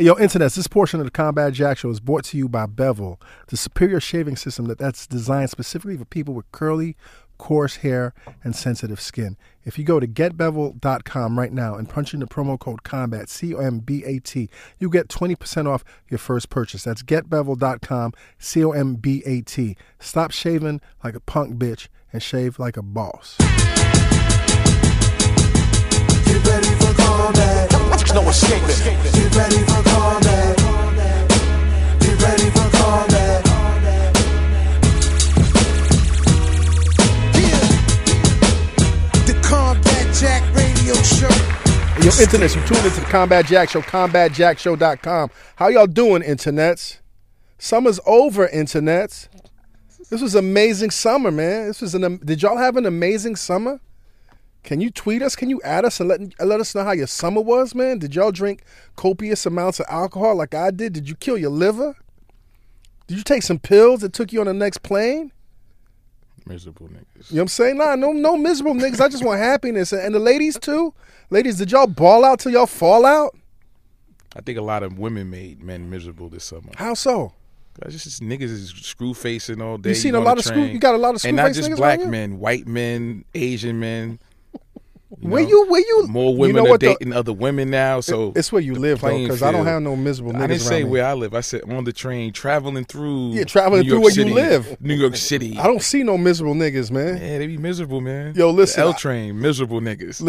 Hey, yo, Internet, this portion of the Combat Jack Show is brought to you by Bevel, the superior shaving system that's designed specifically for people with curly, coarse hair, and sensitive skin. If you go to getbevel.com right now and punch in the promo code COMBAT, C-O-M-B-A-T, you get 20% off your first purchase. That's getbevel.com, C-O-M-B-A-T. Stop shaving like a punk bitch and shave like a boss. Get ready for combat. No escaping. Get ready for combat. Get ready for combat. Yeah. The Combat Jack Radio Show. Yo, Internets, you tuned into the Combat Jack Show, combatjackshow.com. How y'all doing, Internets? Summer's over, Internets. This was an amazing summer, man. Did y'all have an amazing summer? Can you tweet us? Can you add us and let us know how your summer was, man? Did y'all drink copious amounts of alcohol like I did? Did you kill your liver? Did you take some pills that took you on the next plane? Miserable niggas. You know what I'm saying? Nah, no miserable niggas. I just want happiness. And the ladies, too? Ladies, did y'all ball out till y'all fall out? I think a lot of women made men miserable this summer. How so? Just niggas is screw facing all day. You seen a lot of screw? You got a lot of screw facing niggas. And not just black men, white men, Asian men. You know, where you more women are dating other women now, so it's where you live, though, because I don't have no miserable niggas. I didn't say where I live. I said on the train, traveling through where you live, New York City. I don't see no miserable niggas, man. Yeah, they be miserable, man. Yo, listen, the L train, miserable niggas.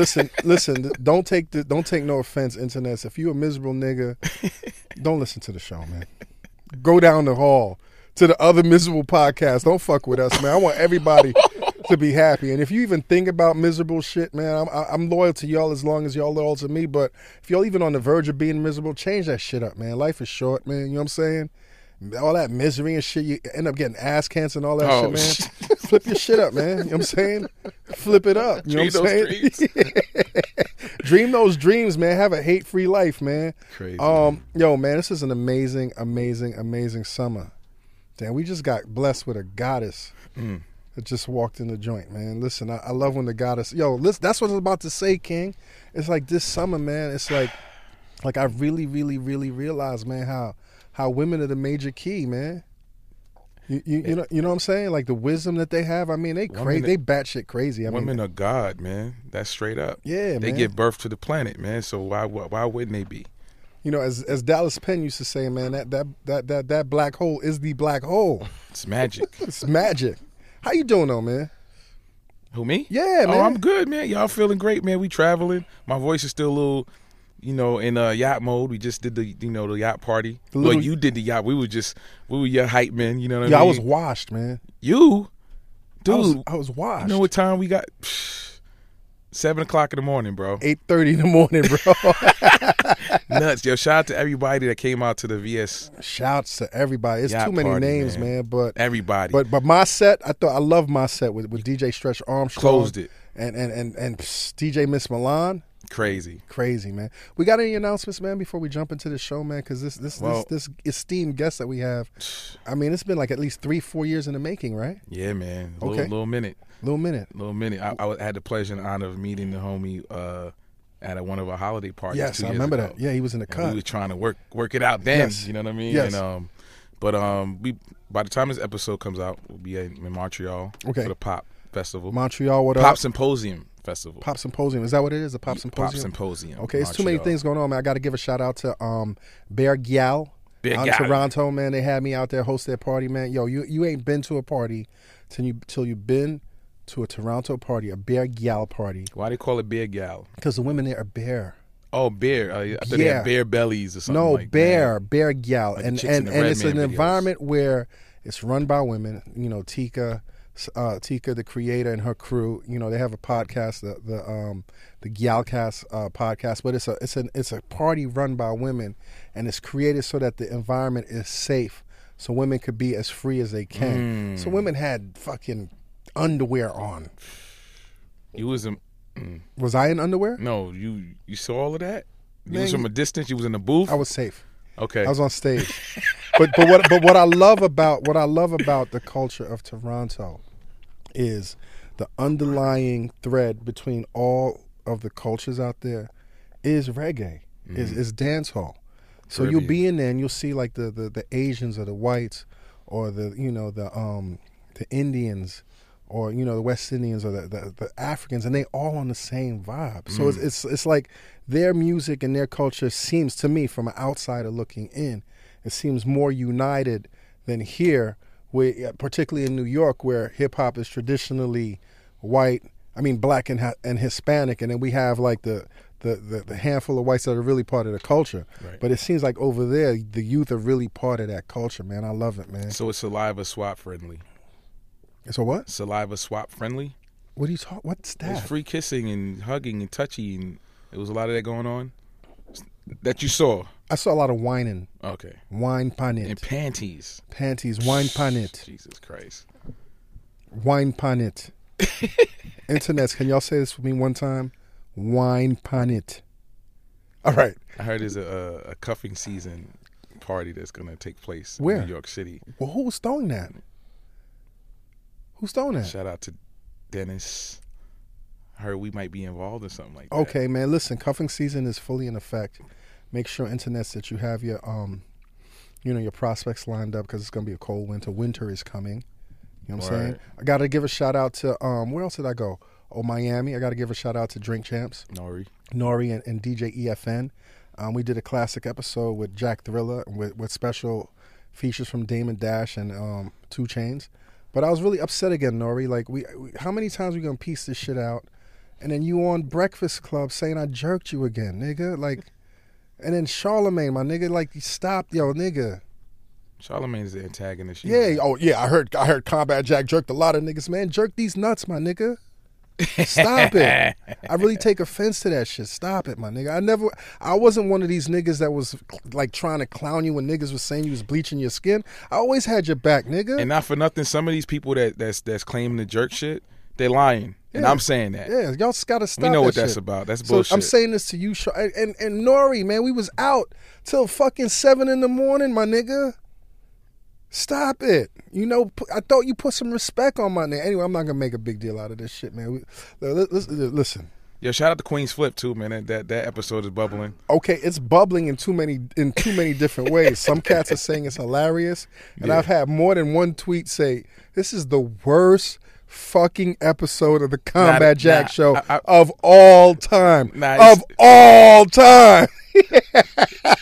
Listen. Don't take no offense, Internets. If you a miserable nigga, don't listen to the show, man. Go down the hall to the other miserable podcast. Don't fuck with us, man. I want everybody to be happy. And if you even think about miserable shit, man, I'm loyal to y'all as long as y'all loyal to me. But if y'all even on the verge of being miserable, change that shit up, man. Life is short, man. You know what I'm saying? All that misery and shit, you end up getting ass cancer and all that shit, man. Flip your shit up, man. You know what I'm saying? Flip it up. You know what I'm saying? Dream those dreams, man. Have a hate-free life, man. Crazy. Yo, man, this is an amazing, amazing, amazing summer. Damn, we just got blessed with a goddess. Mm. I just walked in the joint, man. Listen, I love when the goddess... Yo, listen, that's what I was about to say, King. It's like this summer, man, it's like I really, really, really realized, man, how women are the major key, man. You know what I'm saying? Like the wisdom that they have. I mean, they crazy. They batshit crazy. Women are God, man. That's straight up. Yeah, man. They give birth to the planet, man. So why wouldn't they be? You know, as Dallas Penn used to say, man, that black hole is the black hole. It's magic. It's magic. How you doing though, man? Who, me? Yeah, man. Oh, I'm good, man. Y'all feeling great, man. We traveling. My voice is still a little, in yacht mode. We just did the yacht party. Well, you did the yacht. We were your hype men, you know what I mean? Yeah, I was washed, man. You? Dude. I was washed. You know what time we got? 7:00 in the morning, bro. 8:30 in the morning, bro. Nuts. Yo, shout out to everybody that came out to the VS. Shouts to everybody. It's too many party, names, man. But everybody. But my set, I love my set with DJ Stretch Armstrong. Closed it. And DJ Miss Milan. Crazy, man. We got any announcements, man, before we jump into the show, man? Because this esteemed guest that we have, I mean, it's been like at least 3-4 years in the making, right? Yeah, man. Okay. Little minute. I had the pleasure and honor of meeting the homie at one of our holiday parties. Yes, I remember that. Yeah, he was in the cut. We were trying to work it out then. Yes. You know what I mean? Yes. And, we by the time this episode comes out, we'll be in Montreal for the Pop Festival. Montreal, what up? Pop Symposium Festival. Pop Symposium. Is that what it is? A Pop Symposium? Pop Symposium. Okay, Montreal. It's too many things going on, man. I got to give a shout out to Bear Gyal out in Toronto, man. They had me out there host their party, man. Yo, you ain't been to a party till you've been to a Toronto party, a Bear Gyal party. Why do they call it Bear Gyal? Because the women there are bear. Oh, bear. I thought they had bear bellies or something like that. No, bear. Man. Bear Gyal. Like and it's an environment where it's run by women. You know, Tika, the creator, and her crew. You know, they have a podcast, the Gyalcast podcast. But it's a party run by women, and it's created so that the environment is safe, so women could be as free as they can. Mm. So women had fucking underwear on. You was in... Was I in underwear? No, you saw all of that? Man, you was from a distance? You was in the booth? I was safe. Okay. I was on stage. But what I love about the culture of Toronto is the underlying thread between all of the cultures out there is reggae, is dancehall. So you'll be in there and you'll see like the Asians or the whites or the, you know, the Indians or, you know, the West Indians or the Africans, and they all on the same vibe. So it's like their music and their culture seems to me, from an outsider looking in, it seems more united than here, where, particularly in New York, where hip hop is traditionally white, I mean black and Hispanic, and then we have like the handful of whites that are really part of the culture. Right. But it seems like over there, the youth are really part of that culture, man. I love it, man. So it's saliva swap friendly. It's a what? Saliva swap friendly. What are you talking? What's that? It's free kissing and hugging and touchy, and it was a lot of that going on that you saw. I saw a lot of whining. Okay. Wine panit. And panties. Panties. Wine panit. Jesus Christ. Wine panit. Internets, can y'all say this for me one time? Wine panit. All right. I heard there's a cuffing season party that's going to take place in New York City. Well, who's throwing that? Who's throwing that? Shout out to Dennis. I heard we might be involved or something like that. Okay, man. Listen, cuffing season is fully in effect. Make sure, Internets, that you have your, you know, your prospects lined up, because it's going to be a cold winter. Winter is coming. You know what I'm saying? I got to give a shout out to, where else did I go? Oh, Miami. I got to give a shout out to Drink Champs. Nori and DJ EFN. We did a classic episode with Jack Thriller with special features from Damon Dash and 2 Chainz. But I was really upset again, Nori. Like, we how many times are we going to piece this shit out? And then you on Breakfast Club saying I jerked you again, nigga. Like, and then Charlamagne, my nigga, like, stop, yo, nigga. Charlamagne is the antagonist. Yeah, oh yeah, I heard Combat Jack jerked a lot of niggas, man. Jerk these nuts, my nigga. Stop it. I really take offense to that shit. Stop it, my nigga. I wasn't one of these niggas that was like trying to clown you when niggas was saying you was bleaching your skin. I always had your back, nigga. And not for nothing, some of these people that's claiming the jerk shit, they lying. Yeah. And I'm saying that. Yeah, y'all gotta stop. We know what that's about. That's bullshit. So I'm saying this to you, and Nori, man, we was out till fucking 7 a.m, my nigga. Stop it. You know, I thought you put some respect on my name. Anyway, I'm not going to make a big deal out of this shit, man. Listen. Yo, shout out to Queen's Flip, too, man. That episode is bubbling. Okay, it's bubbling in too many different ways. Some cats are saying it's hilarious. And yeah. I've had more than one tweet say, this is the worst fucking episode of the Combat Jack Show of all time.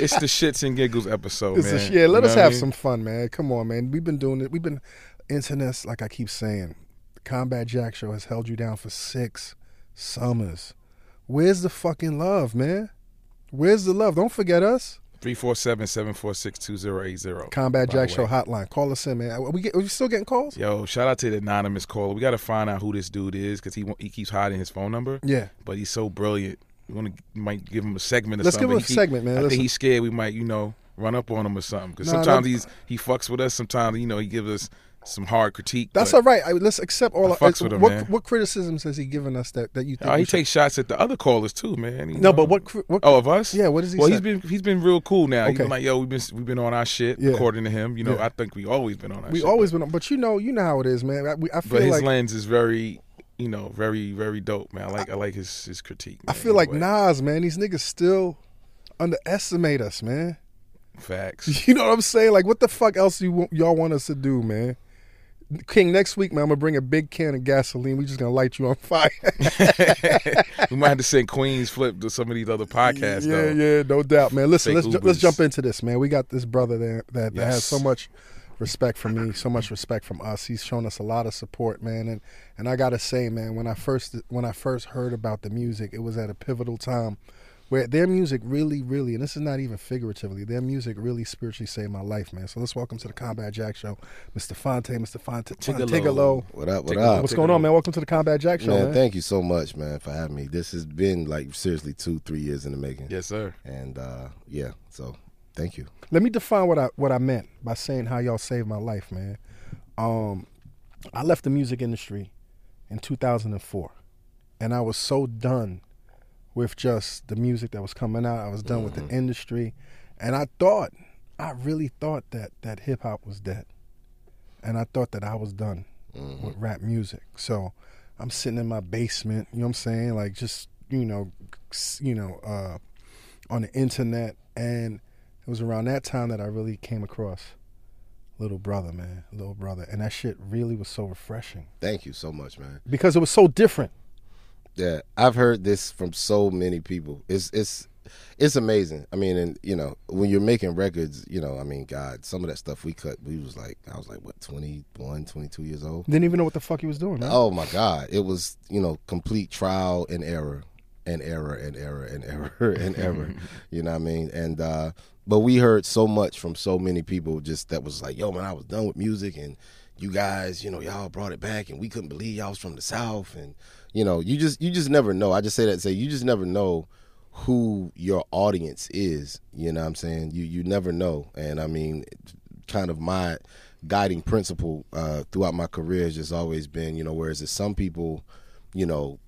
It's the shits and giggles episode, man. Let us have some fun, man. Come on, man. We've been doing it. We've been Internets, like I keep saying. The Combat Jack Show has held you down for 6 summers. Where's the fucking love, man? Where's the love? Don't forget us. 347-746-2080. Combat Jack Show hotline. Call us in, man. Are we still getting calls? Yo, shout out to the anonymous caller. We got to find out who this dude is, because he keeps hiding his phone number. Yeah. But he's so brilliant. We might give him a segment or something. Let's give him a segment, man. I think he's scared we might, you know, run up on him or something. Because sometimes he fucks with us. Sometimes, you know, he gives us some hard critique. That's all right. Let's accept all of it. What criticisms has he given us that you think? He takes shots at the other callers too, man. No, but what? Oh, of us? Yeah. What is he? Well, he's been real cool now. Okay. He's been like, yo, we've been on our shit. Yeah. According to him, you know, yeah. I think we always been on our shit. We always been on. But you know how it is, man. I feel his lens is very. You know, very, very dope, man. I like his critique, man. I feel like Nas, man, these niggas still underestimate us, man. Facts. You know what I'm saying? Like, what the fuck else y'all want us to do, man? King, next week, man, I'm going to bring a big can of gasoline. We just going to light you on fire. We might have to send Queen's Flip to some of these other podcasts, though. Yeah, no doubt, man. Listen, let's jump into this, man. We got this brother there that has so much respect for me, so much respect from us. He's shown us a lot of support, man, and I gotta say, man, when I first heard about the music, it was at a pivotal time where their music really, really, and this is not even figuratively, their music really spiritually saved my life, man. So let's welcome to the Combat Jack Show, Mr. Fonte Tigallo. What up? What's going on, man? Welcome to the Combat Jack Show, man. Thank you so much, man, for having me. This has been like seriously 2-3 years in the making. Yes, sir. And so. Thank you. Let me define what I meant by saying how y'all saved my life, man. I left the music industry in 2004, and I was so done with just the music that was coming out. I was done with the industry, and I really thought that hip hop was dead, and I thought that I was done with rap music. So I'm sitting in my basement, you know what I'm saying, like just on the internet and It was around that time that I really came across Little Brother, man. Little Brother. And that shit really was so refreshing. Thank you so much, man. Because it was so different. Yeah, I've heard this from so many people. It's amazing. I mean, and you know, when you're making records, you know, I mean, God, some of that stuff we cut, I was like, what, 21, 22 years old? Didn't even know what the fuck he was doing, man. Oh my God. It was, you know, complete trial and error and error and error and error and error. You know what I mean? And, but we heard so much from so many people just that was like, yo, man, I was done with music and you guys, you know, y'all brought it back and we couldn't believe y'all was from the South. And, you know, you just never know. I just say that to say, you just never know who your audience is, you know what I'm saying? You never know. And I mean, kind of my guiding principle throughout my career has just always been, you know, whereas it's some people, you know,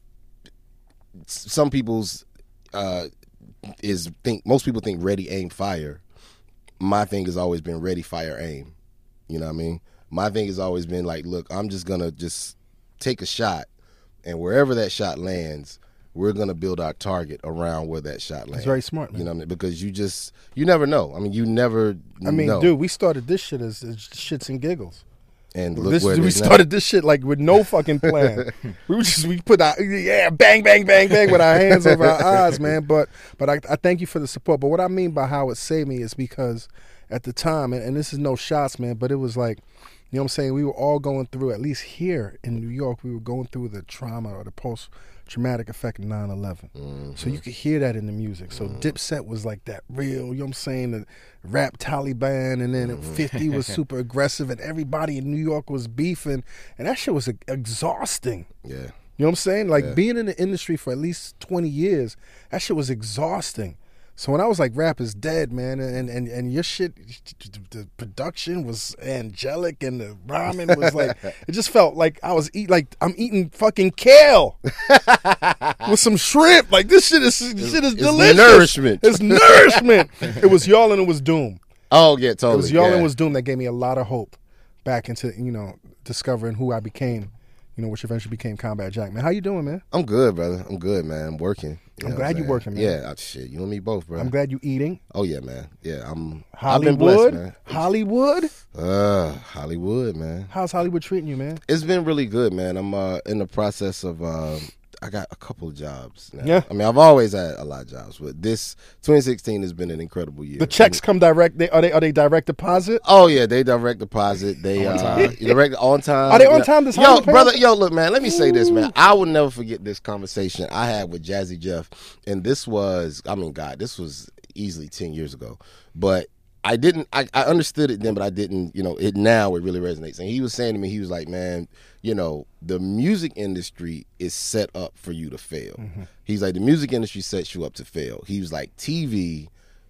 some people's most people think ready, aim, fire. My thing has always been ready, fire, aim. You know what I mean? My thing has always been like, look, I'm just gonna just take a shot, and wherever that shot lands, we're going to build our target around where that shot lands. It's very smart, man. You know what I mean? Because you never know. I mean, know. Dude, we started this shit as shits and giggles. And look this, we started this shit like with no fucking plan. we put our, bang, bang, bang, bang with our hands over our eyes, man. But I thank you for the support. But what I mean by how it saved me is because at the time, and this is no shots, man, but it was like, you know what I'm saying? We were all going through, at least here in New York, we were going through the trauma or the post-traumatic effect of 9/11. Mm-hmm. So you could hear that in the music. So Dipset was like that real, you know what I'm saying, the rap Taliban, and then 50 was super aggressive, and everybody in New York was beefing, and that shit was exhausting. Yeah. You know what I'm saying? Like being in the industry for at least 20 years, that shit was exhausting. So when I was like, rap is dead, man, and your shit, the production was angelic and the rhyming was like, it just felt like I'm eating fucking kale with some shrimp. Like this shit is delicious. Nourishment. It's nourishment. It was y'all and it was Doom. Oh yeah, totally. It was y'all and it was Doom that gave me a lot of hope back into, you know, discovering who I became. You know, which eventually became Combat Jack, man. How you doing, man? I'm good, brother. I'm good, man. I'm working. I'm glad you're working, man. Yeah, shit. You and me both, bro. I'm glad you eating. Oh yeah, man. Yeah, I'm. Hollywood, I've been blessed, man. Hollywood. Hollywood, man. How's Hollywood treating you, man? It's been really good, man. I'm in the process of. I got a couple of jobs now. Yeah. I mean, I've always had a lot of jobs, but this 2016 has been an incredible year. The checks come direct. Are they direct deposit? Oh yeah, they direct deposit. They direct on time. Are they on time this time? Yo, brother, look, man, let me say this, man. I will never forget this conversation I had with Jazzy Jeff, and this was, I mean, God, this was easily 10 years ago. But I didn't, I understood it then, but I didn't, you know, it really resonates. And he was saying to me, he was like, man, you know, the music industry is set up for you to fail. Mm-hmm. He's like, the music industry sets you up to fail. He was like, TV,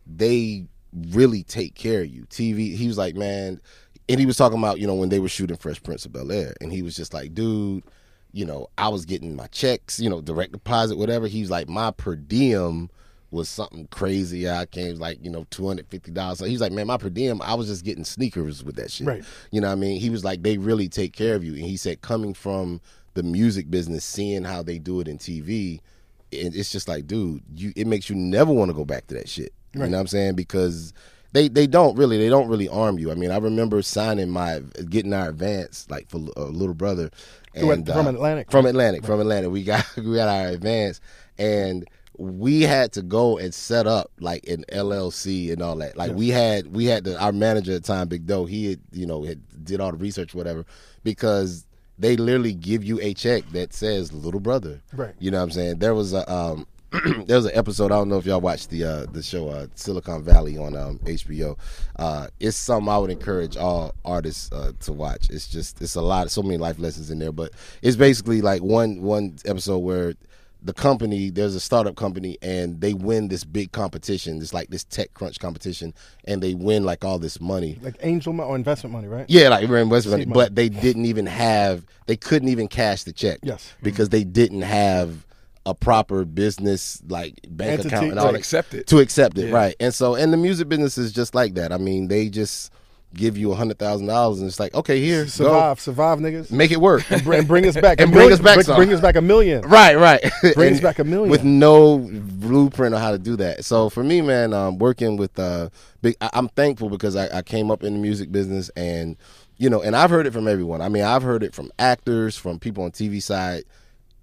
they really take care of you. TV, he was like, man, and he was talking about, you know, when they were shooting Fresh Prince of Bel-Air, and he was just like, dude, you know, I was getting my checks, you know, direct deposit, whatever. He's like, my per diem was something crazy. I came like, you know, $250. So he's like, man, my per diem, I was just getting sneakers with that shit. Right. You know what I mean? He was like, they really take care of you. And he said, coming from the music business, seeing how they do it in TV, it's just like, dude, it makes you never want to go back to that shit. Right. You know what I'm saying? Because they don't really arm you. I mean, I remember getting our advance like for Little Brother, and from Atlantic. We got our advance, and we had to go and set up like an LLC and all that. Like we had our manager at the time, Big Doe, he had, you know, did all the research, whatever, because they literally give you a check that says Little Brother. Right. You know what I'm saying? There was a there was an episode, I don't know if y'all watched the show Silicon Valley on HBO. It's something I would encourage all artists to watch. It's just, it's a lot, so many life lessons in there, but it's basically like one episode where the company, there's a startup company, and they win this big competition. It's like this tech crunch competition, and they win like all this money. Like angel money or investment money, right? Yeah, like investment money. But they didn't even have, they couldn't even cash the check. Yes. Because they didn't have a proper business like bank entity account and all to accept it. Right. And so, and the music business is just like that. I mean, they just, give you $100,000 and it's like, okay, here, survive, niggas, make it work, and bring us back, and bring us back $1 million, right, bring us back $1 million with no blueprint on how to do that. So for me, man, working with I'm thankful because I came up in the music business, and you know, and I've heard it from everyone. I mean, I've heard it from actors, from people on TV side.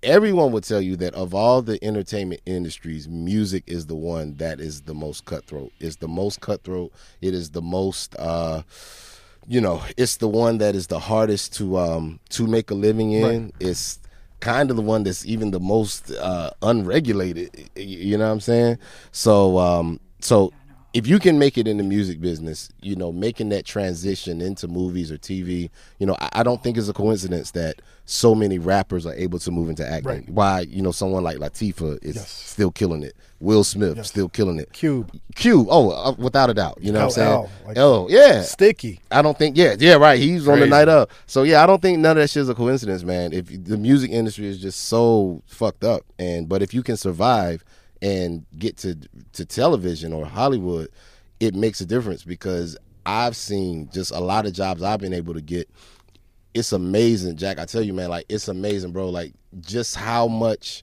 Everyone would tell you that of all the entertainment industries, music is the one that is the most cutthroat. It's the most cutthroat. It is the most, it's the one that is the hardest to make a living in. Right. It's kind of the one that's even the most unregulated. You know what I'm saying? So if you can make it in the music business, you know, making that transition into movies or TV, you know, I don't think it's a coincidence that so many rappers are able to move into acting. Right. Why, you know, someone like Latifah is still killing it. Will Smith, still killing it. Cube. Oh, without a doubt. You know what I'm saying? Sticky. I don't think, right. He's crazy on the night of. So, yeah, I don't think none of that shit is a coincidence, man. If the music industry is just so fucked up. But if you can survive and get to television or Hollywood, it makes a difference, because I've seen just a lot of jobs I've been able to get. It's amazing, Jack. I tell you, man, like, it's amazing, bro. Like, just how much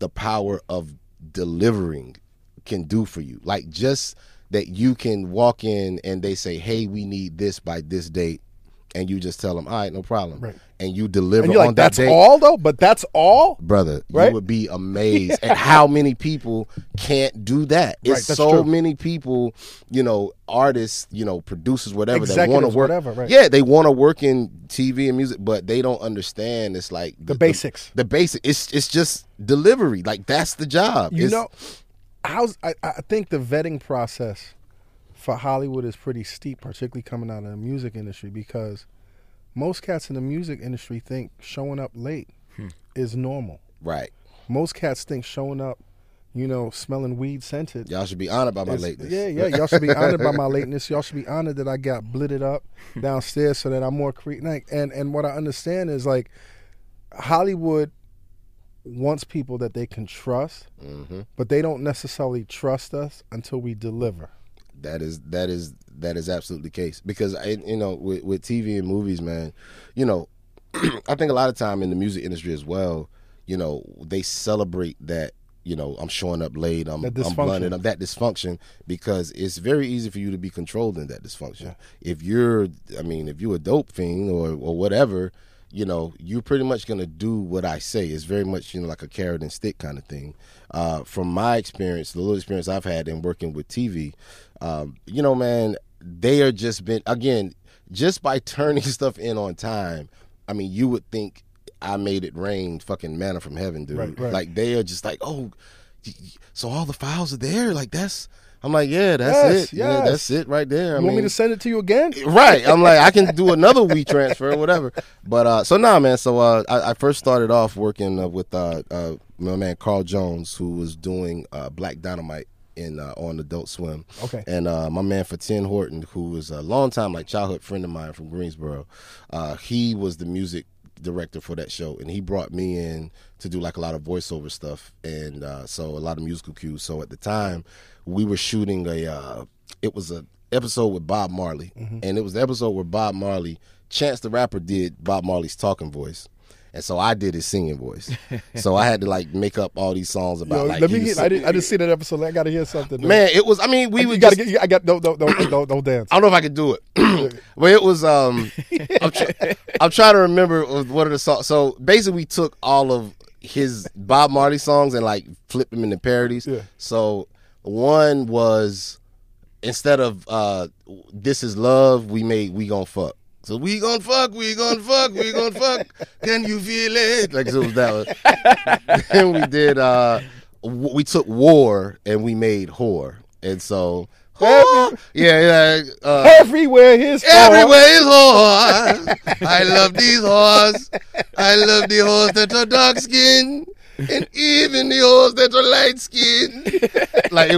the power of delivering can do for you. Like, just that you can walk in and they say, hey, we need this by this date. And you just tell them, all right, no problem. Right. And you deliver and you're on like, that date. That's all, though? But that's all? Brother, you would be amazed at how many people can't do that. It's right, so true. Many people, you know, artists, you know, producers, whatever, executives, that want to work. Whatever, right. Yeah, they want to work in TV and music, but they don't understand. It's like the basics. The basics. It's just delivery. Like, that's the job. I think the vetting process for Hollywood is pretty steep, particularly coming out of the music industry, because most cats in the music industry think showing up late is normal. Right. Most cats think showing up, you know, smelling weed scented. Y'all should be honored by my lateness. Yeah, y'all should be honored by my lateness. Y'all should be honored that I got blitted up downstairs so that I'm more creative. And what I understand is, like, Hollywood wants people that they can trust, but they don't necessarily trust us until we deliver. That is absolutely the case, because with TV and movies, man, you know, I think a lot of time in the music industry as well, you know, they celebrate that, you know, I'm showing up late, I'm blunted, I'm that dysfunction, because it's very easy for you to be controlled in that dysfunction. Yeah. If you're a dope fiend or whatever, you know, you're pretty much going to do what I say. It's very much, you know, like a carrot and stick kind of thing. From my experience, the little experience I've had in working with TV, you know, man, they are just been, again, just by turning stuff in on time, I mean, you would think I made it rain fucking manna from heaven, dude. Right. Like, they are just like, oh, so all the files are there? Like, that's... I'm like, yeah, that's it. Yes. Yeah, that's it right there. You want me to send it to you again? Right. I'm like, I can do another WeTransfer or whatever. But man. So I first started off working with my man Carl Jones, who was doing Black Dynamite on Adult Swim. Okay. And my man Fatin Horton, who was a longtime childhood friend of mine from Greensboro, he was the music director for that show, and he brought me in to do a lot of voiceover stuff, and so a lot of musical cues. So at the time, we were shooting it was an episode with Bob Marley, and it was the episode where Bob Marley, Chance the Rapper, did Bob Marley's talking voice, and so I did his singing voice. So I had to make up all these songs about. Yo, I didn't see that episode. I got to hear something. Dude. Man, it was. I mean, we would. Don't dance. I don't know if I could do it. Well, it was. I'm trying to remember what are the songs. So basically, we took all of his Bob Marley songs and flipped them into parodies. Yeah. So one was, instead of "This Is Love," we made "We Gon' Fuck." So we gon' fuck, we gon' fuck, we gon' fuck. Can you feel it? So it was that one. Then we did. We took "War" and we made "Whore," and so whore. Everywhere is whore. Everywhere is whore. I love these whores. I love the whores that are dark skinned. and even the hoes that are light skinned. Like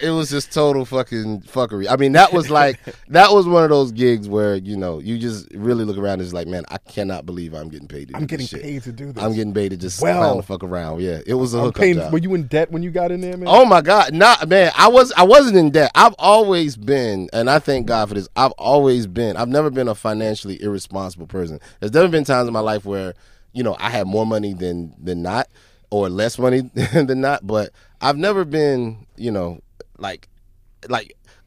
it was just total fucking fuckery. I mean, that was one of those gigs where, you know, you just really look around and it's like, man, I cannot believe I'm getting paid to do this shit. I'm getting paid to do this. I'm getting paid to just clown the fuck around. Yeah, it was a hookup job. Were you in debt when you got in there, man? Oh my God, man. I wasn't in debt. I've always been, and I thank God for this. I've never been a financially irresponsible person. There's never been times in my life where, you know, I had more money than not, or less money than not, but I've never been, you know, like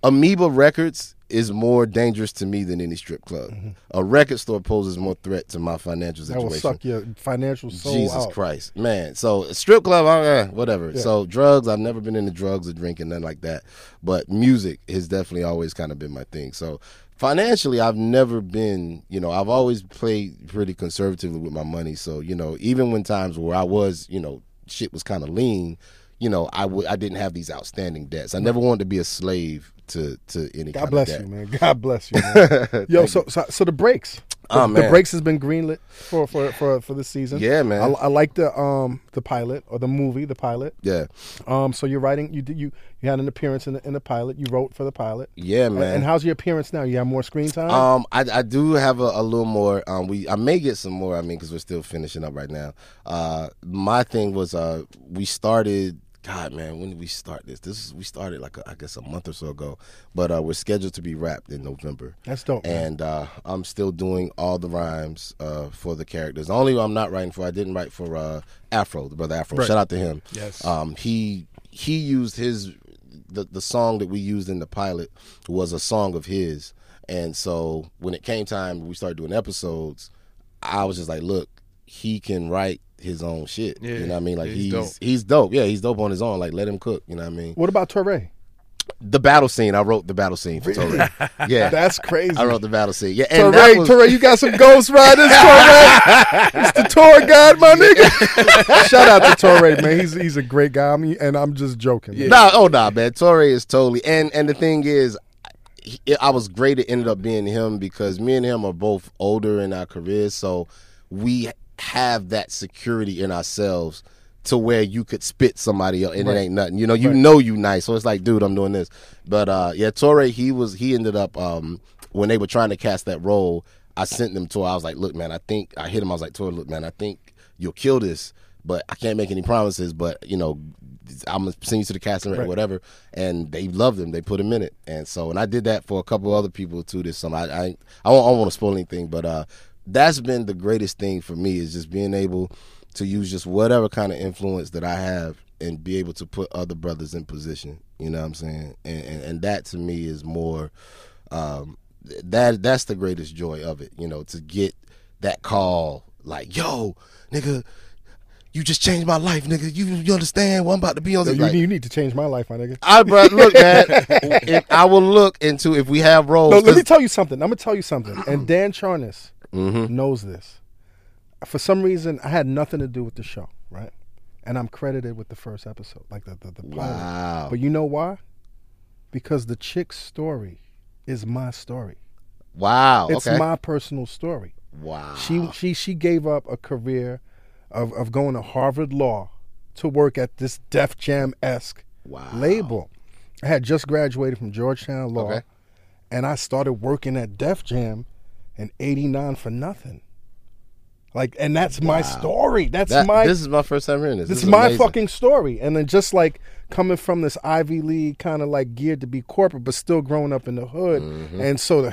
Amoeba Records is more dangerous to me than any strip club. Mm-hmm. A record store poses more threat to my financial situation. That will suck your financial soul Jesus out. Christ, man. So strip club, whatever. Yeah. So drugs, I've never been into drugs or drinking, nothing like that. But music has definitely always kind of been my thing. So financially, I've never been, you know, I've always played pretty conservatively with my money. So, you know, even when times where I was, you know, shit was kind of lean, you know, I didn't have these outstanding debts. I never wanted to be a slave to any kind of debt. God bless you, man. Yo, so The Breaks. The Breaks has been greenlit for this season. Yeah, man. I like the pilot, or the movie, the pilot. Yeah. So you're writing. You had an appearance in the pilot. You wrote for the pilot. Yeah, man. And how's your appearance now? You have more screen time. I do have a little more. I may get some more. I mean, because we're still finishing up right now. My thing was we started. God, man, when did we start this? We started I guess a month or so ago, but we're scheduled to be wrapped in November. That's dope. And I'm still doing all the rhymes for the characters. The only one I'm not writing for, I didn't write for Afro, the brother Afro. Right. Shout out to him. Yes. He used the song that we used in the pilot was a song of his, and so when it came time, we started doing episodes. I was just like, look, he can write his own shit. Yeah, you know what I mean? Like he's dope. Yeah, he's dope on his own. Like, let him cook. You know what I mean? What about Torae? The battle scene. I wrote the battle scene for Torae. Yeah. That's crazy. I wrote the battle scene. Yeah. And Torae, you got some ghost riders, Torae. It's the tour guide, my nigga. Shout out to Torae, man. He's a great guy. I mean, and I'm just joking. Yeah. Nah, man. Torae is totally and the thing is, I was great it ended up being him because me and him are both older in our careers, so we have that security in ourselves to where you could spit somebody else and right. It ain't nothing. You know you nice. So it's like, dude, I'm doing this. But yeah, Torae, he ended up when they were trying to cast that role, I sent them to her. I was like, look, man, I hit him. I was like, Torae, look, man, I think you'll kill this, but I can't make any promises, but you know, I'm gonna send you to the casting right. Or whatever. And they loved him. They put him in it. And I did that for a couple other people too this summer. I don't want to spoil anything, but that's been the greatest thing for me, is just being able to use just whatever kind of influence that I have and be able to put other brothers in position. You know what I'm saying? And that to me is more, that's the greatest joy of it, you know, to get that call like, yo, nigga, you just changed my life, nigga. You understand what I'm about to be on this? You need to change my life, my nigga. Bro, look, man. I will look into if we have roles. No, let me tell you something. I'm going to tell you something. And Dan Charnas, mm-hmm, knows this. For some reason, I had nothing to do with the show, right? And I'm credited with the first episode, like the pilot. Wow. But you know why? Because the chick's story is my story. Wow. It's my personal story. Wow. She gave up a career of going to Harvard Law to work at this Def Jam-esque label. I had just graduated from Georgetown Law, and I started working at Def Jam in 89 for nothing. Like, and that's my story. This is my first time hearing this. This is my amazing fucking story. And then just like coming from this Ivy League, kind of like geared to be corporate, but still growing up in the hood. Mm-hmm. And so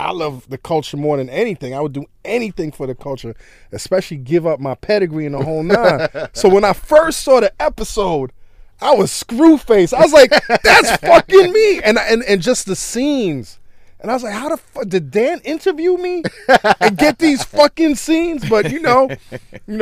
I love the culture more than anything. I would do anything for the culture, especially give up my pedigree and the whole nine. So when I first saw the episode, I was screw-faced. I was like, that's fucking me. And just the scenes. And I was like, how the fuck did Dan interview me and get these fucking scenes? But you know,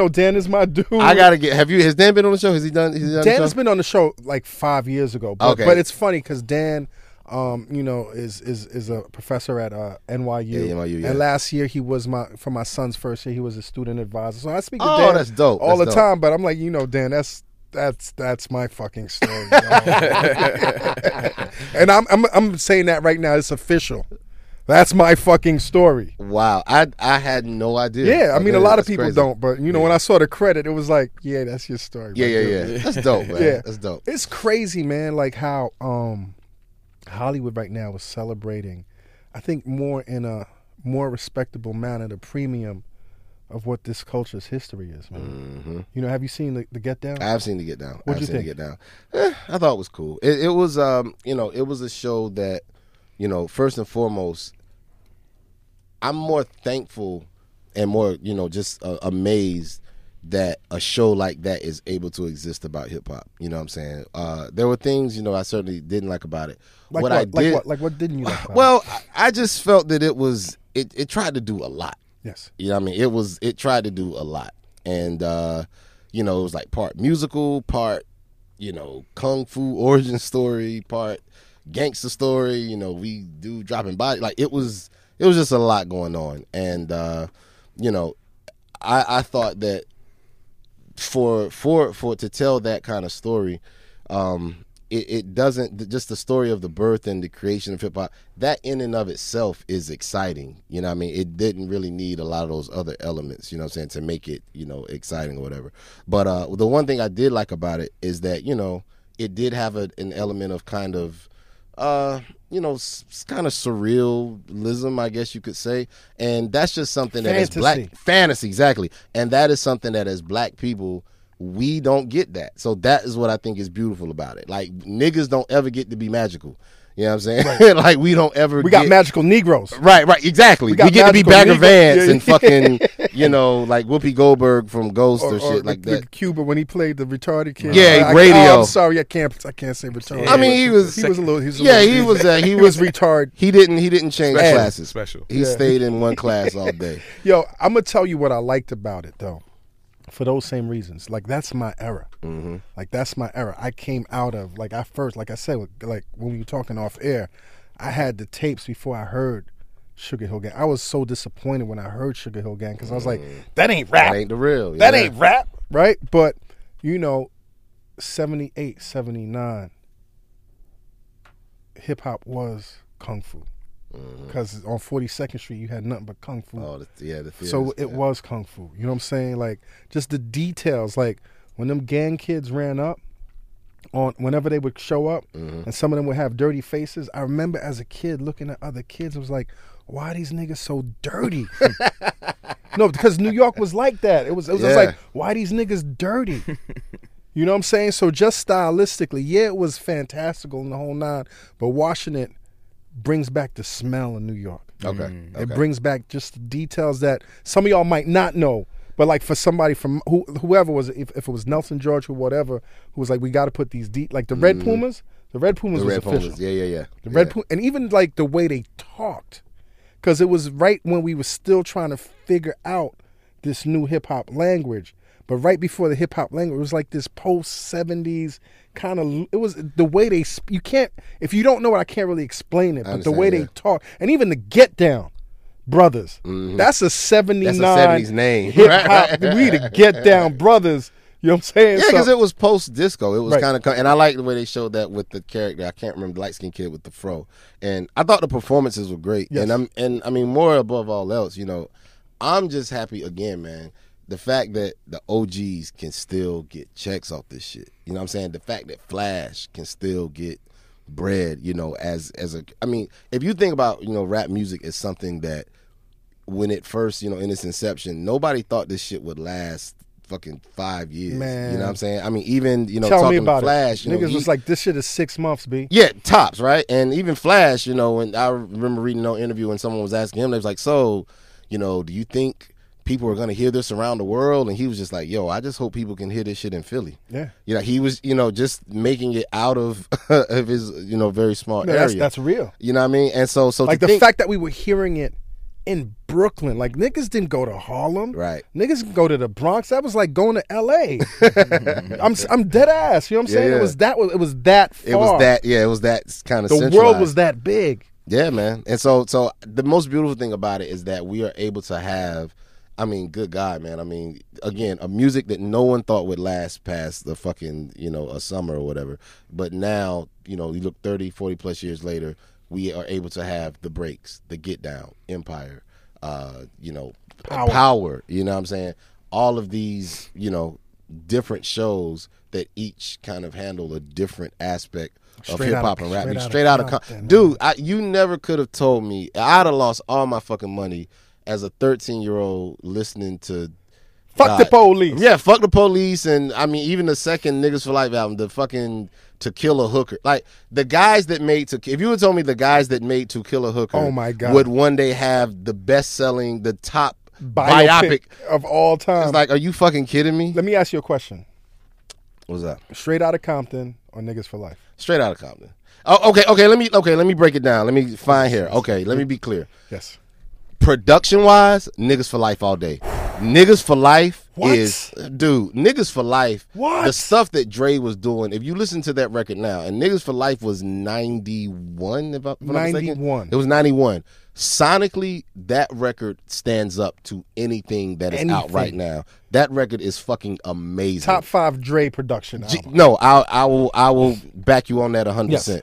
Dan is my dude. I gotta get. Has Dan been on the show? Has he done Dan has been on the show like 5 years ago. But, but it's funny because Dan, you know, is a professor at NYU. Yeah, NYU, yeah. And last year he was for my son's first year, he was a student advisor. So I speak to Dan that's dope. All that's the dope time. But I'm like, you know, Dan, that's my fucking story. And I'm saying that right now. It's official. That's my fucking story. Wow. I had no idea. Yeah, I mean, a lot of people don't, but, you know, when I saw the credit, it was like, yeah, that's your story. Yeah, yeah, yeah. That's dope, man. Yeah. That's dope. It's crazy, man, like how Hollywood right now is celebrating, I think, more in a more respectable manner, the premium of what this culture's history is, man. Mm-hmm. You know, have you seen the Get Down? I've seen the Get Down. What'd you think? The Get Down. I thought it was cool. It was, you know, it was a show that, you know, first and foremost, I'm more thankful and more, you know, just amazed that a show like that is able to exist about hip hop. You know what I'm saying? There were things, you know, I certainly didn't like about it. Like what? I did, like what didn't you like about it? Well, I just felt that it was, it tried to do a lot. Yes. You know what I mean? It tried to do a lot. And, you know, it was like part musical, part, you know, kung fu origin story, part gangster story, you know, we do dropping body. Like, it was just a lot going on. And, you know, I thought that for to tell that kind of story, it doesn't, just the story of the birth and the creation of hip hop, that in and of itself is exciting. You know what I mean? It didn't really need a lot of those other elements, you know what I'm saying, to make it, you know, exciting or whatever. But the one thing I did like about it is that, you know, it did have an element of kind of, you know, kind of surrealism, I guess you could say. And that's just something that is black. Fantasy, exactly. And that is something that as black people, we don't get that. So that is what I think is beautiful about it. Like, niggas don't ever get to be magical. You know what I'm saying? Right. Like, we don't ever get... We got magical Negroes. Right, right, exactly. We get to be Bagger Vance and fucking, you know, like Whoopi Goldberg from Ghost or shit like that. Cuba, when he played the retarded kid. Yeah, radio. Oh, I'm sorry, I can't say retarded. I mean, he was a little... He was retarded. He didn't change classes. Special. He stayed in one class all day. Yo, I'm going to tell you what I liked about it, though. For those same reasons. Like, that's my era. Mm-hmm. Like, that's my era. I came out of, like, I first, like I said, like, when we were talking off air, I had the tapes before I heard Sugar Hill Gang. I was so disappointed when I heard Sugar Hill Gang because I was like, that ain't rap. That ain't the real. Yeah. That ain't rap, right? But, you know, 78, 79, hip-hop was kung fu. Because on 42nd Street, you had nothing but kung fu. Oh, yeah, the theaters, so it was kung fu. You know what I'm saying? Like, just the details. Like, when them gang kids ran up, on whenever they would show up, and some of them would have dirty faces. I remember as a kid looking at other kids, I was like, why are these niggas so dirty? No, because New York was like that. It was I was like, why are these niggas dirty? You know what I'm saying? So just stylistically, yeah, it was fantastical in the whole nine, but watching it brings back the smell of New York. Okay. It brings back just the details that some of y'all might not know, but like for somebody from whoever was, if it was Nelson George or whatever, who was like, we got to put these deep, like the Red Pumas. The Red Pumas was official. Yeah. The Red Pumas, and even like the way they talked, because it was right when we were still trying to figure out this new hip hop language. But right before the hip hop language, it was like this post 70s kind of. It was the way they. You can't. If you don't know it, I can't really explain it. But the way they talk. And even the Get Down Brothers. Mm-hmm. That's a 79. That's a 70s name. Hip hop. We the Get Down Brothers. You know what I'm saying? Yeah, because it was post disco. It was kind of. And I like the way they showed that with the character. I can't remember the light skinned kid with the fro. And I thought the performances were great. Yes. And I mean, more above all else, you know, I'm just happy again, man. The fact that the OGs can still get checks off this shit. You know what I'm saying? The fact that Flash can still get bread, you know, I mean, if you think about, you know, rap music is something that when it first, you know, in its inception, nobody thought this shit would last fucking 5 years. Man. You know what I'm saying? I mean, even, you know, talking to Flash. Niggas was like, this shit is 6 months, B. Yeah, tops, right? And even Flash, you know, and I remember reading an interview when someone was asking him, they was like, so, you know, do you think people are going to hear this around the world? And he was just like, yo, I just hope people can hear this shit in Philly. Yeah. You know, he was, you know, just making it out of his, you know, very small area. That's real. You know what I mean? And so like the fact that we were hearing it in Brooklyn, like niggas didn't go to Harlem. Right. Niggas didn't go to the Bronx. That was like going to LA. I'm dead ass. You know what I'm saying? Yeah. It was that far. It was that kind of centralized. The world was that big. Yeah, man. And so the most beautiful thing about it is that we are able to have, I mean, good God, man. I mean, again, a music that no one thought would last past the fucking, you know, a summer or whatever. But now, you know, you look 30, 40 plus years later, we are able to have The Breaks, The Get Down, Empire, Power, you know what I'm saying? All of these, different shows that each kind of handle a different aspect of hip hop and rap. Straight out of Compton. Dude, you never could have told me. I'd have lost all my fucking money as a 13-year-old listening to Fuck the Police. Yeah, Fuck the Police. And I mean, even the second Niggas for Life album, the fucking To Kill a Hooker. Like, the guys that made if you would tell me the guys that made To Kill a Hooker would one day have the best selling, the top biopic of all time. It's like, are you fucking kidding me? Let me ask you a question. What's that? Straight Outta Compton or Niggas for Life? Straight Outta Compton. Oh, okay, let me break it down. Let me find here. Okay, let me be clear. Yes. Production wise, Niggas for Life all day. Niggas for Life Niggas for Life. What? The stuff that Dre was doing, if you listen to that record now, and Niggas for Life was 91, if I'm not mistaken. It was 91. Sonically, that record stands up to anything that is out right now. That record is fucking amazing. Top 5 Dre production album. No, I will back you on that 100%. Yes.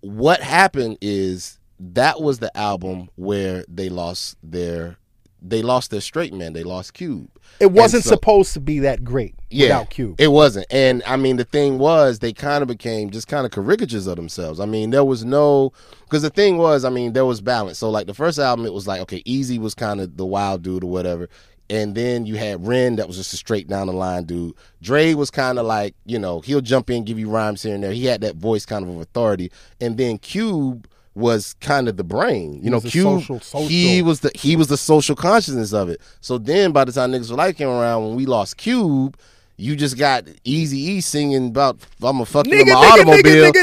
What happened is that was the album where they lost their... They lost their straight man. They lost Cube. It wasn't supposed to be that great without Cube. It wasn't. And, I mean, the thing was they kind of became just kind of caricatures of themselves. I mean, there was no – because the thing was, I mean, there was balance. So, like, the first album, it was like, okay, Easy was kind of the wild dude or whatever. And then you had Ren that was just a straight down-the-line dude. Dre was kind of like, he'll jump in, give you rhymes here and there. He had that voice kind of authority. And then Cube – was kind of the brain. Cube, he was the social consciousness of it. So then by the time Niggas for Life came around, when we lost Cube, you just got Eazy-E singing about I'm a fucking nigga, in my automobile. Nigga.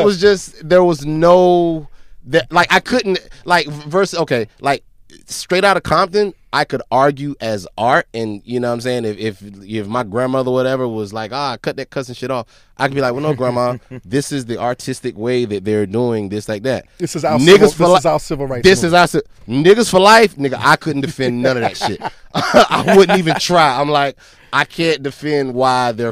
It was just there was no that like I couldn't like versus okay, like Straight Outta Compton, I could argue as art, and you know what I'm saying, if my grandmother or whatever was like, cut that cussing shit off, I could be like, well, no, grandma, this is the artistic way that they're doing this like that. This is our civil rights. This is our Niggas for Life, nigga, I couldn't defend none of that shit. I wouldn't even try. I'm like, I can't defend why they're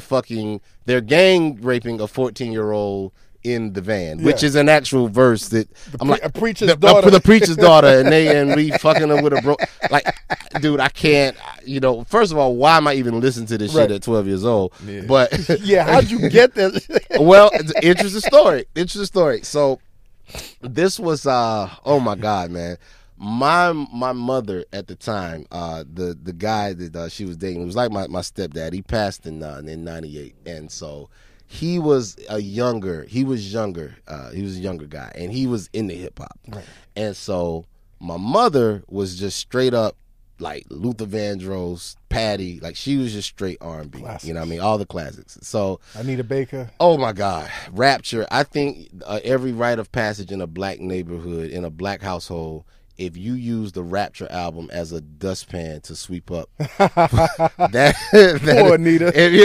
gang raping a 14-year-old in the van, which is an actual verse that the preacher's daughter, and we fucking them with a bro. Like, dude, I can't. First of all, why am I even listening to this shit at 12 years old? Yeah. But how'd you get this? Well, it's an interesting story. So this was oh my god, man. My mother at the time, the guy that she was dating, it was like my stepdad. He passed in 98, and so. He was a younger guy, and he was into hip-hop. Right. And so my mother was just straight up, like, Luther Vandross, Patti. Like, she was just straight R&B. Classics. You know what I mean? All the classics. So Anita Baker. Oh, my God. Rapture. I think every rite of passage in a black neighborhood, in a black household, if you use the Rapture album as a dustpan to sweep up, poor Anita. You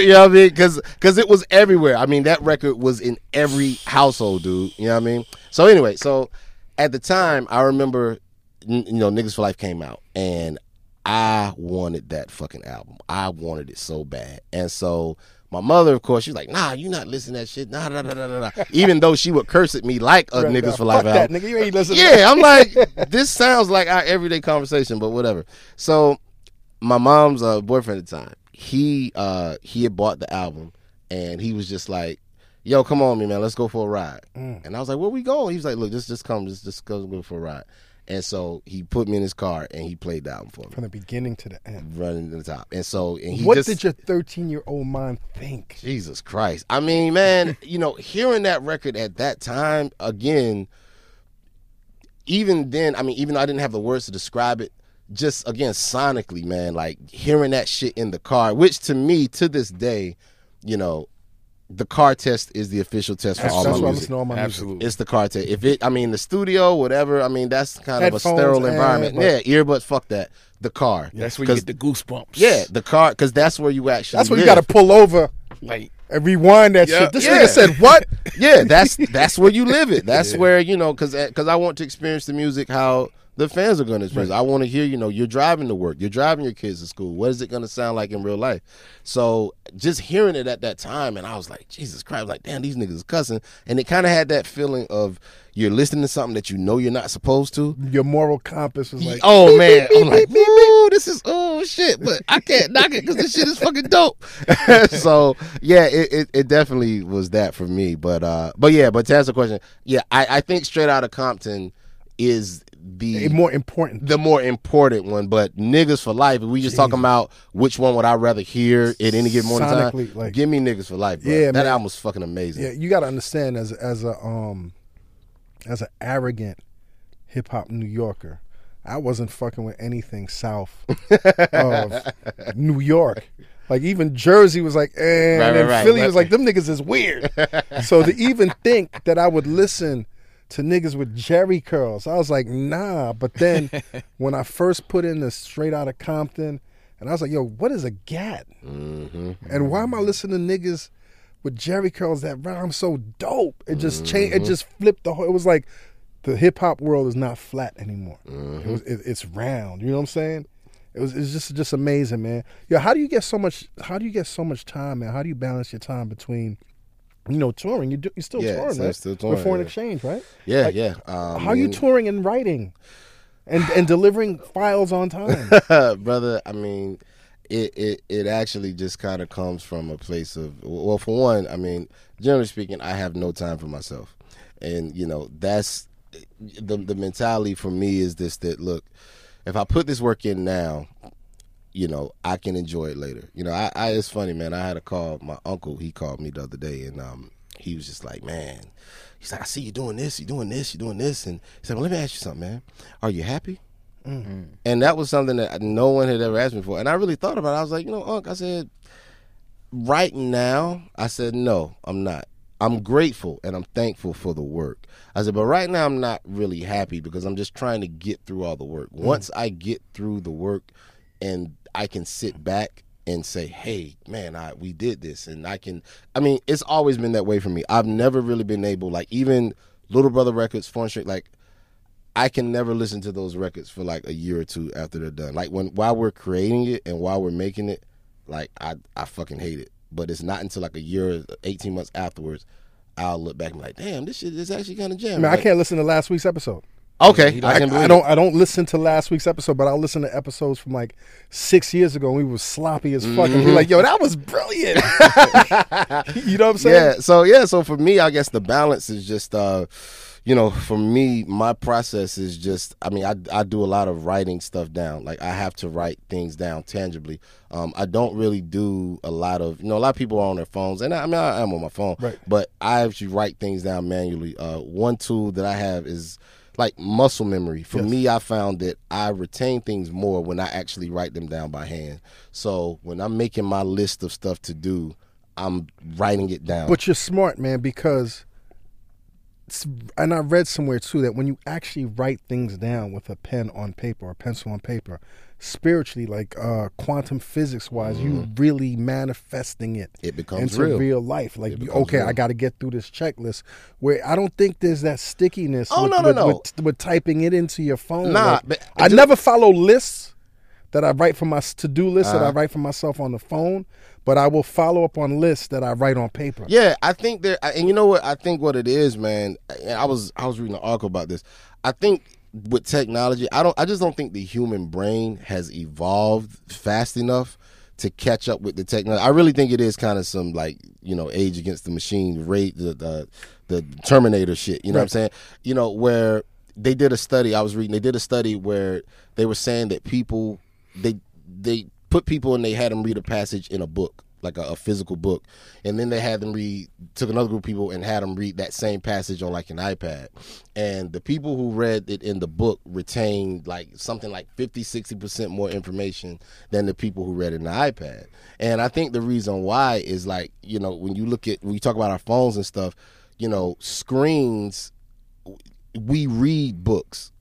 know what I mean? Because it was everywhere. I mean, that record was in every household, dude. You know what I mean? So anyway, so at the time, I remember, Niggas for Life came out, and I wanted that fucking album. I wanted it so bad. And so my mother, of course, she's like, nah, you not listening to that shit. Nah. Even though she would curse at me like a Niggas for Life album. Fuck that, nigga. You ain't listening to that. I'm like, this sounds like our everyday conversation, but whatever. So my mom's boyfriend at the time, he had bought the album, and he was just like, yo, come on, me, man. Let's go for a ride. And I was like, where we going? He was like, look, just come go for a ride. And so he put me in his car, and he played the album for me. From the beginning to the end. Running to the top. And so, what did your 13-year-old mind think? Jesus Christ. I mean, man, hearing that record at that time, again, even then, I mean, even though I didn't have the words to describe it, just, again, sonically, man, like, hearing that shit in the car, which to me, to this day, the car test is the official test for all my music. That's why I listen to all my music. Absolutely. It's the car test. If it, I mean, the studio, whatever, I mean, that's kind Headphones of a sterile environment. Earbuds, fuck that. The car. That's where you get the goosebumps. Yeah, the car, because that's where you actually That's where live. You got to pull over and rewind that shit. This nigga said what? That's where you live it. That's where, because I want to experience the music how The fans are going to express. Right. I want to hear, you know, you're driving to work. You're driving your kids to school. What is it going to sound like in real life? So just hearing it at that time, and I was like, Jesus Christ, like, damn, these niggas is cussing. And it kind of had that feeling of you're listening to something that you know you're not supposed to. Your moral compass is like, oh, man. I'm like, ooh, this is, oh, shit. But I can't knock it because this shit is fucking dope. So, yeah, it definitely was that for me. But yeah, but to answer the question, yeah, I think Straight Outta Compton is the more important one, but Niggas for Life, we just talking about which one would I rather hear at any given moment in time, like, give me Niggas for Life, bro. Yeah, that album's fucking amazing. Yeah, you gotta understand, as an arrogant hip hop New Yorker, I wasn't fucking with anything south of New York. Like, even Jersey was like, eh, right, and then Philly was like, them niggas is weird. So to even think that I would listen to niggas with jerry curls, I was like, nah. But then when I first put in the Straight Outta Compton, and I was like, yo, what is a gat? Mm-hmm. And why am I listening to niggas with jerry curls that rhyme so dope? It just changed. It just flipped the whole. It was like the hip hop world is not flat anymore. Mm-hmm. It's round. You know what I'm saying? It's just amazing, man. Yo, how do you get so much time, man? How do you balance your time between, you know, touring? You're still touring, right? Still touring with Foreign Exchange, right? Yeah, like, yeah. How are you touring and writing and delivering files on time? Brother, I mean, it actually just kind of comes from a place of, well, for one, I mean, generally speaking, I have no time for myself. And, you know, that's the mentality for me is this, that, look, if I put this work in now, you know, I can enjoy it later. You know, I it's funny, man. I had a call. My uncle, he called me the other day, and he was just like, man, he's like, I see you doing this, you're doing this. And he said, well, let me ask you something, man. Are you happy? Mm-hmm. And that was something that no one had ever asked me for. And I really thought about it. I was like, you know, Unc, I said, right now, I said, no, I'm not. I'm grateful and I'm thankful for the work. I said, but right now I'm not really happy because I'm just trying to get through all the work. Mm-hmm. Once I get through the work and I can sit back and say, hey, man, we did this. And I mean, it's always been that way for me. I've never really been able, like, even Little Brother records, Foreign Street, like, I can never listen to those records for, like, a year or two after they're done. Like, while we're creating it and while we're making it, like, I fucking hate it. But it's not until, like, a year, 18 months afterwards, I'll look back and be like, damn, this shit is actually kind of jamming. Man, like, I can't listen to last week's episode. Okay, I don't listen to last week's episode, but I'll listen to episodes from like 6 years ago when we were sloppy as fuck. And we're like, yo, that was brilliant. You know what I'm saying? So for me, I guess the balance is just, you know, for me, my process is just, I mean, I do a lot of writing stuff down. Like, I have to write things down tangibly. I don't really do a lot of, you know, a lot of people are on their phones, and I mean, I am on my phone, right, but I actually write things down manually. One tool that I have is, like, muscle memory. For me, I found that I retain things more when I actually write them down by hand. So when I'm making my list of stuff to do, I'm writing it down. But you're smart, man, because, and I read somewhere too, that when you actually write things down with a pen on paper or pencil on paper, spiritually, like, quantum physics wise, you really manifesting it. It becomes into real life. Like, I got to get through this checklist. Where I don't think there's that stickiness. Oh, with typing it into your phone. Nah, like, I never follow lists that I write for my to-do list that I write for myself on the phone, but I will follow up on lists that I write on paper. Yeah, I think there, and you know what? I think what it is, man. I was reading an article about this. I think, with technology, I just don't think the human brain has evolved fast enough to catch up with the technology. I really think it is kind of some, like, you know, Age Against the Machine, the Terminator shit, you know what I'm saying? You know, where they did a study, where they were saying that people, they put people and they had them read a passage in a book, like a physical book, and then they had them took another group of people and had them read that same passage on, like, an iPad. And the people who read it in the book retained, like, something like 50-60% more information than the people who read it in the iPad. And I think the reason why is, like, you know, when you talk about our phones and stuff, you know, screens, we read books.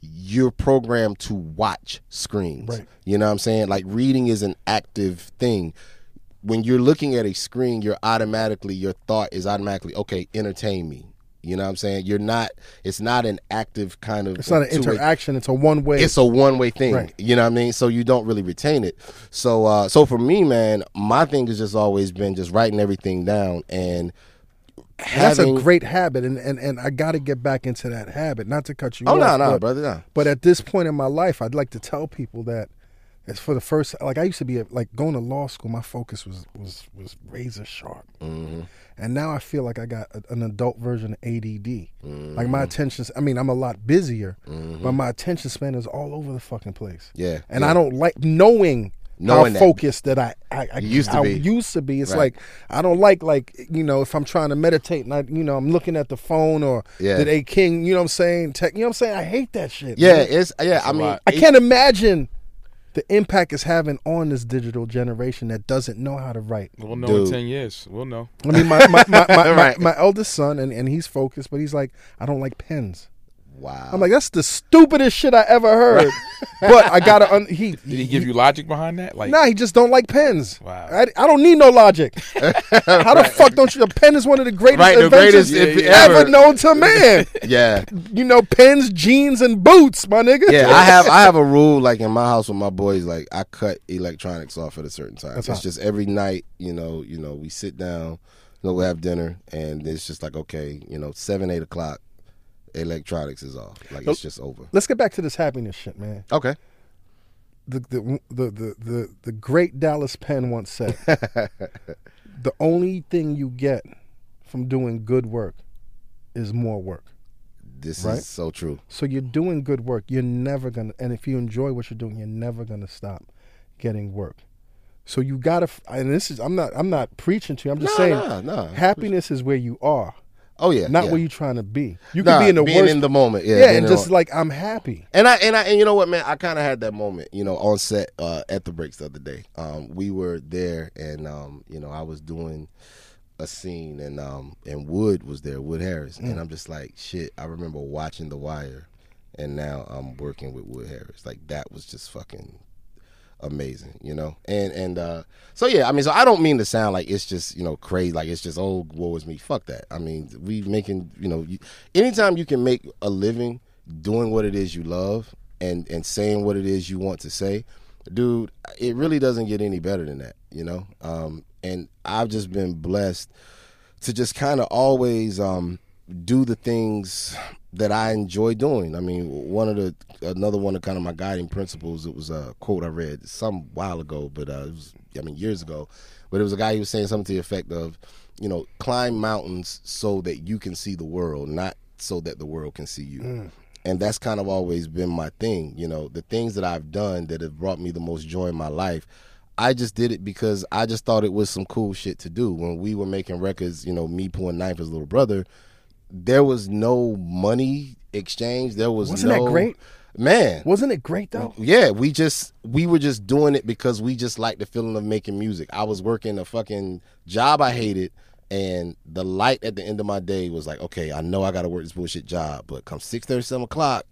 You're programmed to watch screens. Right. You know what I'm saying? Like, reading is an active thing. When you're looking at a screen, your thought is automatically, okay, entertain me. You know what I'm saying? You're not, it's not an active kind of, it's not an interaction. It's a one way. It's a one way thing. Right. You know what I mean? So you don't really retain it. So, so for me, man, my thing has just always been just writing everything down and having, that's a great habit, and I got to get back into that habit. Not to cut you off. Oh, no, brother, no. But at this point in my life, I'd like to tell people that it's for the first. Like I used to be like going to law school. My focus was razor sharp, mm-hmm. and now I feel like I got an adult version of ADD. Mm-hmm. Like my attention. I mean, I'm a lot busier, mm-hmm. but my attention span is all over the fucking place. Yeah, and yeah. I don't like knowing how focused that I used to be. It's right. Like I don't like you know, if I'm trying to meditate and I'm looking at the phone or did A King, you know what I'm saying? You know what I'm saying? I hate that shit. Yeah, man. I can't imagine the impact it's having on this digital generation that doesn't know how to write. We'll know in 10 years. We'll know. I mean, my eldest son, and he's focused, but he's like, I don't like pens. Wow. I'm like, that's the stupidest shit I ever heard. But I gotta. Did he give you logic behind that? Like, nah, he just don't like pens. Wow. I don't need no logic. How the fuck don't you? A pen is one of the greatest inventions ever known to man. Yeah. You know, pens, jeans, and boots, my nigga. Yeah, I have a rule like in my house with my boys. Like I cut electronics off at a certain time. It's just every night. You know, we sit down. You know, we have dinner, and it's just like, okay, 7, 8 o'clock. Electronics is off. Like it's just over. Let's get back to this happiness shit, man. Okay. The great Dallas Penn once said, "The only thing you get from doing good work is more work." This is so true. So you're doing good work. You're never gonna. And if you enjoy what you're doing, you're never gonna stop getting work. So you gotta. And this is. I'm not preaching to you. I'm just saying. Happiness is where you are. Oh yeah, not where you're trying to be. You can be in the being worst in the moment. Yeah, and just like I'm happy. And you know what, man? I kind of had that moment, on set at The Breaks the other day. We were there, and I was doing a scene, and Wood was there, Wood Harris, and I'm just like, shit. I remember watching The Wire, and now I'm working with Wood Harris. Like that was just fucking amazing, so I don't mean to sound like it's just crazy, like it's just woe is me. Fuck that. I mean, we making anytime you can make a living doing what it is you love and saying what it is you want to say, dude, it really doesn't get any better than that, and I've just been blessed to just kind of always do the things that I enjoy doing. I mean, another one of kind of my guiding principles, it was a quote I read some while ago, but years ago, but it was a guy who was saying something to the effect of, climb mountains so that you can see the world, not so that the world can see you. Mm. And that's kind of always been my thing. The things that I've done that have brought me the most joy in my life, I just did it because I just thought it was some cool shit to do. When we were making records, me pulling ninth as Little Brother, there was no money exchange. Wasn't that great? Man. Wasn't it great, though? Yeah, we were just doing it because we just liked the feeling of making music. I was working a fucking job I hated, and the light at the end of my day was like, okay, I know I got to work this bullshit job, but come 6:30, 7 o'clock,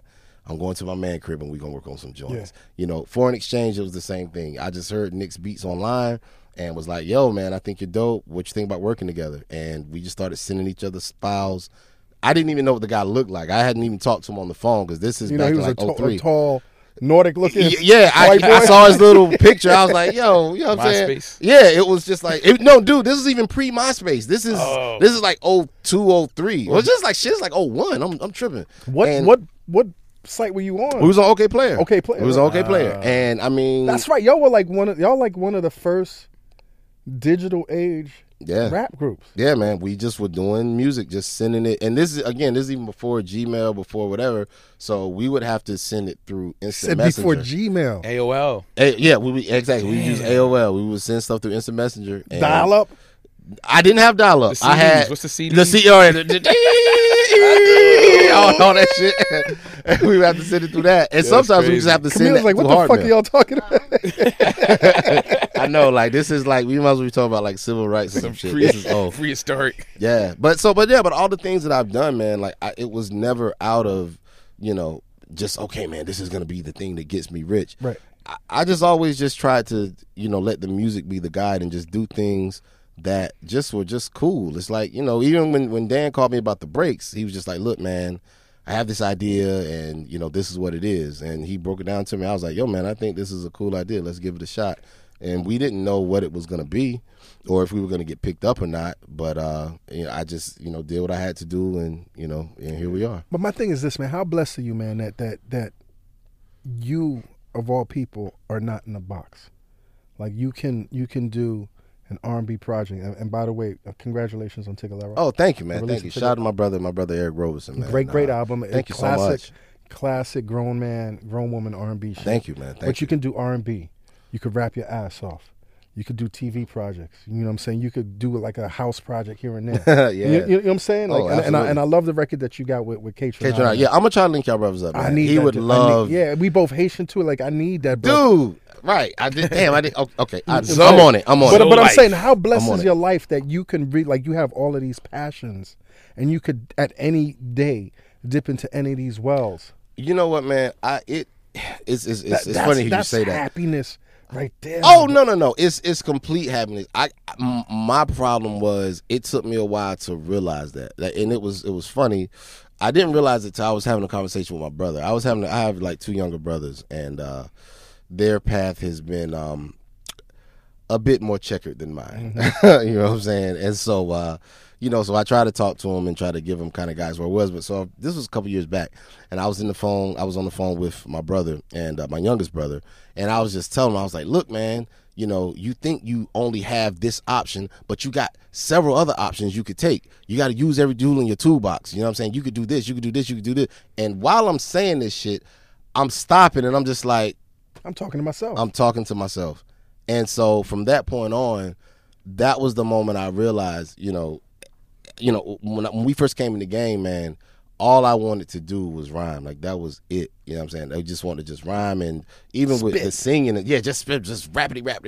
I'm going to my man crib, and we're going to work on some joints. Yeah. Foreign Exchange, it was the same thing. I just heard Nick's beats online, and was like, yo, man, I think you're dope. What you think about working together? And we just started sending each other files. I didn't even know what the guy looked like. I hadn't even talked to him on the phone because this is back in like 03. He was a tall, Nordic-looking white boy. I saw his little picture. I was like, yo, you know what I'm saying? Yeah, it was just like, this is even pre-MySpace. This is like 02, 03. Well, it's just like, shit's like 01. I'm tripping. What site were you on? We was on OK Player. And I mean. That's right. Y'all were like one of the first digital age rap groups. Yeah, man. We just were doing music, just sending it. And this is even before Gmail, before whatever. So we would have to send it through Instant Messenger. Before Gmail. AOL. Exactly. Damn. We use AOL. We would send stuff through Instant Messenger. Dial up? I didn't have dial up. I had. What's the CD? The CD. All that shit. And we would have to send it through that. And sometimes we just have to send it through hard mail. What the fuck are y'all talking about? I know, like, this is like, we might as well be talking about like civil rights and some shit. This is prehistoric. Yeah. But all the things that I've done, man, like, it was never out of, just, okay, man, this is going to be the thing that gets me rich. Right. I just always just tried to, let the music be the guide and just do things that just were just cool. It's like, you know, even when Dan called me about The Breaks, he was just like, look, man, I have this idea and, you know, this is what it is. And he broke it down to me. I was like, yo, man, I think this is a cool idea. Let's give it a shot. And we didn't know what it was going to be or if we were going to get picked up or not. But you know, I just, you know, did what I had to do and, you know, and here we are. But my thing is this, man, how blessed are you, man, that you, of all people, are not in a box. Like you can do an R&B project. And by the way, congratulations on Tigallo. Oh, thank you, man. Thank you. Shout out to my brother Eric Roberson, man. Great album. Thank you so much. Classic grown woman R&B shit. Thank you, man. But you can do R&B. You could rap your ass off. You could do TV projects. You know what I'm saying? You could do like a house project here and there. Yeah. You know what I'm saying? Like, and I love the record that you got with Kaytranada. Yeah, I'm going to try to link y'all brothers up, man. I need he that, would dude. Love. Yeah, we both Haitian too. Like, I need that, bro. Dude. Right. I did. Okay. I'm on it. But I'm saying, how blessed is your life that you can read, like you have all of these passions and you could at any day dip into any of these wells. You know what, man? It's funny you say that. Happiness. Right there. Oh, no. It's complete happiness. My problem was it took me a while to realize that. And it was funny. I didn't realize it till I was having a conversation with my brother. I have like two younger brothers, and their path has been a bit more checkered than mine. Mm-hmm. You know what I'm saying? And so you know, so I try to talk to him and try to give him kind of guys where it was. But so this was a couple years back, and I was on the phone with my brother and my youngest brother, and I was just telling him, I was like, look, man, you know, you think you only have this option, but you got several other options you could take. You got to use every tool in your toolbox. You know what I'm saying? You could do this, you could do this, you could do this. And while I'm saying this shit, I'm stopping and I'm just like, I'm talking to myself. And so from that point on, that was the moment I realized, you know, when we first came in the game, man, all I wanted to do was rhyme. Like, that was it. You know what I'm saying? I just wanted to just rhyme. And even spit with the singing, yeah, just spit, just rappity rap,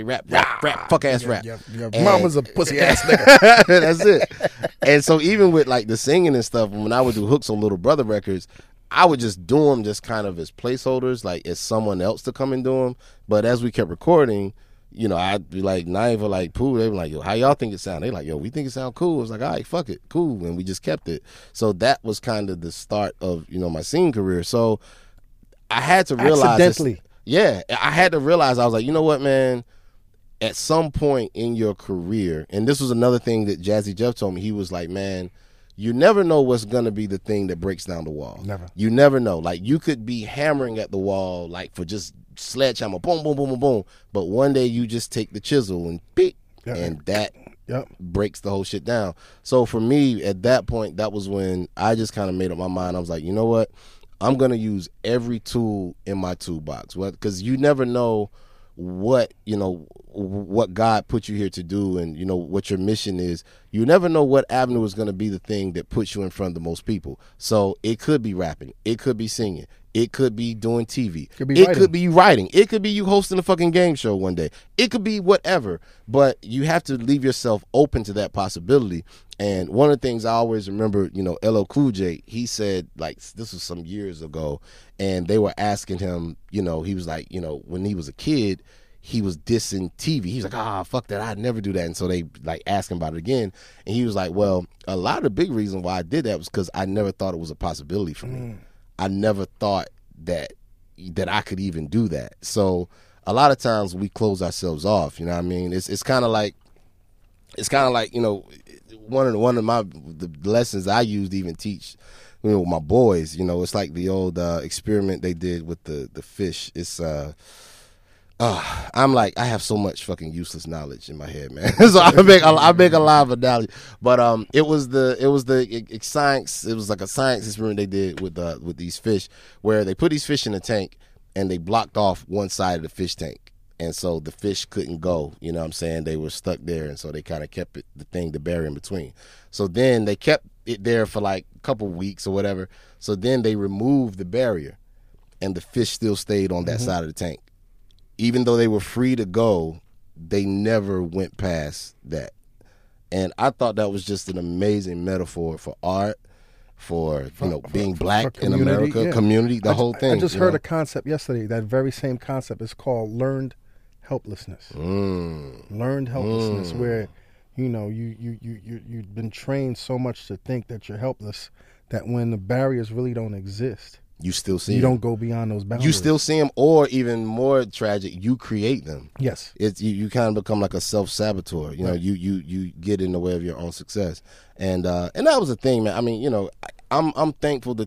fuck-ass rap. Your mama's a pussy-ass nigga. That's it. And so even with, like, the singing and stuff, when I would do hooks on Little Brother records, I would just do them just kind of as placeholders, like, as someone else to come and do them. But as we kept recording, you know, I'd be like, Naive or like Pooh, they were like, yo, how y'all think it sound? They like, yo, we think it sound cool. I was like, all right, fuck it, cool. And we just kept it. So that was kind of the start of, you know, my singing career. So I had to realize. Accidentally. Yeah, I had to realize, I was like, you know what, man, at some point in your career, and this was another thing that Jazzy Jeff told me, he was like, man, you never know what's going to be the thing that breaks down the wall. Never. You never know. Like, you could be hammering at the wall, like, for just sledgehammer, boom, boom, boom, boom, boom. But one day you just take the chisel and beep, and that breaks the whole shit down. So for me, at that point, that was when I just kind of made up my mind. I was like, you know what? I'm going to use every tool in my toolbox. Because you never know what, you know, what God put you here to do and, you know, what your mission is. You never know what avenue is going to be the thing that puts you in front of the most people. So it could be rapping. It could be singing. It could be doing TV. It could be writing. It could be you hosting a fucking game show one day. It could be whatever. But you have to leave yourself open to that possibility. And one of the things I always remember, you know, LL Cool J, he said, like, this was some years ago, and they were asking him, you know, he was like, you know, when he was a kid, he was dissing TV. He was like, fuck that, I'd never do that. And so they, like, asked him about it again. And he was like, well, a lot of the big reason why I did that was because I never thought it was a possibility for me. I never thought that I could even do that. So a lot of times we close ourselves off, you know what I mean? It's kind of like, you know, one of the lessons I used to even teach, you know, with my boys, you know, it's like the old experiment they did with the fish. It's I'm like, I have so much fucking useless knowledge in my head, man. So I make a lot of knowledge, but it was like a science experiment they did with these fish, where they put these fish in a tank and they blocked off one side of the fish tank. And so the fish couldn't go, you know what I'm saying? They were stuck there, and so they kind of kept it, the barrier in between. So then they kept it there for like a couple weeks or whatever. So then they removed the barrier, and the fish still stayed on that side of the tank. Even though they were free to go, they never went past that. And I thought that was just an amazing metaphor for art, for black in America, community, whole thing. I just heard a concept yesterday, that very same concept is called learned helplessness, where you know, you've been trained so much to think that you're helpless that when the barriers really don't exist, you still see them. You don't go beyond those boundaries. You still see them, or even more tragic, you create them. Yes. It's, you kind of become like a self-saboteur. You know, right. you get in the way of your own success. And that was the thing, man. I mean, you know, I'm thankful. The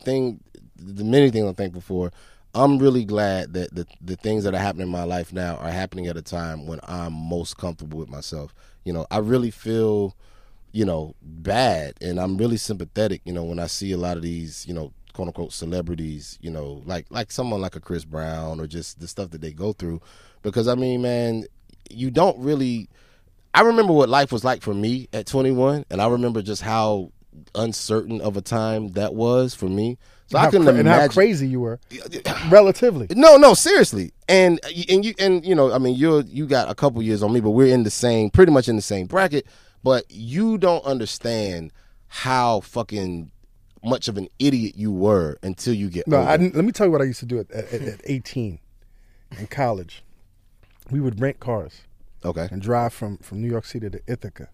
many things I'm thankful for, I'm really glad that the things that are happening in my life now are happening at a time when I'm most comfortable with myself. You know, I really feel, you know, bad, and I'm really sympathetic, you know, when I see a lot of these, you know, quote unquote celebrities, you know, like someone like a Chris Brown, or just the stuff that they go through. Because I mean, man, you don't really, I remember what life was like for me at 21, and I remember just how uncertain of a time that was for me. So I couldn't imagine how crazy you were. Relatively. No, seriously. And you know, I mean, you got a couple years on me, but we're in the same, pretty much in the same bracket. But you don't understand how fucking much of an idiot you were until you get older. Let me tell you what I used to do at 18 in college. We would rent cars, okay, and drive from New York City to Ithaca.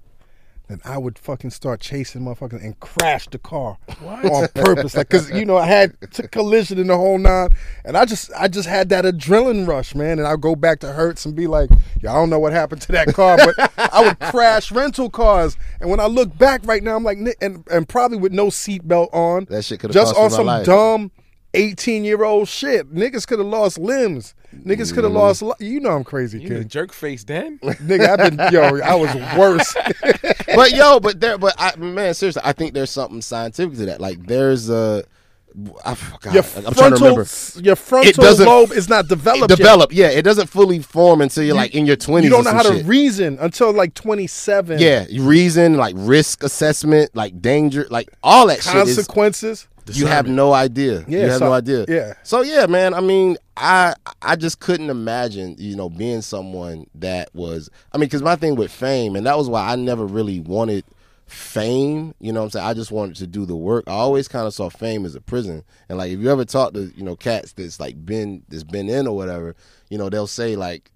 And I would fucking start chasing motherfuckers and crash the car on purpose, like, cause you know I had to collision in the whole nine, and I just had that adrenaline rush, man. And I'd go back to Hertz and be like, "Yo, I don't know what happened to that car," but I would crash rental cars. And when I look back right now, I'm like, and probably with no seatbelt on, that shit could have just cost on me my some life. Dumb 18-year-old shit. Niggas could have lost limbs. Niggas could have lost. You know I'm crazy, kid. You the jerk face, Dan. Nigga, I was worse. but seriously, I think there's something scientific to that. Like, there's a, I'm trying to remember. Your frontal lobe is not developed. Developed yet. Yeah. It doesn't fully form until you're like in your 20s. You don't know how to reason until like 27. Yeah, reason, like risk assessment, like danger, like all that consequences. You have no idea. Yeah, you have no idea. Yeah. So yeah, man. I mean, I just couldn't imagine, you know, being someone that was. I mean, because my thing with fame, and that was why I never really wanted fame. You know what I'm saying? I just wanted to do the work. I always kind of saw fame as a prison. And like, if you ever talk to, you know, cats that's like been in or whatever, you know, they'll say like,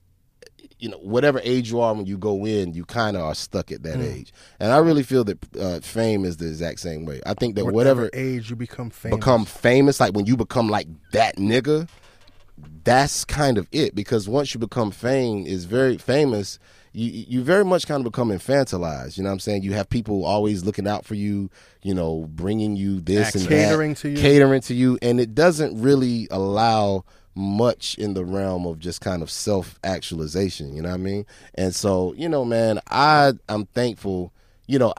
you know, whatever age you are when you go in, you kind of are stuck at that age. And I really feel that fame is the exact same way. I think that whatever age you become famous, like when you become like that nigga, that's kind of it. Because once you become famous, you very much kind of become infantilized. You know what I'm saying? You have people always looking out for you, you know, bringing you this and catering to you. And it doesn't really allow much in the realm of just kind of self-actualization, you know what I mean? And so, you know, man, I'm thankful, you know,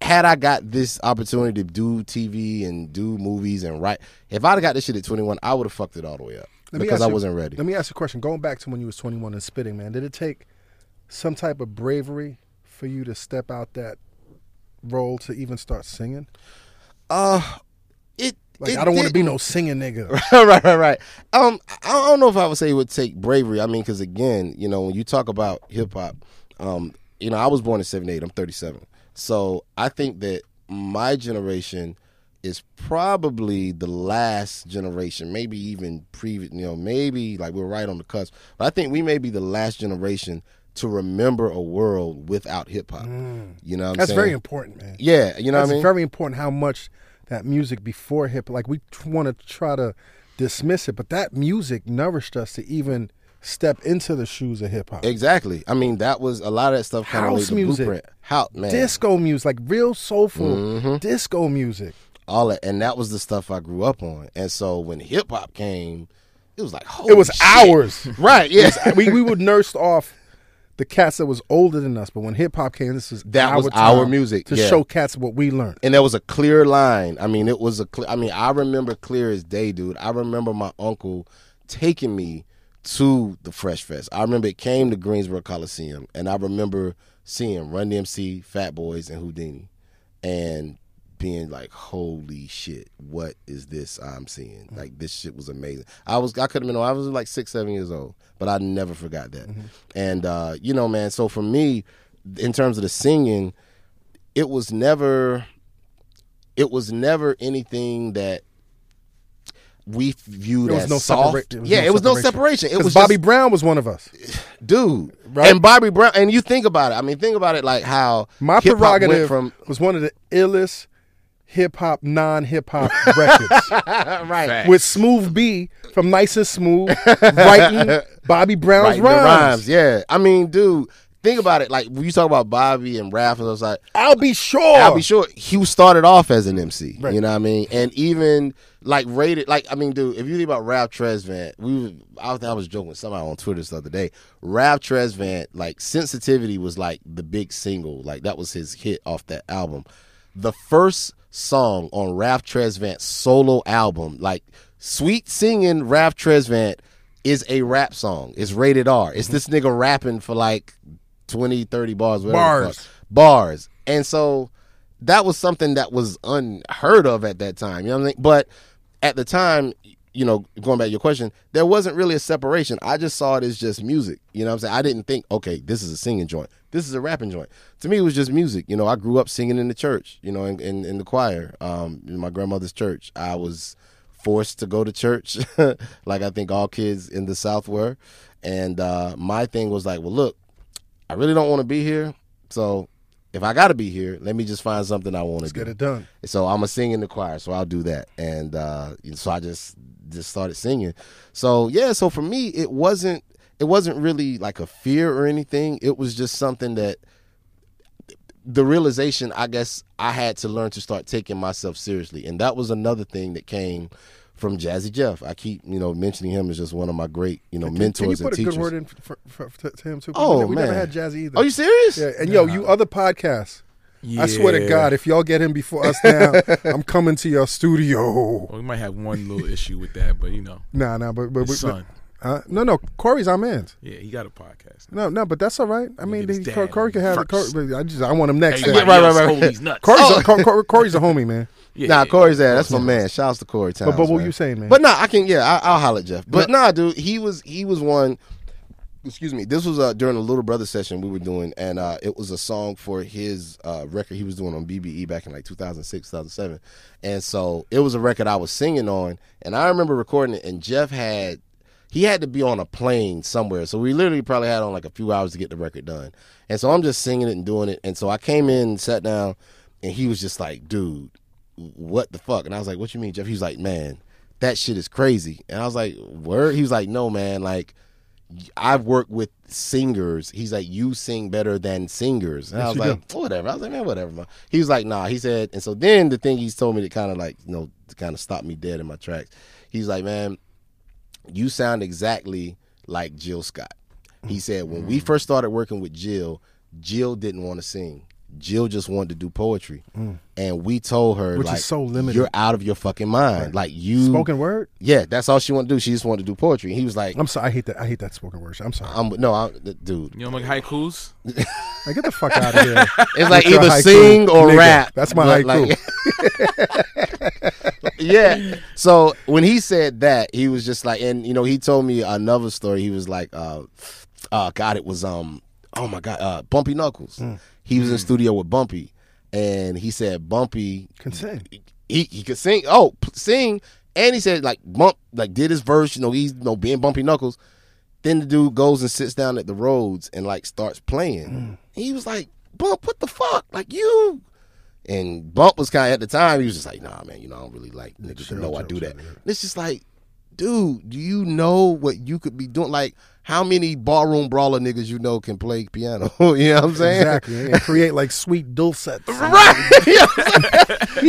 had I got this opportunity to do TV and do movies and write, if I'd have got this shit at 21, I would have fucked it all the way up because I wasn't ready. Let me ask you a question. Going back to when you was 21 and spitting, man, did it take some type of bravery for you to step out that role to even start singing? Like, I don't want to be no singing nigga. Right. I don't know if I would say it would take bravery. I mean, because again, you know, when you talk about hip hop, you know, I was born in 78. I'm 37. So I think that my generation is probably the last generation, maybe even previous, you know, maybe like we're right on the cusp. But I think we may be the last generation to remember a world without hip hop. You know what I'm saying? That's very important, man. Yeah, you know what I mean? It's very important how much that music before hip, like we want to try to dismiss it, but that music nourished us to even step into the shoes of hip hop. Exactly. I mean, that was a lot of that stuff kind of like the blueprint. House music, disco music, like real soulful disco music. All that, and that was the stuff I grew up on. And so when hip hop came, it was like holy shit. It was ours, right? Yeah, we were nursed off the cats that was older than us, but when hip hop came, that was our music to show cats what we learned, and there was a clear line. I mean, it was a clear. I mean, I remember clear as day, dude. I remember my uncle taking me to the Fresh Fest. I remember it came to Greensboro Coliseum, and I remember seeing Run DMC, Fat Boys, and Houdini, and being like, holy shit, what is this I'm seeing? Like, this shit was amazing. I could have been, I was like 6, 7 years old, but I never forgot that. And, you know, man, so for me, in terms of the singing, it was never anything that we viewed as soft. It was no separation. Because Bobby Brown was one of us. dude. Right? And Bobby Brown, and you think about it. I mean, think about it like how My Prerogative was one of the illest hip-hop, non-hip-hop records. Right. Fact. With Smooth B from Nice and Smooth writing Bobby Brown's rhymes. Yeah. I mean, dude, think about it. Like, when you talk about Bobby and rap, and I was like, I'll be sure. He started off as an MC. Right. You know what I mean? And even, like, rated, like, I mean, dude, if you think about Ralph Tresvant, I was joking with somebody on Twitter the other day. Ralph Tresvant, like, Sensitivity was, like, the big single. Like, that was his hit off that album. The first song on Ralph Tresvant's solo album, like Sweet Singing Ralph Tresvant, is a rap song. It's rated R. It's this nigga rapping for like 20, 30 bars. Bars. And so that was something that was unheard of at that time. You know what I mean? But at the time, you know, going back to your question, there wasn't really a separation. I just saw it as just music. You know what I'm saying? I didn't think, okay, this is a singing joint. This is a rapping joint. To me, it was just music. You know, I grew up singing in the church, you know, in the choir, in my grandmother's church. I was forced to go to church, like I think all kids in the South were. And my thing was like, well, look, I really don't want to be here, so if I got to be here, let me just find something I want to do. Let's get it done. So I'm going to sing in the choir, so I'll do that. And so I just started singing. So, yeah, so for me, it wasn't really like a fear or anything. It was just something that the realization, I guess, I had to learn to start taking myself seriously. And that was another thing that came from Jazzy Jeff. I keep, you know, mentioning him as just one of my great, you know, mentors and teachers. Can you put a good word in to him, too? Oh, we never had Jazzy either. Are you serious? Yeah, and, yo, you other podcasts. Yeah. I swear to God, if y'all get him before us now, I'm coming to your studio. Well, we might have one little issue with that, but, you know. Nah, but his son. No, Corey's our man. Yeah, he got a podcast. No, but that's all right. I mean, Corey can have it. I want him next. Hey, right. Corey's a homie, man. Yeah, Corey's there. That's my man. Shouts to Corey Towns. But what were you saying, man? But nah, I can. Yeah, I'll holler at Jeff. But nah, dude, he was one. Excuse me. This was during a Little Brother session we were doing, and it was a song for his record he was doing on BBE back in like 2006, 2007, and so it was a record I was singing on, and I remember recording it, and Jeff had. He had to be on a plane somewhere. So we literally probably had on like a few hours to get the record done. And so I'm just singing it and doing it. And so I came in and sat down, and he was just like, dude, what the fuck? And I was like, what you mean, Jeff? He was like, man, that shit is crazy. And I was like, word? He was like, no, man, like, I've worked with singers. He's like, you sing better than singers. And I was like, whatever. I was like, man, whatever, man. He was like, nah. He said, and so then the thing he's told me that kind of like, you know, to kind of stop me dead in my tracks. He's like, man, you sound exactly like Jill Scott. He said, when we first started working with Jill didn't want to sing. Jill just wanted to do poetry. And we told her, which like, is so limited. You're out of your fucking mind. Right. Like you. Spoken word? Yeah, that's all she wanted to do. She just wanted to do poetry. And he was like, I'm sorry. I hate that spoken word. I'm sorry. Dude. You don't like haikus? Like, get the fuck out of here. It's like either sing or nigga. Rap. That's my haiku. Like, yeah. So when he said that, he was just like, and you know, he told me another story. He was like, God, it was Bumpy Knuckles. He was in the studio with Bumpy, and he said Bumpy can sing. He could sing. Oh, sing. And he said like Bump like did his verse, you know, he's, you know, being Bumpy Knuckles. Then the dude goes and sits down at the Rhodes and like starts playing. And he was like, Bump, what the fuck? Like you. And Bump was kind of, at the time, he was just like, nah, man, you know, I don't really like niggas to know I do that. And it's just like, dude, do you know what you could be doing? Like, how many barroom brawler niggas you know can play piano? You know what I'm saying? Exactly. And create, like, sweet dulcets. Right.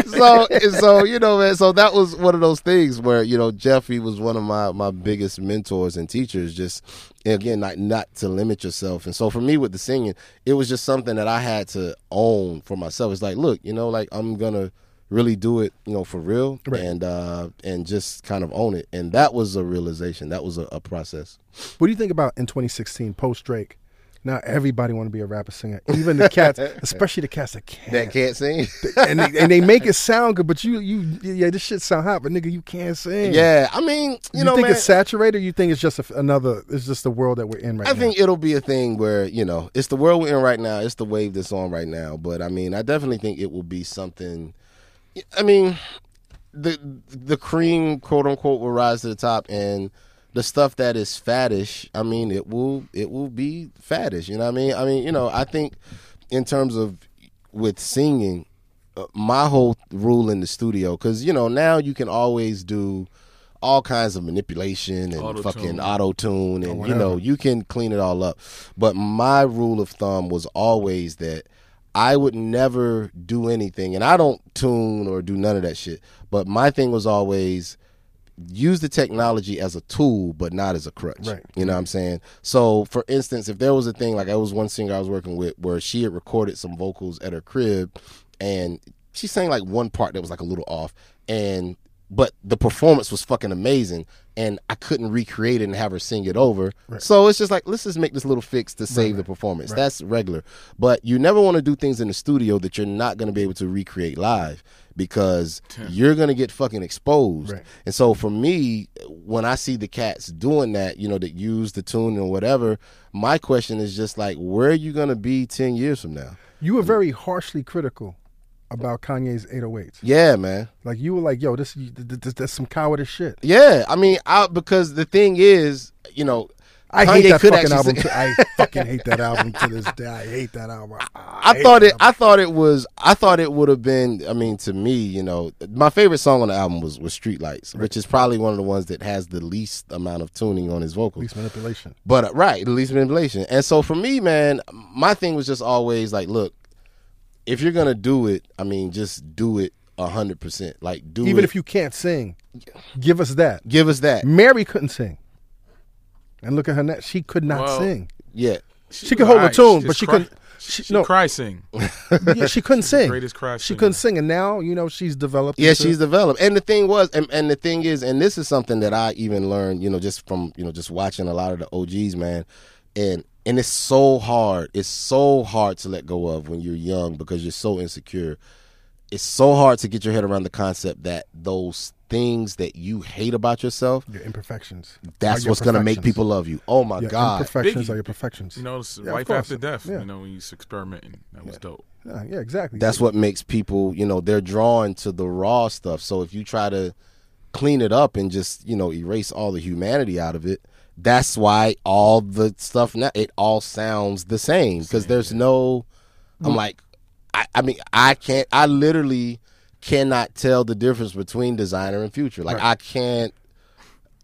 so, you know, man, so that was one of those things where, you know, Jeffy was one of my biggest mentors and teachers, just, again, like, not to limit yourself. And so for me with the singing, it was just something that I had to own for myself. It's like, look, you know, like, I'm going to really do it, you know, for real, right. and just kind of own it. And that was a realization. That was a process. What do you think about in 2016, post-Drake? Now everybody want to be a rapper singer, even the cats, especially the cats that can't. That can't sing. And they make it sound good, but you, this shit sound hot, but nigga, you can't sing. Yeah, I mean, you know, think man, it's saturated, or you think it's just it's just the world that we're in right now? I think it'll be a thing where, you know, it's the world we're in right now, it's the wave that's on right now, but I mean, I definitely think it will be something. I mean, the cream, quote unquote, will rise to the top, and the stuff that is faddish, I mean, it will be faddish. You know what I mean? I mean, you know, I think in terms of with singing, my whole rule in the studio, because, you know, now you can always do all kinds of manipulation and auto-tune. Fucking auto-tune and, you know, you can clean it all up. But my rule of thumb was always that I would never do anything, and I don't tune or do none of that shit, but my thing was always use the technology as a tool but not as a crutch. Right. You know what I'm saying? So, for instance, if there was a thing, like I was one singer I was working with where she had recorded some vocals at her crib and she sang like one part that was like a little off, and but the performance was fucking amazing, and I couldn't recreate it and have her sing it over. Right. So it's just like, let's just make this little fix to save the performance. Right. That's regular. But you never want to do things in the studio that you're not going to be able to recreate live, because you're going to get fucking exposed. Right. And so for me, when I see the cats doing that, you know, that use the tune and whatever, my question is just like, where are you going to be 10 years from now? You were very harshly critical about Kanye's 808s. Yeah, man. Like, you were like, yo, that's some cowardice shit. Yeah, I mean, because the thing is, you know, I Kanye hate that could fucking album. I fucking hate that album to this day. I hate that album. I thought it would have been, I mean, to me, you know, my favorite song on the album was Streetlights, right, which is probably one of the ones that has the least amount of tuning on his vocals. Least manipulation. But, the least manipulation. And so for me, man, my thing was just always like, look, if you're going to do it, I mean, just do it 100%. Like, do it. Even if you can't sing, give us that. Give us that. Mary couldn't sing. And look at her now. She could not sing. Yeah. She could hold a tune, but she couldn't. She cry sing. Yeah, she couldn't sing. Greatest cry singer. She couldn't sing, and now, you know, she's developed. Yeah, she's developed. And the thing was, and the thing is, and this is something that I even learned, you know, just from, you know, just watching a lot of the OGs, man, and it's so hard. It's so hard to let go of when you're young because you're so insecure. It's so hard to get your head around the concept that those things that you hate about yourself, your imperfections, that's what's going to make people love you. Oh my God. Imperfections are your perfections. You know, it's life after death, you know, when you're experimenting. That was dope. Yeah, exactly. That's what makes people, you know, they're drawn to the raw stuff. So if you try to clean it up and just, you know, erase all the humanity out of it, that's why all the stuff now, it all sounds the same, because there's no, I'm like, I literally cannot tell the difference between designer and future. Like, I can't,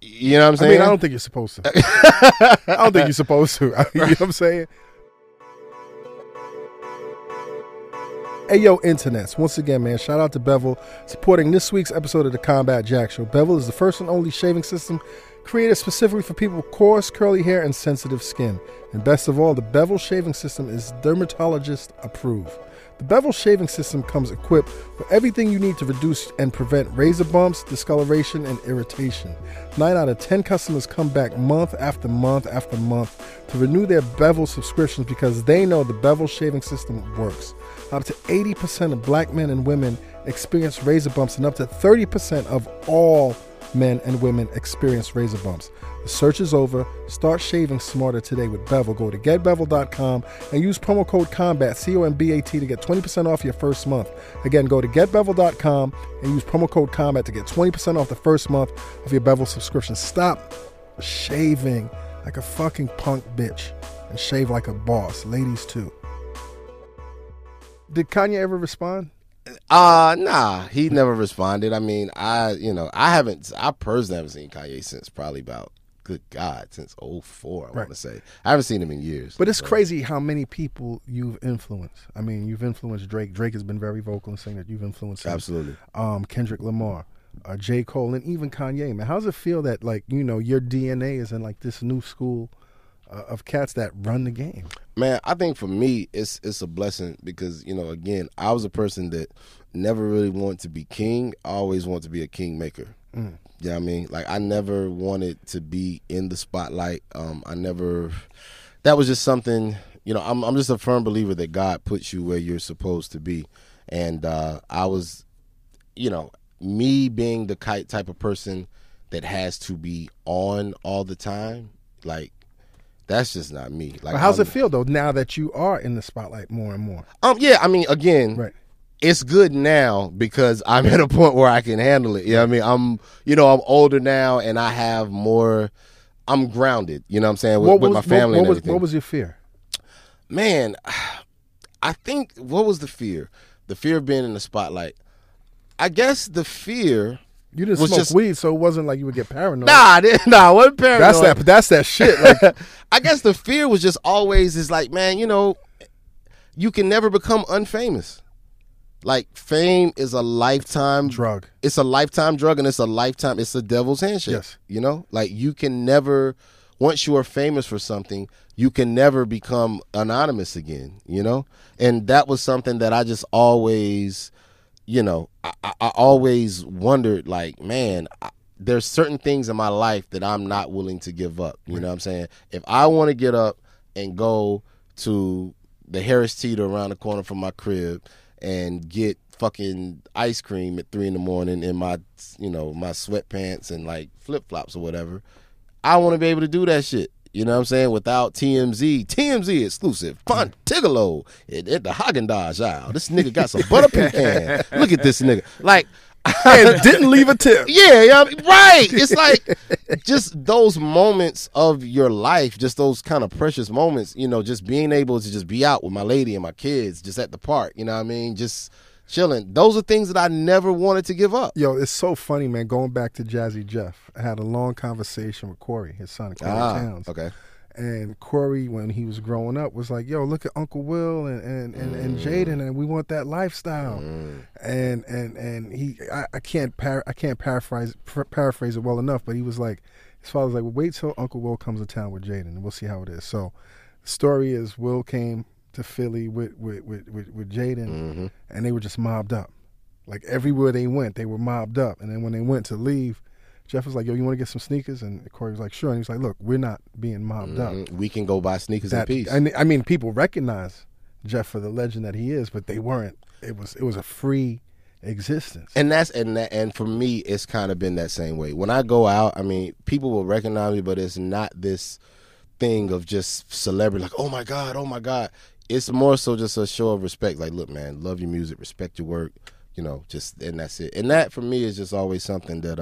you know what I'm saying? I mean, I don't think you're supposed to. I don't think you're supposed to. I mean, you know what I'm saying? Hey, yo, internets. Once again, man, shout out to Bevel, supporting this week's episode of the Combat Jack Show. Bevel is the first and only shaving system created specifically for people with coarse, curly hair and sensitive skin. And best of all, the Bevel shaving system is dermatologist approved. The Bevel shaving system comes equipped with everything you need to reduce and prevent razor bumps, discoloration, and irritation. 9 out of 10 customers come back month after month after month to renew their Bevel subscriptions because they know the Bevel shaving system works. Up to 80% of black men and women experience razor bumps, and up to 30% of all men and women experience razor bumps. The search is over. Start shaving smarter today with Bevel. Go to getbevel.com and use promo code COMBAT, C-O-M-B-A-T, to get 20% off your first month. Again, go to getbevel.com and use promo code COMBAT to get 20% off the first month of your Bevel subscription. Stop shaving like a fucking punk bitch and shave like a boss. Ladies, too. Did Kanye ever respond? Nah, he never responded. I mean, I personally haven't seen Kanye since probably about, good God, since 2004, I want to say. I haven't seen him in years. But it's crazy how many people you've influenced. I mean, you've influenced Drake. Drake has been very vocal in saying that you've influenced him. Absolutely. Kendrick Lamar, J. Cole, and even Kanye, man. How does it feel that, like, you know, your DNA is in, like, this new school of cats that run the game? Man, I think for me, it's a blessing because, you know, again, I was a person that never really wanted to be king. I always wanted to be a kingmaker. Mm. You know what I mean? Like, I never wanted to be in the spotlight. That was just something, you know, I'm just a firm believer that God puts you where you're supposed to be. And I was, you know, me being the type of person that has to be on all the time, like, that's just not me. Like, how's it feel though now that you are in the spotlight more and more? Yeah, I mean, again, it's good now because I'm at a point where I can handle it. You know what I mean? I'm older now and I have more I'm grounded, you know what I'm saying, with my family and everything. What was your fear? Man, I think, what was the fear? The fear of being in the spotlight. I guess the fear... You didn't smoke weed, so it wasn't like you would get paranoid. Nah, I wasn't paranoid. That's that shit. Like, I guess the fear was just always is like, man, you know, you can never become unfamous. Like, fame is a lifetime drug. It's a lifetime drug, and it's the devil's handshake. Yes. You know? Like, you can never, once you are famous for something, you can never become anonymous again, you know? And that was something that I just always... You know, I always wondered, like, man, there's certain things in my life that I'm not willing to give up. You know what I'm saying? If I want to get up and go to the Harris Teeter around the corner from my crib and get fucking ice cream at 3 a.m. in my, you know, my sweatpants and like flip-flops or whatever, I want to be able to do that shit. You know what I'm saying? Without TMZ exclusive. Fun Tigallo at the Haagen-Dazs aisle. This nigga got some butter pecan. Look at this nigga. Like, and didn't leave a tip. Yeah, right. It's like just those moments of your life, just those kind of precious moments, you know, just being able to just be out with my lady and my kids, just at the park, you know what I mean? Just chilling. Those are things that I never wanted to give up. Yo, it's so funny, man. Going back to Jazzy Jeff, I had a long conversation with Corey, his son, Corey Towns. Okay. And Corey, when he was growing up, was like, yo, look at Uncle Will and Jaden, and we want that lifestyle. And he, I can't paraphrase it well enough, but he was like, his father's like, well, wait till Uncle Will comes to town with Jaden, and we'll see how it is. So the story is, Will came to Philly with Jaden, and they were just mobbed up. Like, everywhere they went, they were mobbed up. And then when they went to leave, Jeff was like, yo, you want to get some sneakers? And Corey was like, sure. And he was like, look, we're not being mobbed up. We can go buy sneakers in peace. And I mean, people recognize Jeff for the legend that he is, but they weren't. It was a free existence. And for me, it's kind of been that same way. When I go out, I mean, people will recognize me, but it's not this thing of just celebrity, like, oh my God. It's more so just a show of respect. Like, look, man, love your music, respect your work, you know, just, and that's it. And that, for me, is just always something that,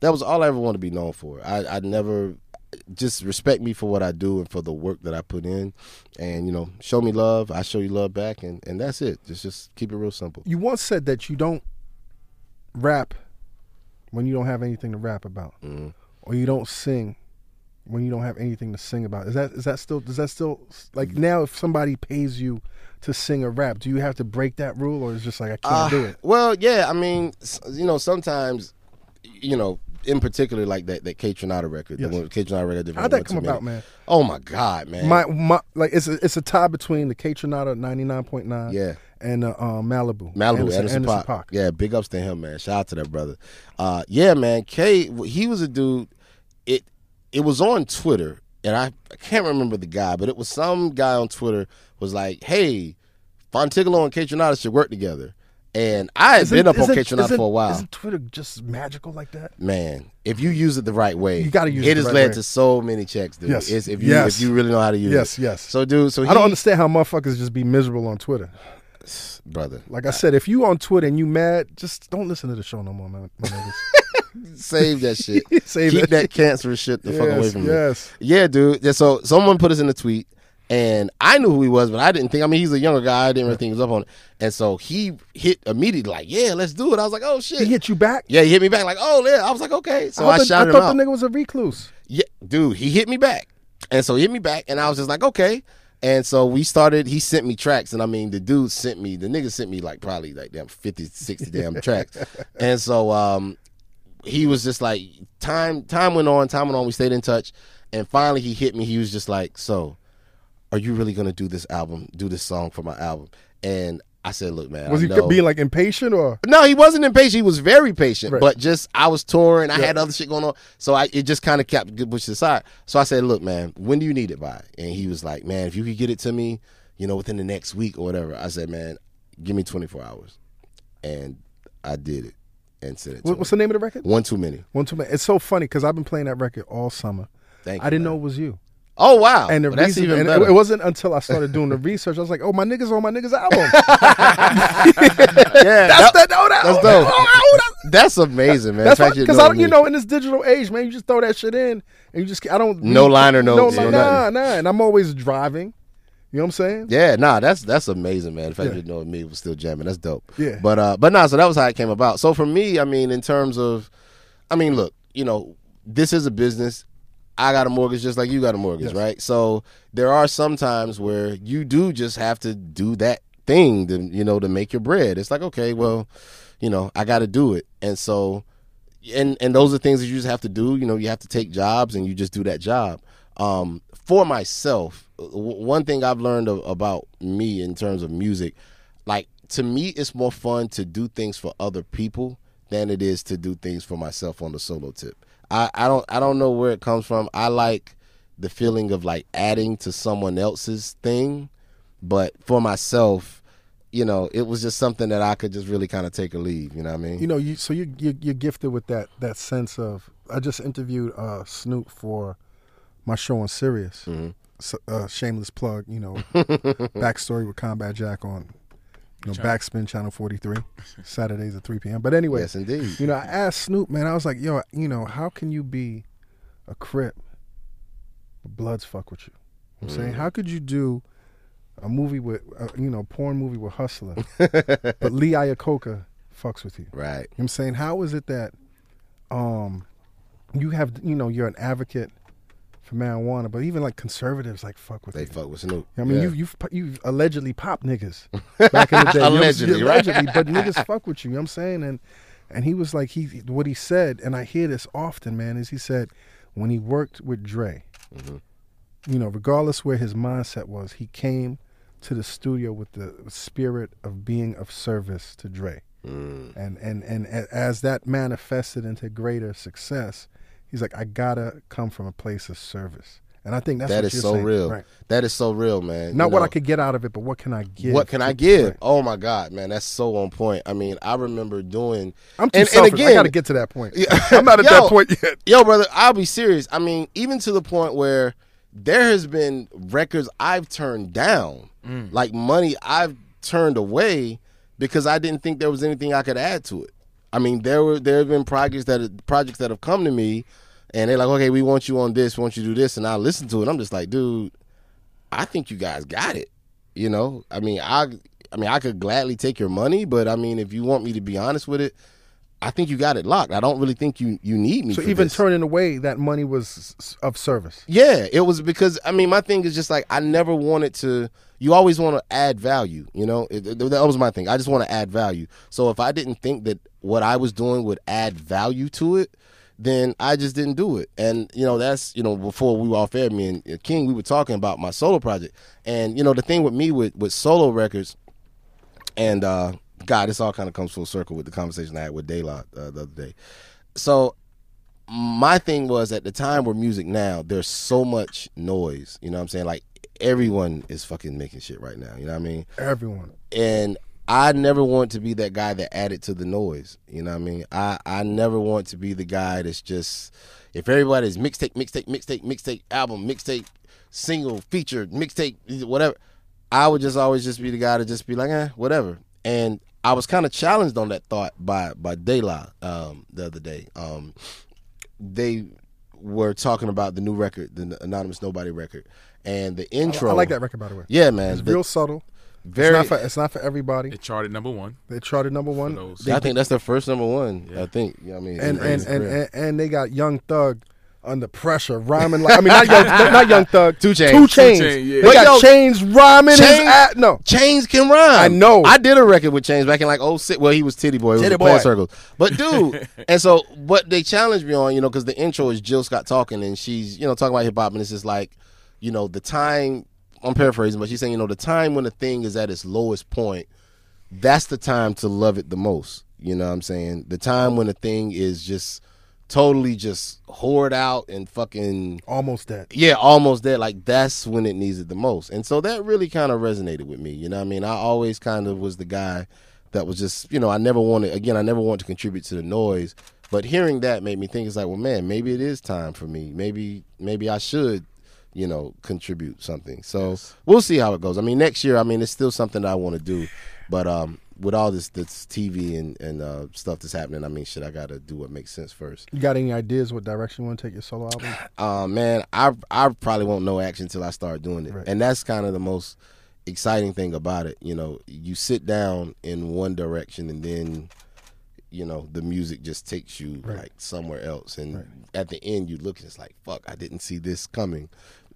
that was all I ever wanted to be known for. I never, just respect me for what I do and for the work that I put in. And, you know, show me love, I show you love back, and that's it. Just keep it real simple. You once said that you don't rap when you don't have anything to rap about. Mm-hmm. Or you don't sing when you don't have anything to sing about. Is that still like, now if somebody pays you to sing a rap, do you have to break that rule, or is it just like, I can't do it? Well, yeah, I mean, you know, sometimes, you know, in particular, like that Kaytranada record. Yes. The Kaytranada record. How'd that come about, man? Oh my God, man. My like, it's a tie between the Kaytranada 99.9 and Malibu Anderson Park. Yeah, big ups to him, man. Shout out to that brother. Yeah, man, K, he was a dude. It was on Twitter, and I can't remember the guy, but it was some guy on Twitter was like, hey, Fontigallo and Kaytranada should work together. And I had been up on Kaytranada for a while. Isn't Twitter just magical like that? Man, if you use it the right way, you gotta use it. It has led to so many checks, dude. Yes. If you really know how to use it. Yes. So, dude, I don't understand how motherfuckers just be miserable on Twitter. Brother. Like I said, if you on Twitter and you mad, just don't listen to the show no more, man. Save that shit. Keep that cancerous shit the fuck away from me. Yes. Yeah, dude. So someone put us in a tweet, and I knew who he was, but I didn't think. I mean, he's a younger guy. I didn't really think he was up on it. And so he hit immediately, like, yeah, let's do it. I was like, oh, shit. He hit you back? Yeah, he hit me back, like, oh, yeah. I was like, okay. So I shouted him out. I thought the nigga was a recluse. Yeah, dude, he hit me back. And so he hit me back, and I was just like, okay. And so we started, he sent me tracks, and I mean, the nigga sent me like probably like damn 50, 60 damn tracks. And so, he was just like, time went on, we stayed in touch, and finally he hit me. He was just like, so, are you really gonna do this song for my album? And I said, look, man, was he being like impatient or? No, he wasn't impatient, he was very patient, right. But just, I was touring, I had other shit going on, so it just kind of kept pushed aside. So I said, look, man, when do you need it by? And he was like, man, if you could get it to me, you know, within the next week or whatever. I said, man, give me 24 hours. And I did it. And said it to What's the name of the record? One Too Many. It's so funny because I've been playing that record all summer. Thank you. I didn't know it was you. Oh, wow. And the reason, that's even better. It wasn't until I started doing the research, I was like, oh, my niggas on my niggas album. Yeah. That's dope. That's amazing, man. That's because I, you know, in this digital age, man, you just throw that shit in and you just no liner, no nothing. And I'm always driving. You know what I'm saying? Yeah, nah, that's amazing, man. In fact, you know, me was still jamming. That's dope. Yeah. But nah, so that was how it came about. So for me, I mean, in terms of, I mean, look, you know, this is a business. I got a mortgage just like you got a mortgage, right? So there are some times where you do just have to do that thing, to, you know, to make your bread. It's like, okay, well, you know, I got to do it. And so, and those are things that you just have to do. You know, you have to take jobs and you just do that job. For myself, one thing I've learned about me in terms of music, like, to me, it's more fun to do things for other people than it is to do things for myself on the solo tip. I don't know where it comes from. I like the feeling of like adding to someone else's thing, but for myself, you know, it was just something that I could just really kind of take or leave. You know what I mean? You know, you're gifted with that sense of. I just interviewed Snoop for my show on Sirius. Mm-hmm. Shameless plug. You know, backstory with Combat Jack on. You know, Backspin Channel 43, Saturdays at 3 p.m. But anyway, yes, indeed. You know, I asked Snoop, man, I was like, yo, you know, how can you be a Crip, but Bloods fuck with you? You know what I'm saying? How could you do a movie with, you know, porn movie with Hustler, but Lee Iacocca fucks with you? Right. You know what I'm saying? How is it that you have, you know, you're an advocate for marijuana, but even like conservatives like fuck with They fuck with Snoop. I mean, you've allegedly popped niggas back in the day. Allegedly, right? Allegedly, but niggas fuck with you. You know what I'm saying? And he was like, what he said, and I hear this often, man, is he said when he worked with Dre, you know, regardless where his mindset was, he came to the studio with the spirit of being of service to Dre. And as that manifested into greater success, he's like, I gotta come from a place of service, and I think that's that what is so saying. Real. Right. That is so real, man. Not you what know, I could get out of it, but what can I give? What can I give? Right. Oh my God, man, that's so on point. I mean, I remember doing. I'm too selfish. And again, I gotta get to that point. Yeah. I'm not at that point yet. Yo, brother, I'll be serious. I mean, even to the point where there has been records I've turned down, like money I've turned away because I didn't think there was anything I could add to it. I mean, there have been projects that have come to me, and they're like, okay, we want you on this, we want you to do this, and I listen to it. I'm just like, dude, I think you guys got it. You know, I mean, I could gladly take your money, but I mean, if you want me to be honest with it, I think you got it locked. I don't really think you need me. So for even this. Turning away that money was of service. Yeah, it was because I mean, my thing is just like I never wanted to. You always want to add value, you know? That was my thing. I just want to add value. So if I didn't think that what I was doing would add value to it, then I just didn't do it. And, you know, that's, you know, before we were off air, me and King, we were talking about my solo project. And, you know, the thing with me with solo records, and, God, this all kind of comes full circle with the conversation I had with Daylight the other day. So my thing was, at the time where music now, there's so much noise, you know what I'm saying? Like, everyone is fucking making shit right now. You know what I mean? Everyone. And I never want to be that guy that added to the noise. You know what I mean? I never want to be the guy that's just, if everybody's mixtape, album, mixtape, single, feature, mixtape, whatever, I would just always just be the guy to just be like, whatever. And I was kind of challenged on that thought by Dayla the other day. They were talking about the new record, the Anonymous Nobody record. And the intro. I like that record, by the way. Yeah, man. It's real subtle. Very. It's not for everybody. It charted number one. I think that's their first number one. Yeah. I think. You know what I mean? And they got Young Thug under pressure, rhyming like. I mean, not Young Thug. 2 Chainz. 2 Chainz. 2 Chainz, yeah. They got Chainz rhyming. No. Chainz can rhyme. I know. I did a record with Chainz back in like 06. Well, he was Titty Boy. Titty Boy. Circles. But dude, and so what they challenged me on, you know, because the intro is Jill Scott talking, and she's, you know, talking about hip hop, and it's just like, you know, the time, I'm paraphrasing, but she's saying, you know, the time when a thing is at its lowest point, that's the time to love it the most. You know what I'm saying? The time when a thing is just totally just whored out and fucking. Almost dead. Yeah, almost dead. Like, that's when it needs it the most. And so that really kind of resonated with me. You know what I mean? I always kind of was the guy that was just, you know, I never wanted to contribute to the noise. But hearing that made me think, it's like, well, man, maybe it is time for me. Maybe I should, you know, contribute something. So we'll see how it goes. I mean, next year, I mean, it's still something that I want to do, but with all this TV and stuff that's happening, I mean, shit, I gotta do what makes sense first. You got any ideas what direction you want to take your solo album? Man, I probably won't know action until I start doing it, right. And that's kind of the most exciting thing about it. You know, you sit down in one direction and then, you know, the music just takes you right. like somewhere else, and right. at the end you look and it's like, fuck, I didn't see this coming.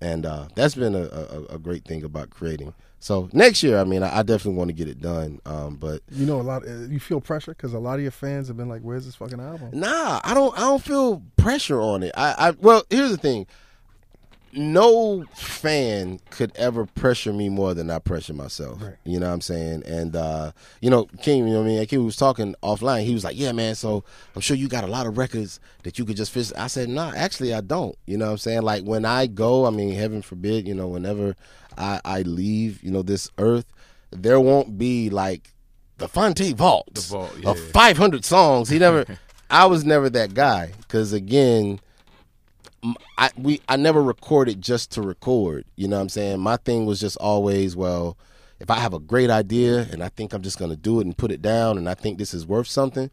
And that's been a great thing about creating. So next year, I mean, I definitely want to get it done. But you know, you feel pressure because a lot of your fans have been like, "Where's this fucking album?" Nah, I don't feel pressure on it. Well, here's the thing: no fan could ever pressure me more than I pressure myself. Right. You know what I'm saying? And you know, King, you know what I mean? King was talking offline. He was like, "Yeah, man. So I'm sure you got a lot of records that you could just fix." I said, "Nah, actually, I don't." You know what I'm saying? Like when I go, I mean, heaven forbid, you know, whenever I leave, you know, this earth, there won't be like the Fonte Vault yeah. of 500 songs. I was never that guy, because again, I never recorded just to record. You know what I'm saying? My thing was just always, well, if I have a great idea and I think I'm just going to do it and put it down and I think this is worth something,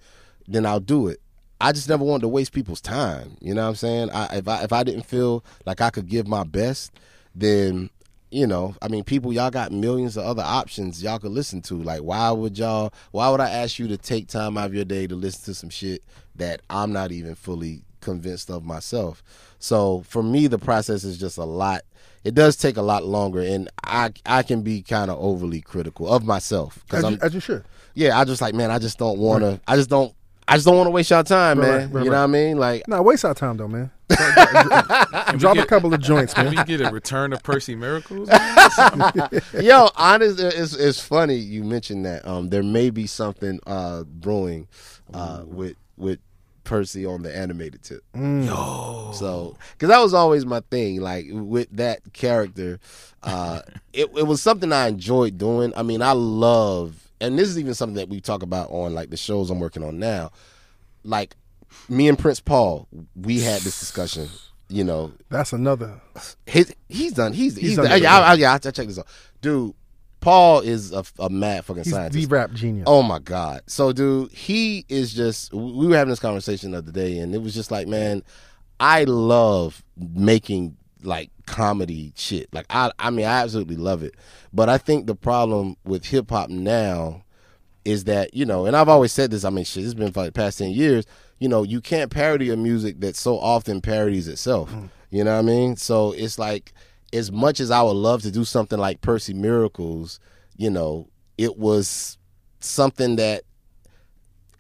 then I'll do it. I just never wanted to waste people's time. You know what I'm saying? If I didn't feel like I could give my best, then, you know, I mean, people, y'all got millions of other options y'all could listen to. Like, why would I ask you to take time out of your day to listen to some shit that I'm not even fully convinced of myself? So for me, the process is just a lot. It does take a lot longer, and I can be kind of overly critical of myself, because as you should. Yeah, I just like, man, I just don't want to. I just don't want to waste y'all time, man. Right. You know what I mean? Like, no, waste our time though, man. Drop a couple of joints, man. We get a return of Percy Miracles. Yo, honestly, it's funny you mentioned that. There may be something brewing with Percy on the animated tip. No. So, because that was always my thing, like with that character, it was something I enjoyed doing. I mean, I love, and this is even something that we talk about on like the shows I'm working on now. Like me and Prince Paul, we had this discussion. You know, that's another. He's done. He's done. I check this out, dude. Paul is a mad fucking scientist. He's the rap genius. Oh, my God. So, dude, he is just... We were having this conversation the other day, and it was just like, man, I love making, like, comedy shit. Like, I mean, I absolutely love it. But I think the problem with hip-hop now is that, you know, and I've always said this, I mean, shit, it's been for like the past 10 years, you know, you can't parody a music that so often parodies itself. Mm. You know what I mean? So it's like... as much as I would love to do something like Percy Miracles, you know, it was something that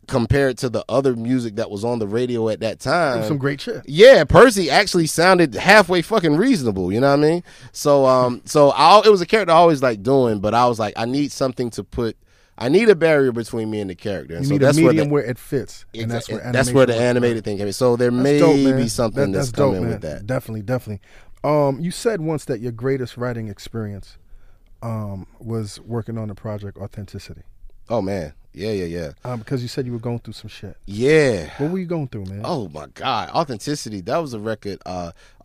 compared to the other music that was on the radio at that time. Some great shit. Yeah, Percy actually sounded halfway fucking reasonable, you know what I mean? So it was a character I always liked doing, but I was like, I need something to put, I need a barrier between me and the character. And you so need that's a medium where it fits. Exactly. And that's where the animated thing came in. So there may be something that's coming with that. Definitely. You said once that your greatest writing experience was working on the project Authenticity. Oh, man. Yeah. Because you said you were going through some shit. Yeah. What were you going through, man? Oh, my God. Authenticity, that was a record.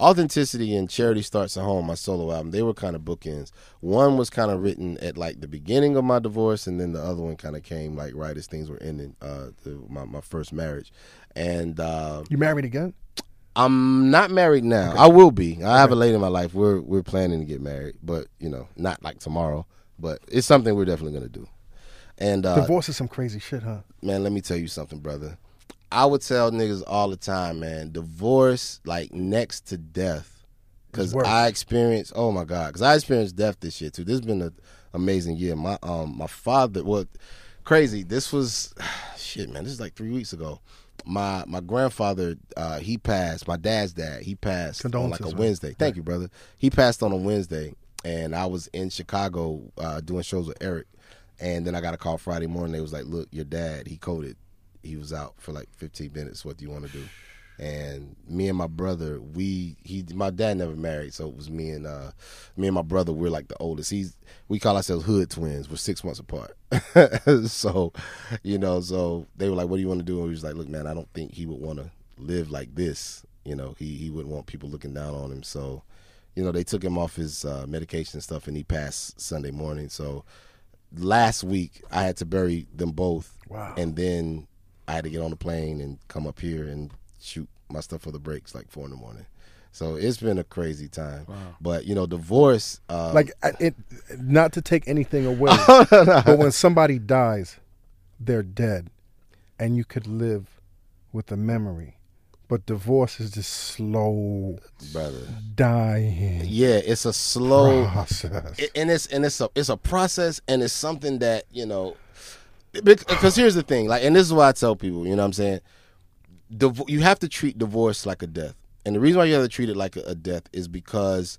Authenticity and Charity Starts at Home, my solo album, they were kind of bookends. One was kind of written at, like, the beginning of my divorce, and then the other one kind of came, like, right as things were ending, my first marriage. And you married again? I'm not married now. Okay. I will be. I have a lady in my life. We're planning to get married, but you know, not like tomorrow. But it's something we're definitely gonna do. And divorce is some crazy shit, huh? Man, let me tell you something, brother. I would tell niggas all the time, man. Divorce, like next to death, because I experienced death this year too. This has been an amazing year. My my father, crazy. This was, shit, man. This is like 3 weeks ago. My grandfather, he passed. My dad's dad, he passed on like a Wednesday. Right. Thank you, brother. He passed on a Wednesday, and I was in Chicago doing shows with Eric, and then I got a call Friday morning. They was like, look, your dad, he coded. He was out for like 15 minutes. What do you want to do? And me and my brother, my dad never married, so it was me and my brother. We're like the oldest. We call ourselves hood twins. We're 6 months apart. So, you know, so they were like, "What do you want to do?" And we was like, "Look, man, I don't think he would want to live like this. You know, he wouldn't want people looking down on him." So, you know, they took him off his medication and stuff, and he passed Sunday morning. So last week I had to bury them both. Wow. And then I had to get on the plane and come up here and shoot my stuff for The Breaks like 4 in the morning. So it's been a crazy time. Wow. But, you know, divorce. Not to take anything away, but when somebody dies, they're dead. And you could live with the memory. But divorce is just slow, brother. Dying. Yeah, it's a slow process. It's a process, and it's something that, you know, because here's the thing, like, and this is why I tell people, you know what I'm saying? You have to treat divorce like a death. And the reason why you have to treat it like a death is because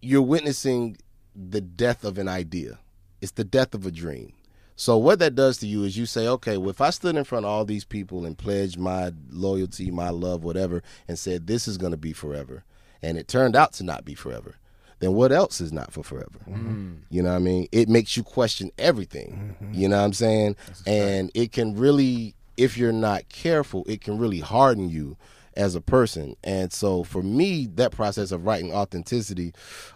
you're witnessing the death of an idea. It's the death of a dream. So what that does to you is you say, okay, well, if I stood in front of all these people and pledged my loyalty, my love, whatever, and said this is going to be forever, and it turned out to not be forever, then what else is not for forever? Mm-hmm. You know what I mean? It makes you question everything. Mm-hmm. You know what I'm saying? And it can really, if you're not careful, it can really harden you as a person. And so for me, that process of writing Authenticity,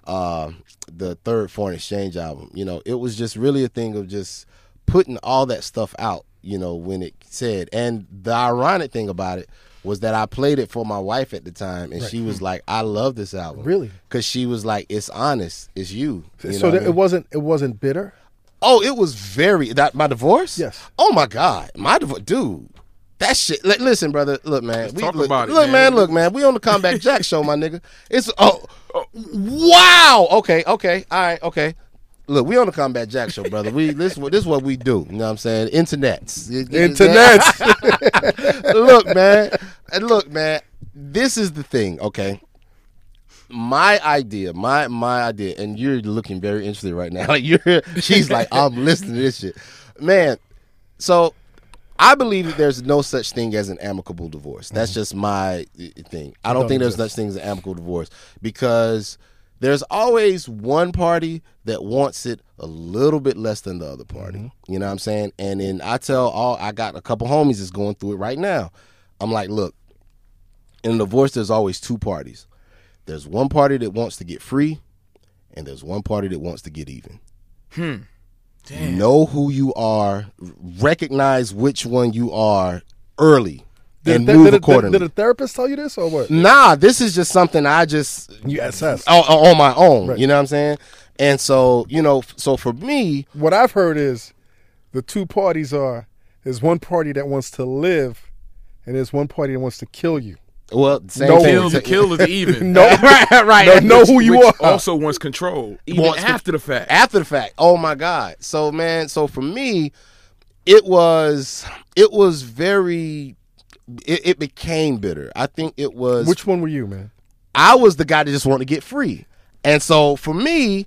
the third Foreign Exchange album, you know, it was just really a thing of just putting all that stuff out, you know, when it said. And the ironic thing about it was that I played it for my wife at the time, and she was like, I love this album. Really? Because she was like, it's honest, it's you. It wasn't bitter? Oh, it was very, my divorce? Yes. Oh my God, my divorce, dude. That shit. Listen, brother. Look, man. Look, man. We on the Combat Jack Show, my nigga. It's wow. Okay. All right. Okay. Look, we on the Combat Jack Show, brother. This is what we do. You know what I'm saying? Internets. Look, man. This is the thing. Okay. My idea, and you're looking very interested right now. Like she's like, I'm listening to this shit, man. So. I believe that there's no such thing as an amicable divorce. That's just my thing. I don't think there's such thing as an amicable divorce, because there's always one party that wants it a little bit less than the other party. Mm-hmm. You know what I'm saying? And then I got a couple homies that's going through it right now. I'm like, look, in a divorce, there's always two parties. There's one party that wants to get free, and there's one party that wants to get even. Hmm. Damn. Know who you are. Recognize which one you are early, and move accordingly. Did a therapist tell you this or what? Nah, this is just something I just assessed on my own. Right. You know what I'm saying? And so, you know, so for me, what I've heard is the two parties are: there's one party that wants to live, and there's one party that wants to kill you. Well, kill is even. No, right. Know who you are. Also wants control, even after the fact. After the fact. Oh my God. So, man. So for me, it was very. It became bitter. I think it was. Which one were you, man? I was the guy that just wanted to get free, and so for me,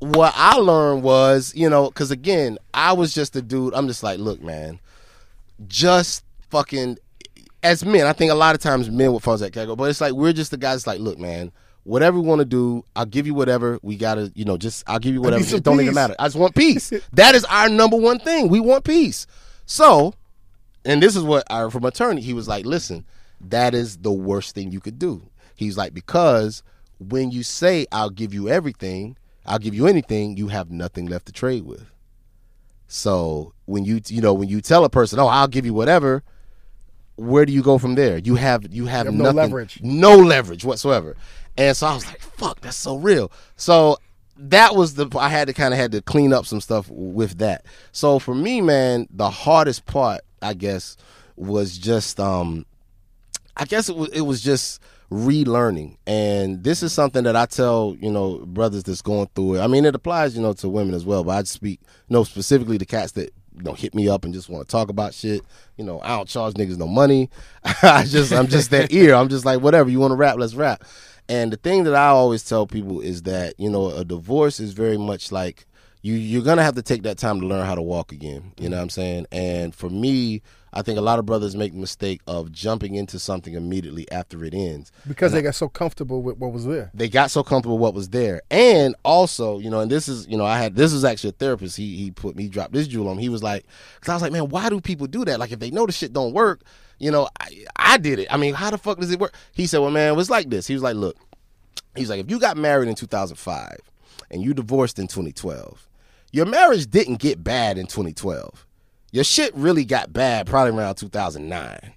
what I learned was, you know, because again, I was just a dude. I'm just like, look, man, just fucking. As men, I think a lot of times men would fall into that category, but it's like we're just the guys that's like, look, man, whatever you want to do, I'll give you whatever. We got to, you know, just I'll give you whatever. It don't even matter. I just want peace. That is our number one thing. We want peace. So, and this is what from attorney, he was like, listen, that is the worst thing you could do. He's like, because when you say I'll give you everything, I'll give you anything, you have nothing left to trade with. So when you tell a person, oh, I'll give you whatever, where do you go from there? You have nothing, no leverage whatsoever. And so I was like, fuck, that's so real. So that was I had to clean up some stuff with that. So for me, man, the hardest part, I guess, was just, it was just relearning. And this is something that I tell, you know, brothers that's going through it. I mean, it applies, you know, to women as well, but I speak, you know, specifically to cats that, you know, hit me up and just want to talk about shit. You know, I don't charge niggas no money. I'm just that ear. I'm just like, whatever, you want to rap, let's rap. And the thing that I always tell people is that, you know, a divorce is very much like you're going to have to take that time to learn how to walk again. You know what I'm saying? And for me, I think a lot of brothers make the mistake of jumping into something immediately after it ends. Because they got so comfortable with what was there. And also, you know, and this is, you know, this is actually a therapist. He dropped this jewel on me. He was like, because I was like, man, why do people do that? Like, if they know the shit don't work, you know, I did it. I mean, how the fuck does it work? He said, well, man, it was like this. He was like, look, he's like, if you got married in 2005 and you divorced in 2012, your marriage didn't get bad in 2012. Your shit really got bad probably around 2009,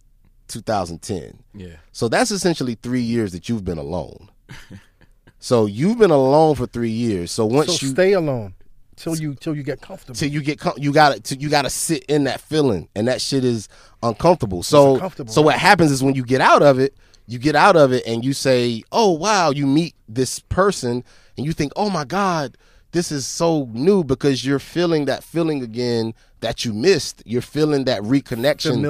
2010. Yeah. So that's essentially 3 years that you've been alone. So you've been alone for 3 years. So once you stay alone till you get comfortable. You gotta sit in that feeling, and that shit is uncomfortable. So what happens is when you get out of it, and you say, "Oh wow," you meet this person, and you think, "Oh my God, this is so new," because you're feeling that feeling again that you missed. You're feeling that reconnection,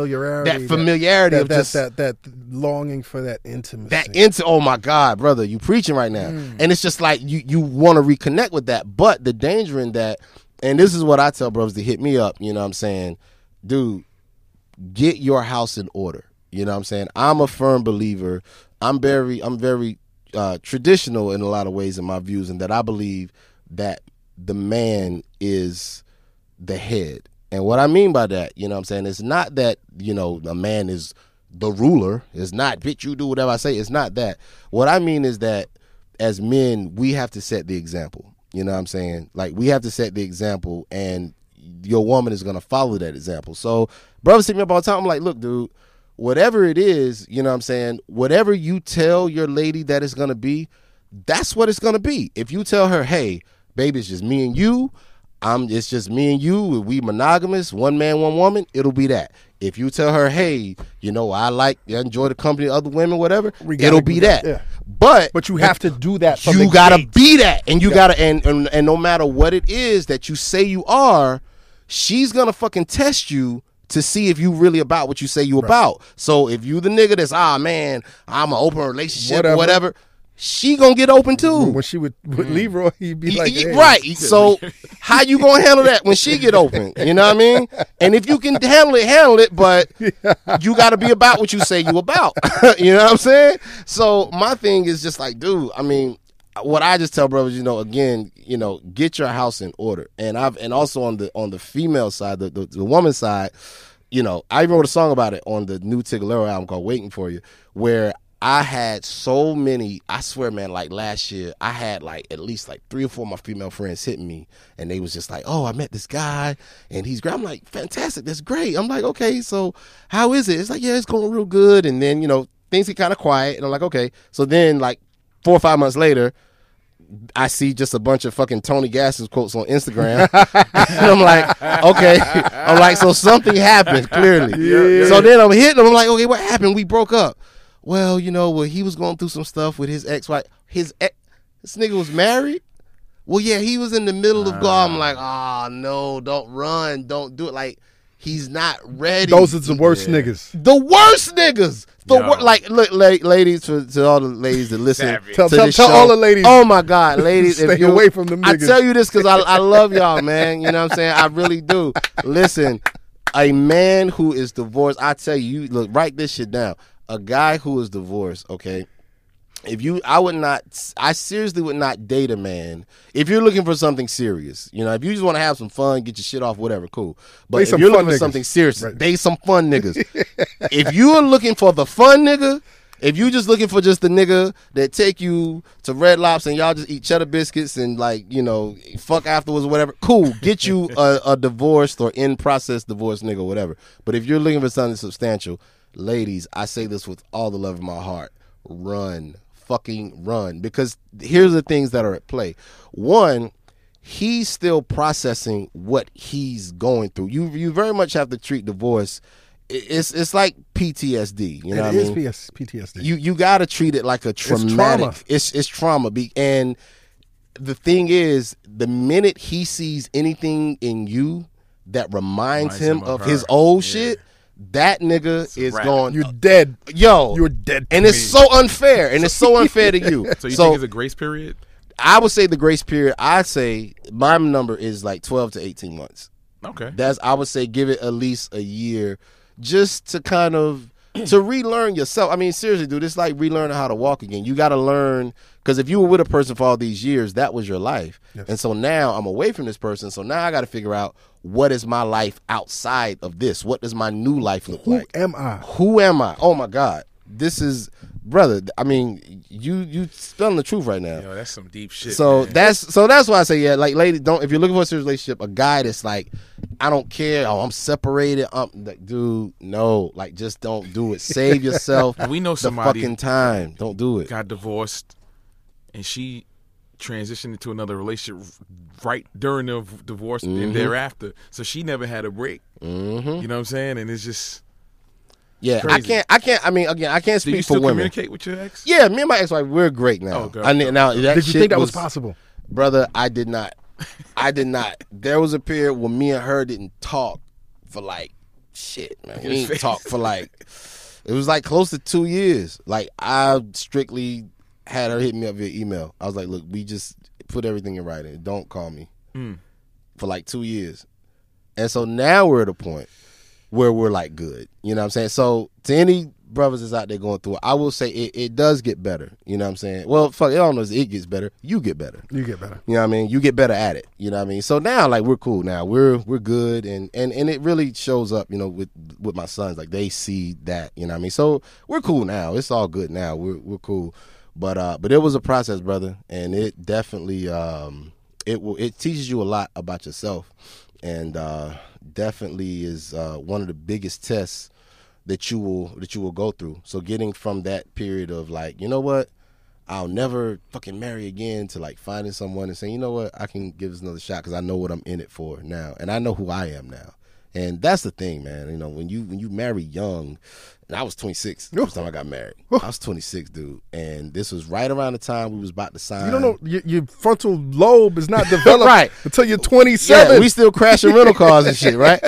that longing for that intimacy. Oh my God, brother, you preaching right now. And it's just like you want to reconnect with that. But the danger in that, and this is what I tell brothers to hit me up, you know what I'm saying? Dude, get your house in order. You know what I'm saying? I'm a firm believer. I'm very traditional in a lot of ways in my views, and that I believe that the man is the head. And what I mean by that, you know what I'm saying, it's not that, you know, a man is the ruler. It's not, bitch, you do whatever I say. It's not that. What I mean is that as men, we have to set the example. You know what I'm saying? Like, we have to set the example, and your woman is going to follow that example. So brothers hit me up all the time. I'm like, look, dude, whatever it is, you know what I'm saying, whatever you tell your lady that it's going to be, that's what it's going to be. If you tell her, hey, baby, it's just me and you, it's just me and you, we monogamous, one man, one woman, it'll be that. If you tell her, hey, you know, I enjoy the company of other women, whatever, it'll be that. Yeah. But you have to do that. You gotta be that. And you gotta, and no matter what it is that you say you are, she's gonna fucking test you to see if you really about what you say you about. So if you the nigga that's, man, I'm an open relationship, whatever, she gonna get open too. When she with Leroy, he'd be like, hey. Right. So how you gonna handle that when she get open? You know what I mean? And if you can handle it, but you gotta be about what you say you about. You know what I'm saying? So my thing is just like, dude, I mean, what I just tell brothers, you know, again, you know, get your house in order. And also on the female side, the woman side, you know, I even wrote a song about it on the new Tigallo album called Waiting For You, where I had so many, I swear, man, like last year, I had like at least like 3 or 4 of my female friends hitting me, and they was just like, oh, I met this guy, and he's great. I'm like, fantastic, that's great. I'm like, okay, so how is it? It's like, yeah, it's going real good, and then, you know, things get kind of quiet, and I'm like, okay. So then like 4 or 5 months later, I see just a bunch of fucking Tony Gaston's quotes on Instagram. And I'm like, okay. I'm like, so something happened, clearly. Yeah. So then I'm hitting him, I'm like, okay, what happened? We broke up. Well, you know, he was going through some stuff with his ex-wife. This nigga was married? Well, yeah, he was in the middle of God. I'm like, oh, no, don't run. Don't do it. Like, he's not ready. Those are the worst niggas. The worst niggas. Ladies, to all the ladies that listen to this show. Tell all the ladies. Oh, my God, ladies. Stay away from them niggas. I tell you this because I love y'all, man. You know what I'm saying? I really do. Listen, a man who is divorced, I tell you, look, write this shit down. A guy who is divorced, okay, I seriously would not date a man. If you're looking for something serious, you know, if you just want to have some fun, get your shit off, whatever, cool. But if you're looking for something serious, date some fun niggas. If you are looking for the fun nigga, if you just looking for just the nigga that take you to Red Lobster and y'all just eat cheddar biscuits and, like, you know, fuck afterwards or whatever, cool. Get you a divorced or in-process divorced nigga, whatever. But if you're looking for something substantial, ladies, I say this with all the love in my heart, run, fucking run. Because here's the things that are at play. One, he's still processing what he's going through. You very much have to treat divorce. It's like PTSD. You know what I mean? It is PTSD. You got to treat it like a traumatic. It's trauma. And the thing is, the minute he sees anything in you that reminds him of his old shit, that nigga is gone. You're dead. Yo. You're dead. And it's so unfair. And it's so unfair to you. So you think it's a grace period? I would say the grace period, I say my number is like 12 to 18 months. Okay. I would say give it at least a year just to kind of to relearn yourself. I mean, seriously, dude, it's like relearning how to walk again. You got to learn, because if you were with a person for all these years, that was your life. Yes. And so now I'm away from this person. So now I got to figure out, what is my life outside of this? What does my new life look like? Who am I? Oh, my God. This is brother, I mean, you spelling the truth right now. Yo, that's some deep shit. So man. that's why I say, yeah, like, lady, don't, if you're looking for a serious relationship, a guy that's like, I don't care, oh, I'm separated, like, dude, no, like, just don't do it. Save yourself. We know somebody the fucking time. Don't do it. Got divorced, and she transitioned into another relationship right during the divorce and thereafter. So she never had a break. Mm-hmm. You know what I'm saying? And it's just. Yeah, crazy. I can't. I mean, again, I can't speak for women. Do you still communicate with your ex? Yeah, me and my ex-wife, we're great now. Oh, God, now that did you think that was possible, brother? I did not. I did not. There was a period where me and her didn't talk for like shit, man. We didn't talk for like, it was like close to 2 years. Like, I strictly had her hit me up via email. I was like, look, we just put everything in writing. Don't call me for like 2 years, and so now we're at a point where we're like good, you know what I'm saying? So to any brothers that's out there going through it, I will say it does get better, you know what I'm saying? Well, fuck, I don't know if it gets better. You get better. You get better. You know what I mean? You get better at it, you know what I mean? So now, like, we're cool now. We're good, and it really shows up, you know, with my sons. Like, they see that, you know what I mean? So we're cool now. It's all good now. We're cool. But it was a process, brother, and it definitely it teaches you a lot about yourself. And definitely is one of the biggest tests that you will go through. So getting from that period of like, you know what, I'll never fucking marry again, to like finding someone and saying, you know what, I can give this another shot because I know what I'm in it for now, and I know who I am now. And that's the thing, man. You know, when you marry young, and I was 26 the first time I got married. I was 26, dude, and this was right around the time we was about to sign. You don't know, your frontal lobe is not developed right until you're 27. Yeah, we still crashing rental cars and shit, right?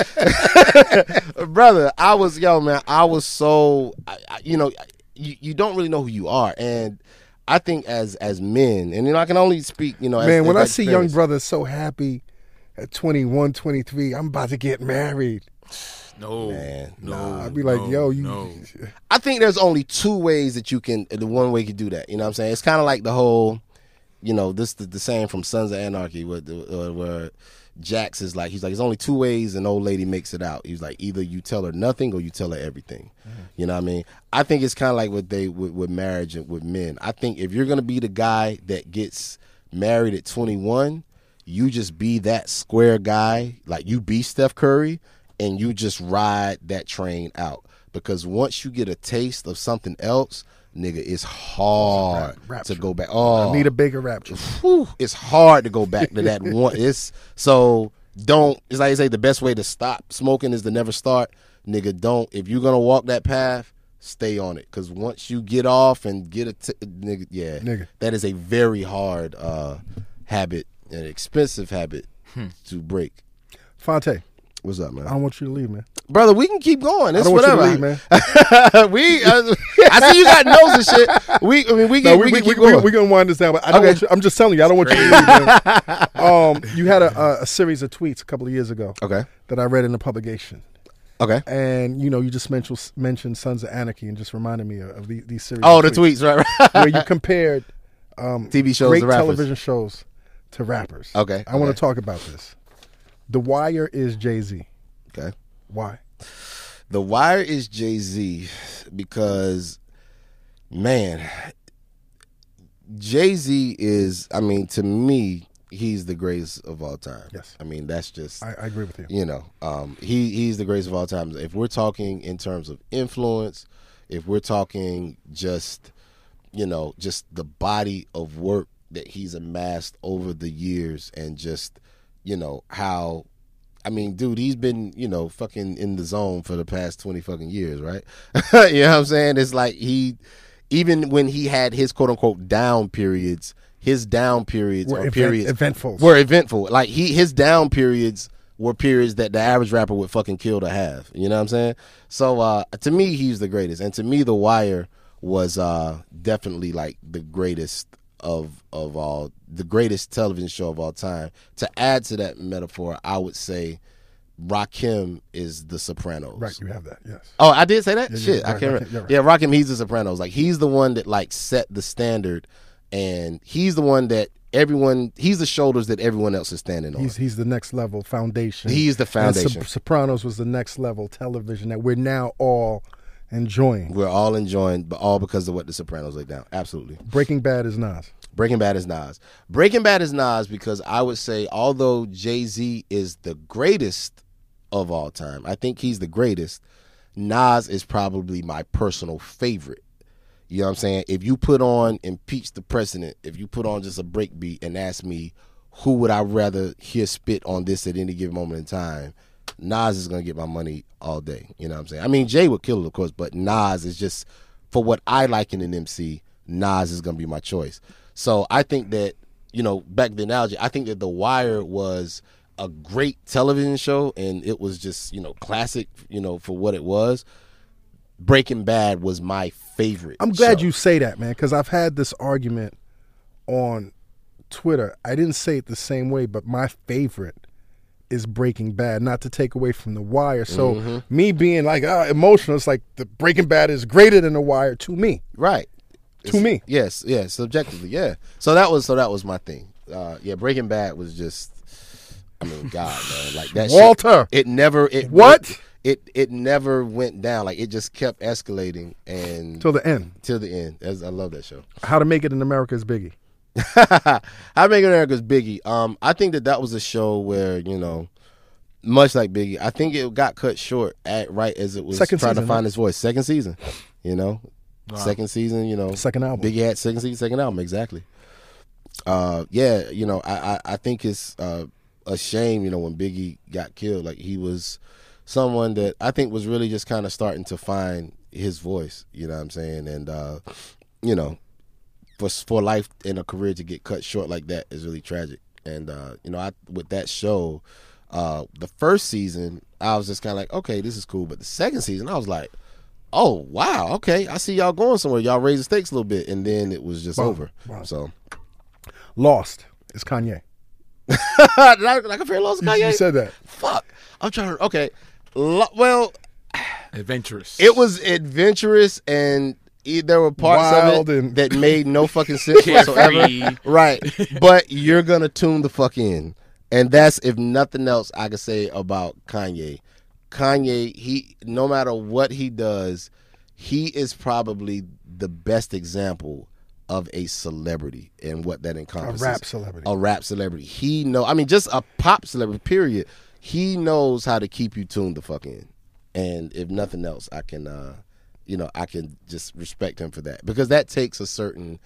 Brother, I was so, you don't really know who you are. And I think as men, and, you know, I can only speak, you know, man, as, when I see young brothers so happy at 21, 23, I'm about to get married. No, man, no. I'd be like, yo, you. No. I think there's only two ways that you can. The one way you can do that, you know what I'm saying? It's kind of like the whole, you know, this the saying from Sons of Anarchy, where Jax is like, he's like, there's only two ways an old lady makes it out. He's like, either you tell her nothing or you tell her everything. Mm-hmm. You know what I mean? I think it's kind of like what they with marriage and with men. I think if you're gonna be the guy that gets married at 21, you just be that square guy, like you be Steph Curry. And you just ride that train out. Because once you get a taste of something else, nigga, it's hard to go back. Oh, I need a bigger rapture. Whew, it's hard to go back to that one. It's like I say, the best way to stop smoking is to never start. Nigga, don't. If you're going to walk that path, stay on it. Because once you get off and get nigga, that is a very hard habit, an expensive habit to break. Fonte. What's up, man? I don't want you to leave, man. Brother, we can keep going. It's whatever. I don't want you to leave, man. I see you got nose and shit. We can keep going. We're going to wind this down. But I'm just telling you, I don't want you to leave, man. You had a series of tweets a couple of years ago that I read in a publication. Okay. And, you know, you just mentioned Sons of Anarchy and just reminded me of these series of tweets. Right. Where you compared TV shows great to television shows to rappers. Okay. I want to talk about this. The Wire is Jay-Z. Okay. Why? The Wire is Jay-Z because, man, Jay-Z is, I mean, to me, he's the greatest of all time. Yes. I mean, that's just... I agree with you. You know, he's the greatest of all time. If we're talking in terms of influence, if we're talking just, you know, just the body of work that he's amassed over the years and just... You know, how, I mean, dude, he's been, you know, fucking in the zone for the past 20 fucking years, right? You know what I'm saying? It's like even when he had his quote-unquote down periods, his down periods were eventful. Like, his down periods were periods that the average rapper would fucking kill to have. You know what I'm saying? So, to me, he's the greatest. And to me, The Wire was definitely, like, the greatest of all, the greatest television show of all time. To add to that metaphor, I would say Rakim is The Sopranos. Right, you have that, yes. Oh, I did say that? Yeah, shit, yeah, I can't remember. Right. Yeah, Rakim, he's The Sopranos. Like, he's the one that, like, set the standard, and he's the one that he's the shoulders that everyone else is standing on. He's the next level foundation. He's the foundation. And Sopranos was the next level television that we're now all enjoying. We're all enjoying, but all because of what The Sopranos laid down. Absolutely. Breaking Bad is Nas. Breaking Bad is Nas. Breaking Bad is Nas because I would say, although Jay-Z is the greatest of all time, I think he's the greatest, Nas is probably my personal favorite. You know what I'm saying? If you put on Impeach the President, if you put on just a break beat and ask me who would I rather hear spit on this at any given moment in time, Nas is going to get my money all day. You know what I'm saying? I mean, Jay would kill it, of course, but Nas is just, for what I like in an MC, Nas is going to be my choice. So I think that, you know, back to the analogy, I think that The Wire was a great television show and it was just, you know, classic, you know, for what it was. Breaking Bad was my favorite. I'm glad you say that, man, because I've had this argument on Twitter. I didn't say it the same way, but my favorite is Breaking Bad, not to take away from The Wire. So me being like emotional, it's like the Breaking Bad is greater than The Wire to me. Right. To me. Yes, yes, subjectively, yeah. So that was my thing. Yeah, Breaking Bad was just, I mean, God, man, like that Walter. Shit, it never went down. Like, it just kept escalating and till the end. Till the end. I love that show. How to Make It in America is Biggie. How to Make It in America is Biggie. I think that was a show where, you know, much like Biggie, I think it got cut short right as it was second trying season, to find his voice. Second season, you know. Wow. Second season, you know. Second album. Biggie had second season, second album, exactly. Yeah, you know, I think it's a shame, you know, when Biggie got killed. Like, he was someone that I think was really just kind of starting to find his voice, you know what I'm saying? And, you know, for life and a career to get cut short like that is really tragic. And, you know, with that show, the first season, I was just kind of like, okay, this is cool. But the second season, I was like, oh, wow, okay, I see y'all going somewhere. Y'all raise the stakes a little bit, and then it was just over. Wow. So, Lost is Kanye. Did I compare Lost to Kanye? You said that. Fuck. I'm trying to, okay. Well. Adventurous. It was adventurous, and there were parts wild of it that made no fucking sense whatsoever. Right. But you're going to tune the fuck in. And that's, if nothing else, I can say about Kanye. Kanye, he, no matter what he does, he is probably the best example of a celebrity and what that encompasses. A rap celebrity. He know, I mean, just a pop celebrity, period. He knows how to keep you tuned the fuck in. And if nothing else, I can, you know, I can just respect him for that. Because that takes a certain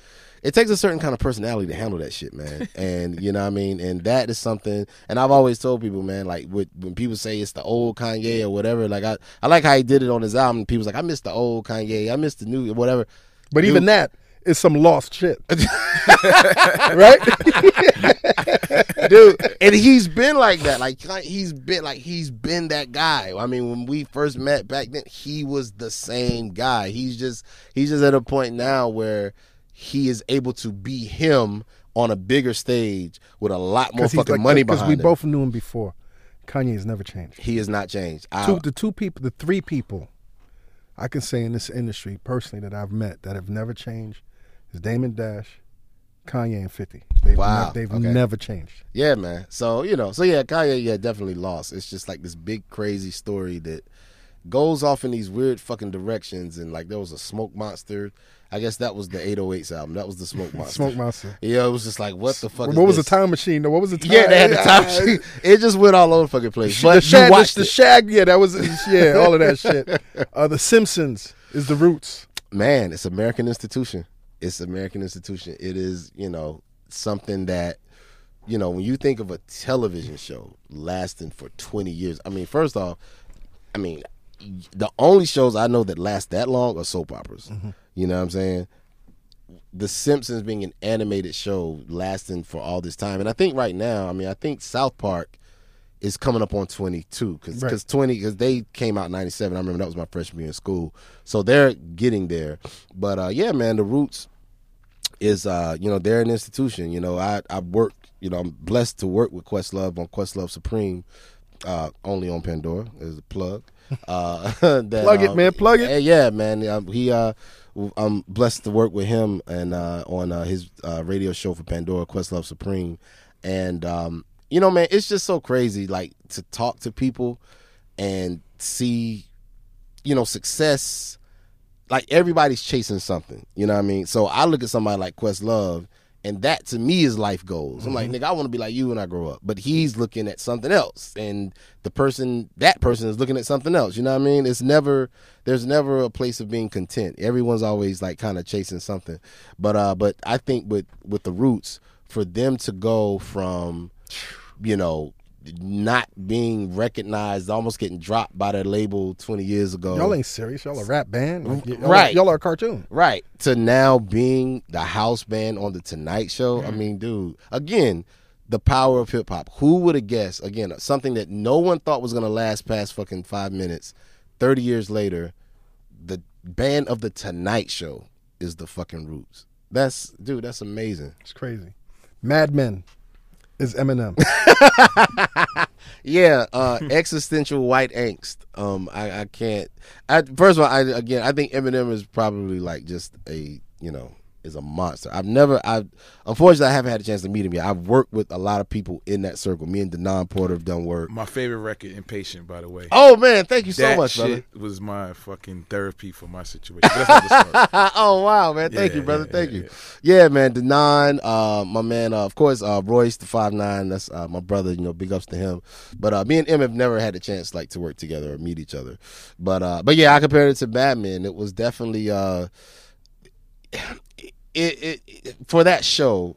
kind of personality to handle that shit, man. And, you know what I mean? And that is something, and I've always told people, man, like, when people say it's the old Kanye or whatever, like, I like how he did it on his album. People's like, I miss the old Kanye. I miss the new, whatever. But dude, even that is some lost shit. Right? Dude, and he's been like that. He's been that guy. I mean, when we first met back then, he was the same guy. He's just at a point now where he is able to be him on a bigger stage with a lot more fucking money behind him. Because we both knew him before. Kanye has never changed. He has not changed. The three people I can say in this industry personally that I've met that have never changed is Damon Dash, Kanye, and 50. They've never changed. Yeah, man. So, you know, Kanye, definitely Lost. It's just like this big, crazy story that goes off in these weird fucking directions. And like, there was a Smoke Monster. I guess that was the 808s album. That was the Smoke Monster. Yeah, it was just like, what the fuck is this? What was the time machine, though? What was the time? Yeah, they had the time machine. It just went all over the fucking place. But the shag, yeah, that was, yeah, all of that shit. The Simpsons is the roots. Man, it's American institution. It is, you know, something that, you know, when you think of a television show lasting for 20 years, I mean, first off, I mean, the only shows I know that last that long are soap operas. Mm-hmm. You know what I'm saying? The Simpsons being an animated show lasting for all this time. And I think right now, I mean, I think South Park is coming up on 22 because they came out in 97. I remember that was my freshman year in school. So they're getting there. But, yeah, man, the roots is, you know, they're an institution. You know, I'm blessed to work with Questlove on Questlove Supreme, only on Pandora as a plug. Plug it, man. Yeah, man. I'm blessed to work with him and on his radio show for Pandora, Questlove Supreme. And, you know, man, it's just so crazy, like, to talk to people and see, you know, success like everybody's chasing something, you know what I mean? So I look at somebody like Questlove, and that to me is life goals. I'm like, nigga, I want to be like you when I grow up. But he's looking at something else, and that person is looking at something else. You know what I mean? There's never a place of being content. Everyone's always like kind of chasing something. But I think with the Roots, for them to go from, you know, not being recognized, almost getting dropped by their label 20 years ago. Y'all ain't serious. Y'all a rap band. Like, right. Y'all are a cartoon. Right. To now being the house band on The Tonight Show. Yeah. I mean, dude, again, the power of hip hop. Who would have guessed, again, something that no one thought was going to last past fucking 5 minutes, 30 years later, the band of The Tonight Show is the fucking Roots. That's amazing. It's crazy. Mad Men. Is Eminem. Yeah, existential white angst. I can't. First of all, I think Eminem is probably like just is a monster. Unfortunately, I haven't had a chance to meet him yet. I've worked with a lot of people in that circle. Me and Denon Porter have done work. My favorite record, Impatient, by the way. Oh, man, thank you so much, brother. That was my fucking therapy for my situation. But that's not the story. Oh, wow, man. Thank you, brother. Thank you. Yeah, man, Denon, my man, of course, Royce, the 5'9", that's my brother, big ups to him. But me and him have never had a chance like to work together or meet each other. But yeah, I compared it to Batman. It was definitely... It for that show,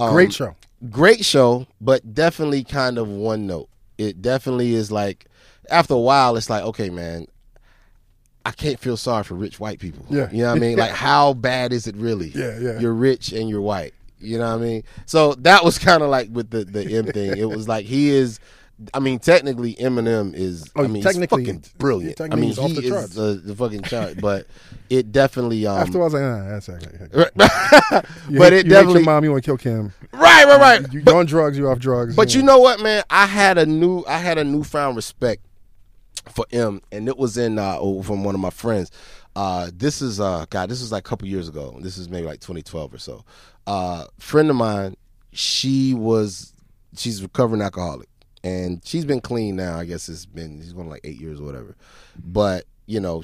great show, but definitely kind of one note. It definitely is like, after a while, it's like, okay, man, I can't feel sorry for rich white people. Yeah, you know what I mean? Like, how bad is it really? Yeah. You're rich and you're white. You know what I mean? So that was kind of like with the M thing. It was like he is. I mean, technically, Eminem is. Oh, I mean, technically, he's fucking brilliant. I mean, he is the fucking chart, but it definitely. Afterwards, like, that's okay. But it definitely. Hate your mom, you want to kill Kim? Right. You on drugs? You off drugs? But you know what, man? I had a newfound respect for M, and it was in from one of my friends. This was like a couple years ago. This is maybe like 2012 or so. Friend of mine, she's recovering alcoholic. And she's been clean now. I guess she's going like 8 years or whatever. But,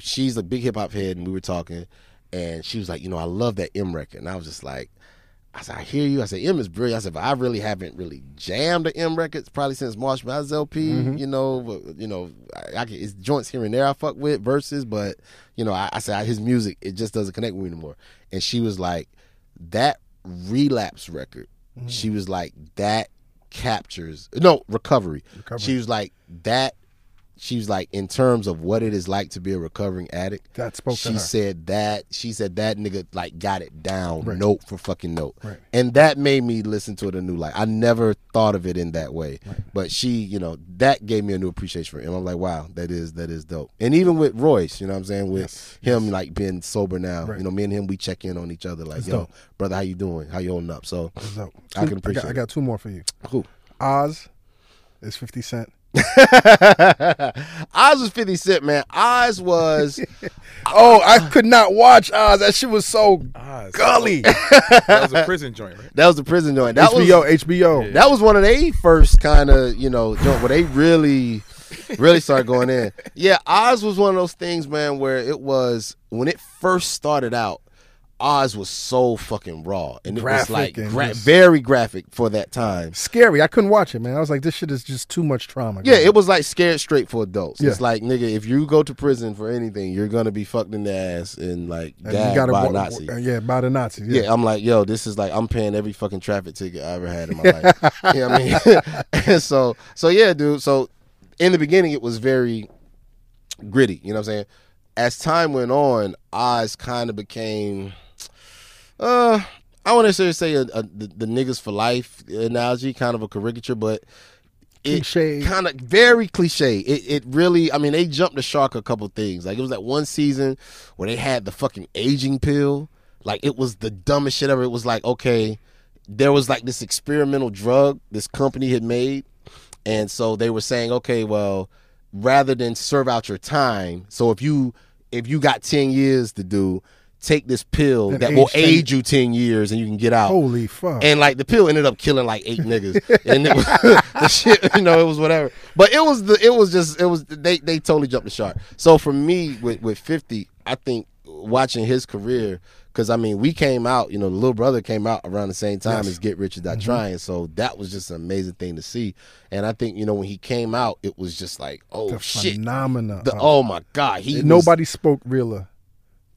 she's a big hip hop head, and we were talking, and she was like, I love that M record. And I was just like, I hear you. I said, M is brilliant. I said, but I really haven't really jammed the M records probably since Marsh Brothers LP. Mm-hmm. It's joints here and there I fuck with, verses, but, I said, his music, it just doesn't connect with me anymore. And she was like, that Relapse record, mm-hmm. She was like, that captures recovery. She was like in terms of what it is like to be a recovering addict, that spoke to her. She said that nigga like got it down, right. Note for fucking note, right. And that made me listen to it a new light. I never thought of it in that way, right. But she that gave me a new appreciation for him. I'm like, wow, that is dope. And even with Royce, him like being sober now, right. Me and him, we check in on each other like, yo, brother, how you doing, how you holding up? So I can appreciate it. I got two more for you. Cool. Oz is 50 Cent. Oz was 50 Cent, man. Oz was I could not watch Oz. That shit was so gully. That was a prison joint, right? That was a prison joint. That HBO. Yeah. That was one of their first kind of, joint where they really started going in. Yeah, Oz was one of those things, man, where it was, when it first started out, Oz was so fucking raw, and it graphic was like very graphic for that time. Scary. I couldn't watch it, man. I was like, this shit is just too much trauma. Yeah, it was like scared straight for adults. Yeah. It's like, nigga, if you go to prison for anything, you're gonna be fucked in the ass and like died by a Nazi. Yeah, by the Nazis. Yeah. I'm like, yo, this is like, I'm paying every fucking traffic ticket I ever had in my life. You know what I mean? And so yeah, dude. So in the beginning, it was very gritty. You know what I'm saying? As time went on, Oz kind of became. I wouldn't necessarily say the Niggas for Life analogy, kind of a caricature, but it kind of very cliche. It really, they jumped the shark a couple things. Like, it was that one season where they had the fucking aging pill. Like, it was the dumbest shit ever. It was like, okay, there was like this experimental drug this company had made. And so they were saying, okay, well, rather than serve out your time, so if you got 10 years to do, take this pill that will age you 10 years and you can get out. Holy fuck. And like the pill ended up killing like 8 niggas. And it was the shit, it was whatever. But it was just, they totally jumped the shark. So for me with 50, I think watching his career, because I mean, we came out, you know, Little Brother came out around the same time as Get Rich or Die Trying, so that was just an amazing thing to see. And I think, you know, when he came out, it was just like, oh shit, phenomena. Oh my God, he nobody spoke realer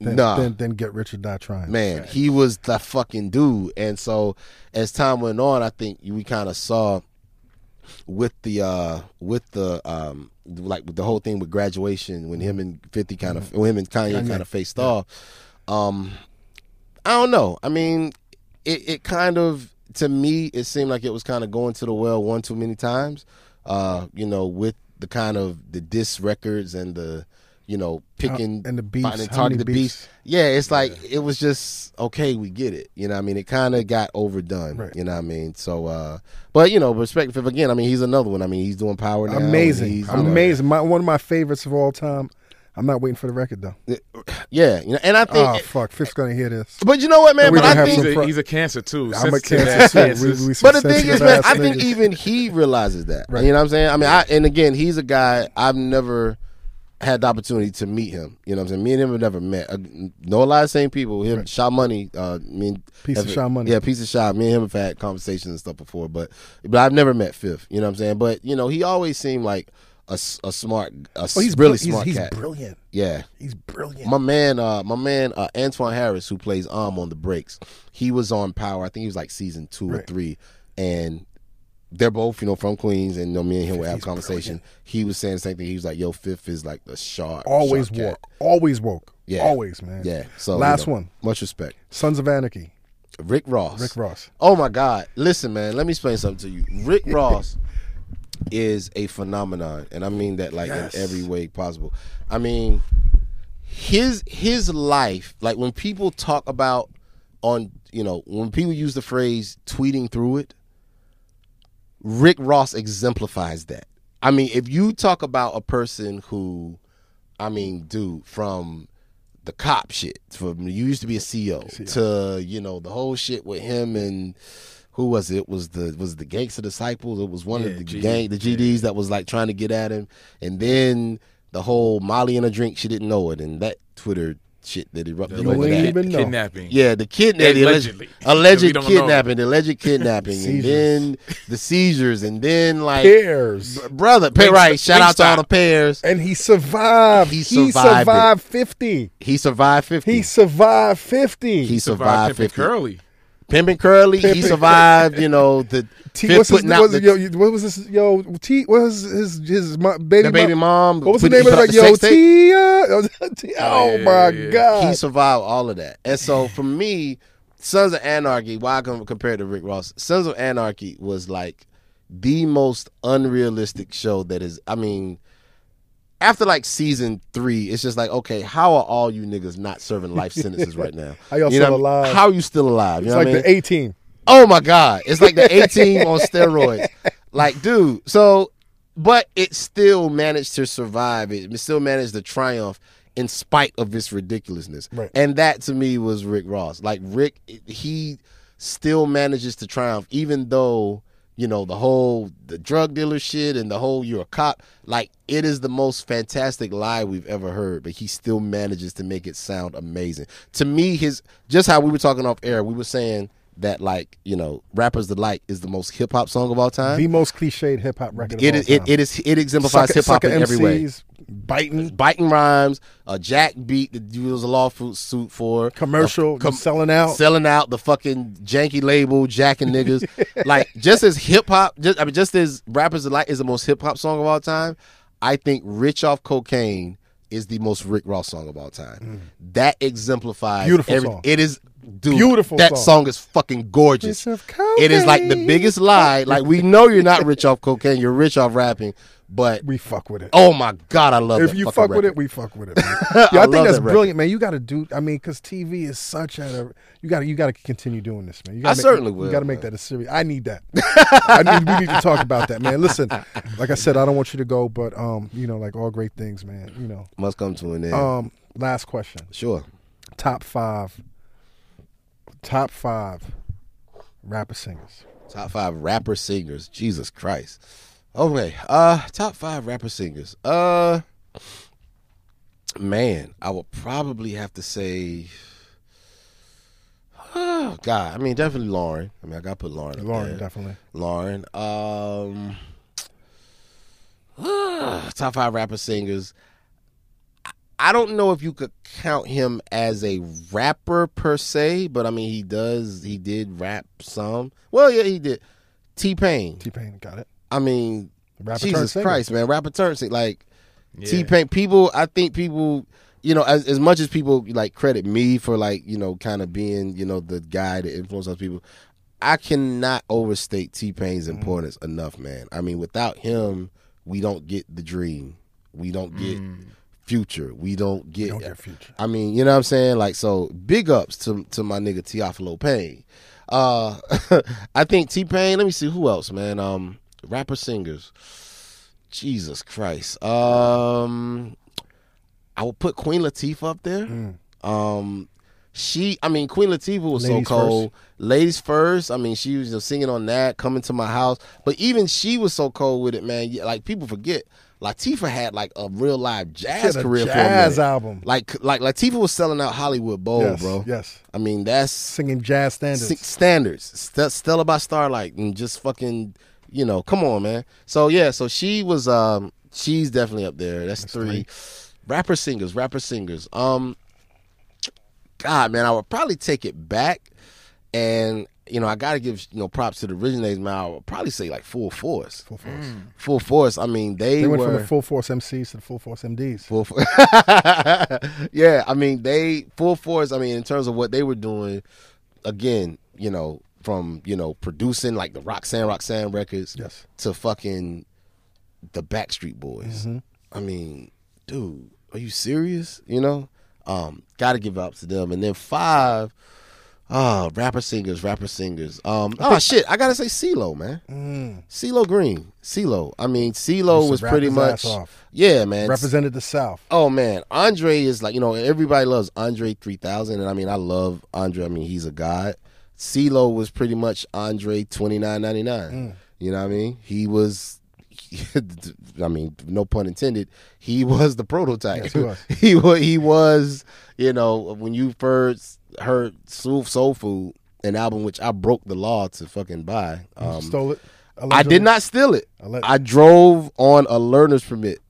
than Get Rich or Die Trying. Man, he was the fucking dude. And so as time went on, I think we kind of saw with the whole thing with Graduation, when him and Kanye kind of faced off. I don't know. I mean, it kind of, to me, it seemed like it was kind of going to the well one too many times. You know, with the kind of the diss records and the, you know, picking and the beefs, talking the beefs. Yeah, it's like it was just okay. We get it. You know what I mean? It kind of got overdone. Right. You know what I mean? So, but you know, perspective again. I mean, he's another one. I mean, he's doing Power now. Amazing, amazing. One of my favorites of all time. I'm not waiting for the record though. Yeah, you know, and I think Fifth's gonna hear this. But you know what, man? But I think he's a cancer too. I'm a cancer too. But the thing is, man, I think even he realizes that. Right. You know what I'm saying? I mean, and again, he's a guy I've never had the opportunity to meet him. You know what I'm saying? Me and him have never met. Know a lot of same people. Him, Sha Money. Sha Money. Yeah, Piece of Sha. Me and him have had conversations and stuff before, but I've never met Fifth. You know what I'm saying? But, you know, he always seemed like a smart, he's really smart cat. He's brilliant. Yeah. He's brilliant. My man, Antoine Harris, who plays on The Breaks, he was on Power. I think he was like season 2 or 3. And they're both, you know, from Queens, and you know, me and him would have a conversation. Brilliant. He was saying the same thing. He was like, yo, Fifth is like the shark. Always woke. Yeah. Always, man. Yeah. So last one. Much respect. Sons of Anarchy. Rick Ross. Oh my God. Listen, man, let me explain something to you. Rick Ross is a phenomenon. And I mean that like in every way possible. I mean, his life, like when people talk about when people use the phrase tweeting through it, Rick Ross exemplifies that. I mean, if you talk about a person who, I mean, dude, from the cop shit, from you used to be a CEO to, you know, the whole shit with him and who was it? It was the Gangster Disciples. It was one of the gang, the GDs that was like trying to get at him. And then the whole Molly and a drink, she didn't know it. And that Twitter shit that erupted over that. Kidnapping. Yeah, the kidnapping. Alleged kidnapping. The alleged kidnapping. And then the seizures. And then like Pears. Brother. Right. Shout out to all the Pears. And he survived. He survived 50. Curly. Pimpin' Curly, he survived, you know, the what was his baby mom? What was the name of it? Oh my God. He survived all of that. And so for me, Sons of Anarchy, why I compare it to Rick Ross, Sons of Anarchy was like the most unrealistic show that is, I mean, after like season 3, it's just like, okay, how are all you niggas not serving life sentences right now? How y'all still alive? How are you still alive? It's like the A-Team. Oh my God. It's like the A-Team on steroids. Like, dude. So, but it still managed to survive. It still managed to triumph in spite of this ridiculousness. Right. And that to me was Rick Ross. Like Rick, he still manages to triumph even though, you know, the drug dealer shit and the whole you're a cop, like it is the most fantastic lie we've ever heard, but he still manages to make it sound amazing. To me, just how we were talking off air, we were saying that like, you know, Rappers Delight is the most hip hop song of all time. The most cliched hip hop record of all time. It exemplifies hip hop in MCs, every way. Biting rhymes, a Jack beat that there was a lawsuit for. Commercial, selling out the fucking janky label, jacking niggas. Like just as hip hop, just as Rappers Delight is the most hip hop song of all time, I think Rich Off Cocaine is the most Rick Ross song of all time. That exemplifies everything. It is. Dude, beautiful. That song is fucking gorgeous. It is like the biggest lie. Like we know you're not rich off cocaine, you're rich off rapping, but we fuck with it. Oh my God, I love it. If you fuck with it, we fuck with it. Man. Yeah, I think that's brilliant, man. You got to do. I mean, because TV is such you got to continue doing this, man. I certainly will. You got to make that a series. I need that. We need to talk about that, man. Listen, like I said, I don't want you to go, but you know, like all great things, man. You know, must come to an end. Last question. Sure. Top 5 rapper singers. Jesus Christ. Okay. Top 5 rapper singers. Man, I would probably have to say, oh God, I mean, definitely Lauren. I mean, I gotta put Lauren up there. Lauren, definitely. Lauren. Top 5 rapper singers. I don't know if you could count him as a rapper per se, but I mean, he did rap some. Well, yeah, he did. T-Pain. T-Pain, got it. I mean, Jesus Christ, man, rapper turned singer. Like, yeah. T-Pain, I think people, you know, as much as people like credit me for like, you know, kind of being, you know, the guy that influenced other people, I cannot overstate T-Pain's importance enough, man. I mean, without him, we don't get The Dream. We don't get Future. We don't get Future. I mean, you know what I'm saying? Like, so big ups to my nigga Teofilo Payne. I think T-Pain, let me see who else, man. Rapper singers. Jesus Christ. I would put Queen Latifah up there. Queen Latifah was ladies so cold. First. Ladies first. I mean, she was just singing on that, Coming to My House. But even she was so cold with it, man. Like, people forget, Latifah had like a real live jazz career for a minute. Jazz album. Like Latifah was selling out Hollywood Bowl, yes, bro. Yes. I mean, that's singing jazz standards. Stella by Starlight and just fucking, you know, come on, man. So yeah, so she was she's definitely up there. That's three. Rapper singers. God, man, I would probably take it back, and you know, I gotta give, you know, props to the originators, man. I would probably say like Full Force. Full Force. I mean, they went from the Full Force MCs to the Full Force MDs. Yeah, I mean, they Full Force. I mean, in terms of what they were doing, again, you know, from, you know, producing like the Roxanne records, yes, to fucking the Backstreet Boys. Mm-hmm. I mean, dude, are you serious? You know, gotta give up to them. And then 5. Oh, rapper singers. I gotta say CeeLo, man. CeeLo Green. CeeLo. I mean, CeeLo was pretty much, yeah, man, represented the South. Oh man, Andre is like, you know, everybody loves Andre 3000, and I mean, I love Andre. I mean, he's a god. CeeLo was pretty much Andre 29.99. You know what I mean? He was. I mean, no pun intended. He was the prototype. Yes, he was. He was. You know, when you first heard Soul Food, an album which I broke the law to fucking buy. Stole it. Allegedly. I did not steal it. I drove on a learner's permit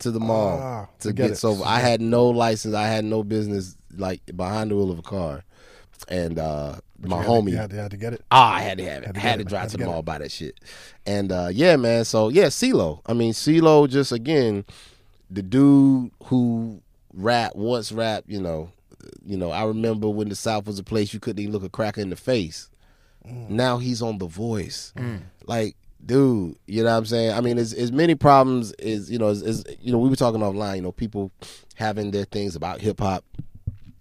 to the mall to get Soul Food. I had no license. I had no business like behind the wheel of a car, and my homie had to get it. I had to have it. I had to drive to the mall, buy that shit. And yeah, man. So yeah, CeeLo. I mean, CeeLo, just again, the dude who once rapped, you know, I remember when the South was a place you couldn't even look a cracker in the face. Now he's on The Voice. Like, dude, you know what I'm saying? I mean, as many problems as, you know, we were talking offline, you know, people having their things about hip hop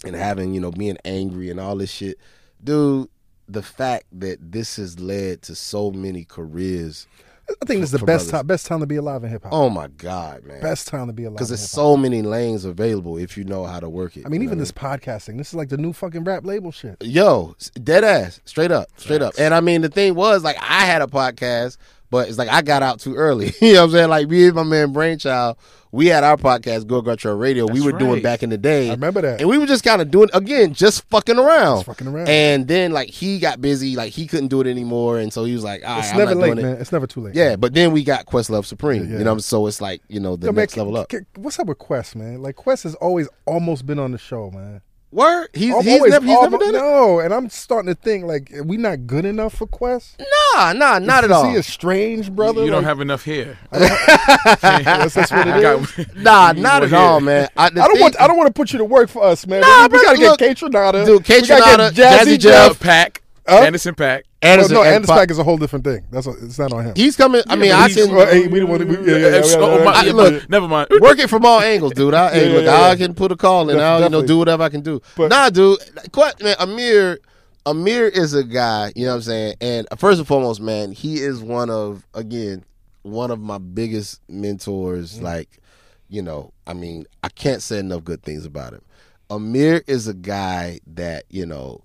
and having, you know, being angry and all this shit. Dude, the fact that this has led to so many careers. I think this is the best time to be alive in hip-hop. Oh, my God, man. Best time to be alive in hip-hop. Because there's so many lanes available if you know how to work it. I mean, even this podcasting. This is like the new fucking rap label shit. Yo, dead ass. Straight up. And, I mean, the thing was, like, I had a podcast, but it's like I got out too early. You know what I'm saying? Like, me and my man Brainchild, we had our podcast, Go Got Your Radio. That's we were doing back in the day. I remember that. And we were just kind of doing, again, just fucking around. And then, like, he got busy. Like, he couldn't do it anymore. And so he was like, all right, I'm not doing it, man. It's never too late. Yeah, but then we got Questlove Supreme. Yeah. You know, so it's like, you know, the next level up. What's up with Quest, man? Like, Quest has always almost been on the show, man. Word? He's never done it? No, and I'm starting to think, like, are we not good enough for Quest? Nah, not at all. Is he a strange brother? You don't have enough hair. That's what it is. Nah, not at all, man. I don't want to put you to work for us, man. Nah, we got to get Kaytranada. Dude, Kaytranada, Jazzy Jeff. Anderson Paak is a whole different thing. It's not on him. He's coming. I mean, I can. Look, never mind. Work it from all angles, dude. I can put a call in. I'll do whatever I can do. But, nah, dude. Man, Amir is a guy. You know what I'm saying? And first and foremost, man, he is one of my biggest mentors. Mm-hmm. Like, you know, I mean, I can't say enough good things about him. Amir is a guy that, you know,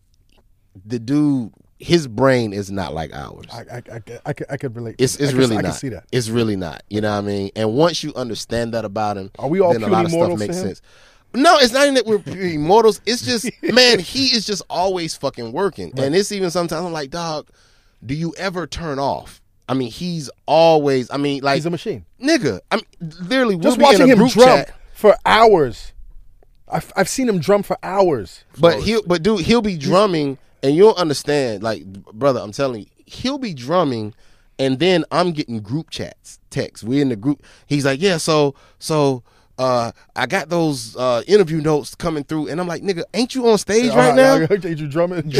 the dude. His brain is not like ours. I could relate. It's really not. I can see that. It's really not. You know what I mean? And once you understand that about him, then a lot of stuff makes sense. No, it's not even that we're immortals. It's just, man, he is just always fucking working. Right. And it's even sometimes I'm like, dog, do you ever turn off? I mean, he's always, I mean, like. He's a machine. Nigga. I mean, literally, just we'll watching him drum for hours. I've seen him drum for hours. But dude, he'll be drumming and you'll understand, like, brother, I'm telling you, he'll be drumming and then I'm getting group chats, texts. We're in the group. He's like, yeah, so I got those interview notes coming through, and I'm like, nigga, ain't you on stage right now? Ain't you drumming?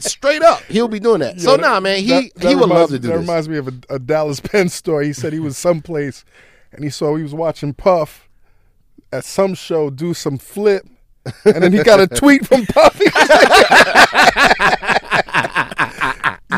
Straight up, he'll be doing that. So nah, man, he would love to do that. That reminds me of a Dallas Penn story. He said he was someplace, and he was watching Puff at some show do some flip, and then he got a tweet from Puffy.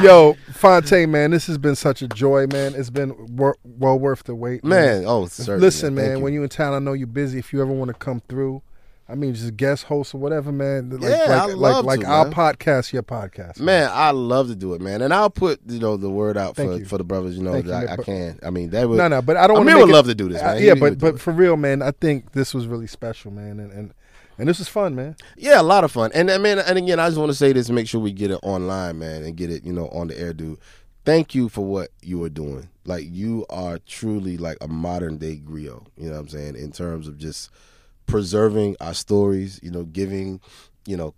Yo, Fonte, man, this has been such a joy, man. It's been well worth the wait, man. Oh, certainly. Listen, man, when you're in town, I know you're busy. If you ever want to come through, I mean, just guest host or whatever, man. Podcast, your podcast. Man, I love to do it, man. And I'll put, the word out for the brothers, that I can. I mean, that would. No, but I don't want to. Amir would love to do this, man. Yeah, but for real, man, I think this was really special, man. And this is fun, man. Yeah, a lot of fun. And again, I just want to say this, make sure we get it online, man, and get it, on the air, dude. Thank you for what you are doing. Like, you are truly like a modern day griot, you know what I'm saying, in terms of just preserving our stories, giving,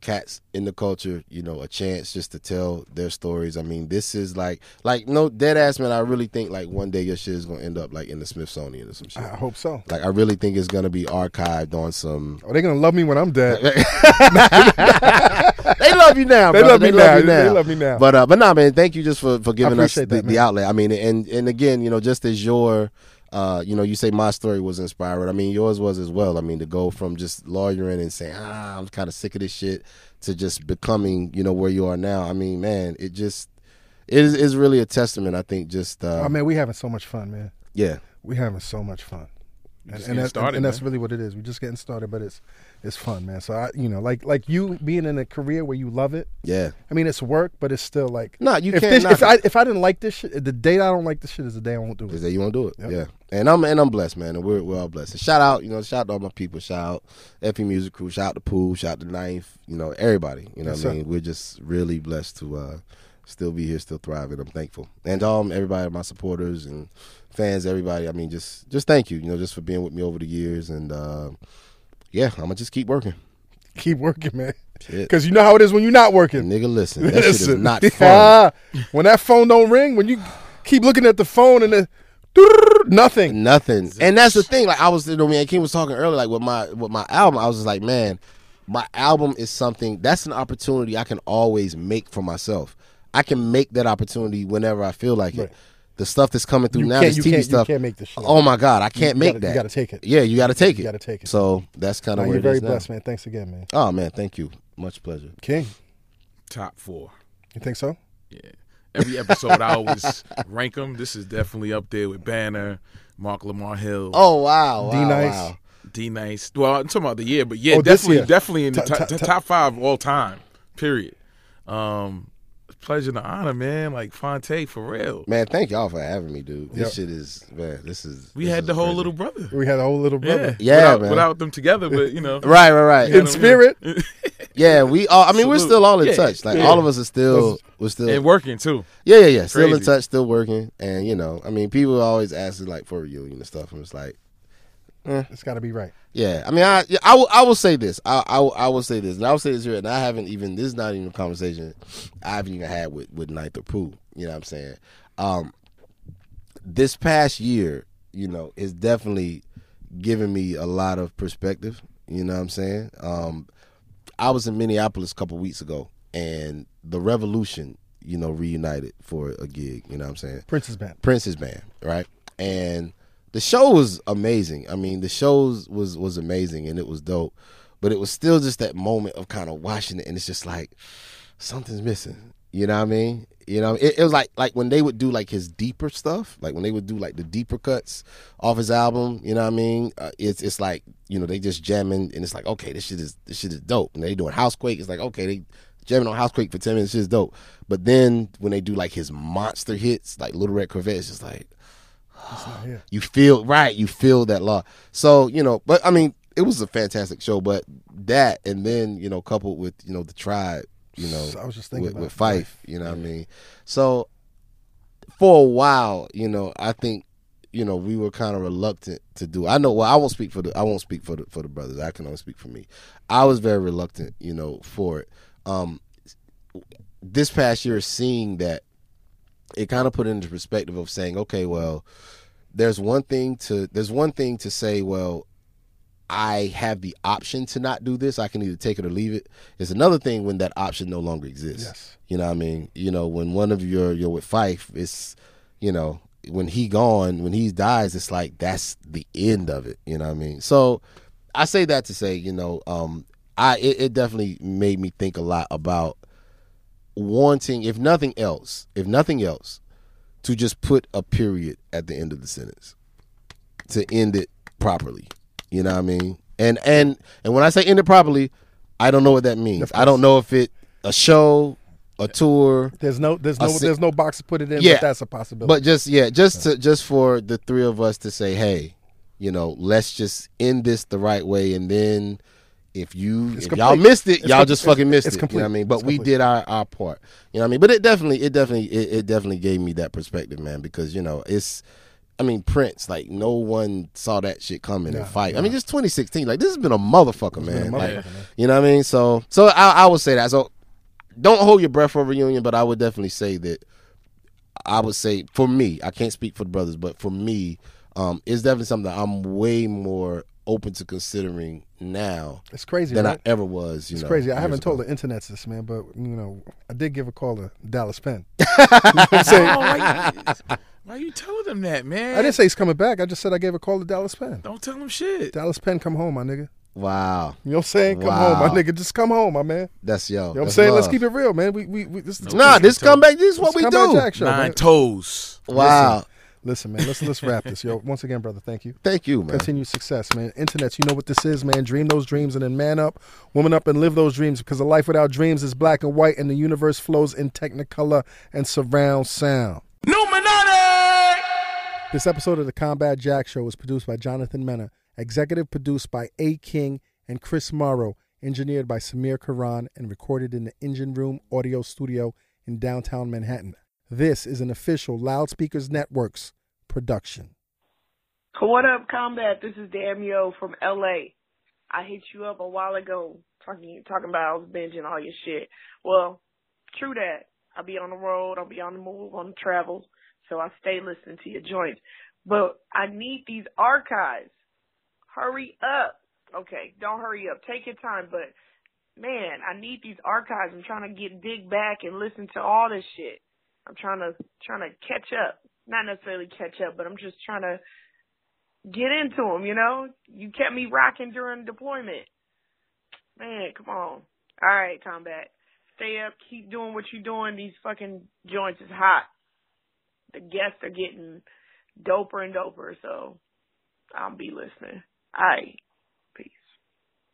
cats in the culture, a chance just to tell their stories. I mean, this is like no dead ass, man. I really think like one day your shit is gonna end up like in the Smithsonian or some shit. I hope so. Like, I really think it's gonna be archived on some. Oh, they're gonna love me when I'm dead. They love you now. They love me now. But nah, man. Thank you just for giving us the outlet. I mean, and again, just as your. You say my story was inspiring. I mean, yours was as well. I mean, to go from just lawyering and saying, I'm kind of sick of this shit to just becoming, where you are now. I mean, man, it is really a testament, I think, just. Oh, man, we're having so much fun, man. Yeah. We're having so much fun. And that's really what it is. We're just getting started, but it's fun, man. So, like you being in a career where you love it. Yeah. I mean, it's work, but it's still like. No, you can't. If I didn't like this shit, the day I don't like this shit is the day I won't do it. Is the day you won't do it. Yep. Yeah. And I'm blessed, man. And we're all blessed. And shout out to all my people. Shout out FE Music Crew. Shout out to Pooh. Shout out to Knife. Everybody. What I mean? We're just really blessed to still be here, still thriving. I'm thankful. And everybody, my supporters and fans, everybody. I mean, just thank you, just for being with me over the years. And yeah, I'm going to just keep working. Keep working, man. Because you know how it is when you're not working. Nigga, listen. That shit is not fun. When that phone don't ring, when you keep looking at the phone and the... Nothing. And that's the thing. Like, I was, King was talking earlier, like with my album, I was just like, man, my album is something, that's an opportunity I can always make for myself. I can make that opportunity whenever I feel like it. The stuff that's coming through now is TV stuff. You can't make this shit. Oh my God, I can't make that. You gotta take it. Yeah, you gotta take it. You gotta take it. So that's kind of where it is now. You're very blessed, man. Thanks again, man. Oh man, thank you. Much pleasure. King. Top 4. You think so? Yeah. Every episode, I always rank them. This is definitely up there with Banner, Mark Lamar Hill. Oh, wow. D-Nice. Well, I'm talking about the year, but yeah, definitely in the top 5 of all time, period. Pleasure and honor, man. Like, Fonte, for real. Man, thank y'all for having me, dude. This shit is, man, this is. We had the whole little brother. Yeah, man. Without them together, but, Right. In spirit. Yeah, we all, I mean, we're still all in touch. Like, all of us are still. And working too. Yeah. Still crazy. In touch, still working. And I mean, people always ask us like for a reunion and stuff, and it's like, it's got to be right. Yeah, I mean, I will say this. I will say this, and I will say this here. And I haven't even. This is not even a conversation I haven't even had with Ninth or Pooh. You know what I'm saying? This past year, is definitely given me a lot of perspective. You know what I'm saying? I was in Minneapolis a couple weeks ago, and the Revolution, reunited for a gig, you know what I'm saying? Prince's band, right? And the show was amazing. I mean, the show was amazing, and it was dope. But it was still just that moment of kind of watching it, and it's just like, something's missing. You know what I mean? It was like when they would do like his deeper stuff, like when they would do like the deeper cuts off his album. You know what I mean? It's like, they just jamming, and it's like, okay, this shit is dope. And they doing Housequake. It's like, okay, they jamming on Housequake for 10 minutes, shit's dope. But then when they do like his monster hits, like Little Red Corvette, it's just like, you feel that law. So, but I mean, it was a fantastic show. But that, and then, you know, coupled with, you know, the Tribe, you know, I was just thinking with Fife, you know what I mean? So for a while, you know, I think, you know, we were kind of reluctant to do. I know. Well, I won't speak for the brothers. I can only speak for me. I was very reluctant, you know, for it. This past year, seeing that, it kind of put it into perspective of saying, okay, well, there's one thing to say, well, I have the option to not do this. I can either take it or leave it. It's another thing when that option no longer exists. Yes. You know what I mean? You know, when one of you're with Fife, it's, you know, when he dies, it's like, that's the end of it. You know what I mean? So I say that to say, you know, it definitely made me think a lot about wanting, if nothing else, to just put a period at the end of the sentence, to end it properly. You know what I mean? And when I say end it properly, I don't know what that means. I don't know if it a show, a tour. There's no box to put it in, but that's a possibility. But just for the three of us to say, hey, you know, let's just end this the right way, and then if y'all missed it, y'all just fucking missed it. You know what I mean? But we did our part. You know what I mean? But it definitely gave me that perspective, man, because, you know, it's, I mean, Prince, like, no one saw that shit coming and fight. I mean, just 2016, like, this has been a motherfucker, man. You know what I mean? So I would say that. So don't hold your breath for reunion, but I would definitely say that, I would say, for me, I can't speak for the brothers, but for me, it's definitely something that I'm way more open to considering now. It's crazy than, right? I ever was. You know, crazy. I haven't told the internet this, man, but, you know, I did give a call to Dallas Penn. You know what I'm saying? Why you told him that, man? I didn't say he's coming back. I just said I gave a call to Dallas Penn. Don't tell him shit. Dallas Penn, come home, my nigga. Wow. You know what I'm saying? Come home, my nigga. Just come home, my man. That's, yo. You know what I'm saying? Love. Let's keep it real, man. This is what we do. Combat Jack Show, Nine Toes. Wow. Listen, man. Let's wrap this, yo. Once again, brother, thank you. Thank you, man. Continued success, man. Internets, you know what this is, man. Dream those dreams and then man up, woman up, and live those dreams, because a life without dreams is black and white, and the universe flows in technicolor and surround sound. Numinati! This episode of the Combat Jack Show was produced by Jonathan Mena, executive produced by A. King and Chris Morrow, engineered by Samir Karan, and recorded in the Engine Room Audio Studio in downtown Manhattan. This is an official Loudspeakers Networks production. What up, Combat? This is Damio from L.A. I hit you up a while ago talking about I was binging all your shit. Well, true that. I'll be on the road. I'll be on the move, on the travels. So I stay listening to your joints. But I need these archives. Hurry up. Okay, don't hurry up. Take your time. But, man, I need these archives. I'm trying to dig back and listen to all this shit. I'm trying to catch up. Not necessarily catch up, but I'm just trying to get into them, you know? You kept me rocking during deployment. Man, come on. All right, Combat. Stay up. Keep doing what you're doing. These fucking joints is hot. The guests are getting doper and doper, so I'll be listening. All right.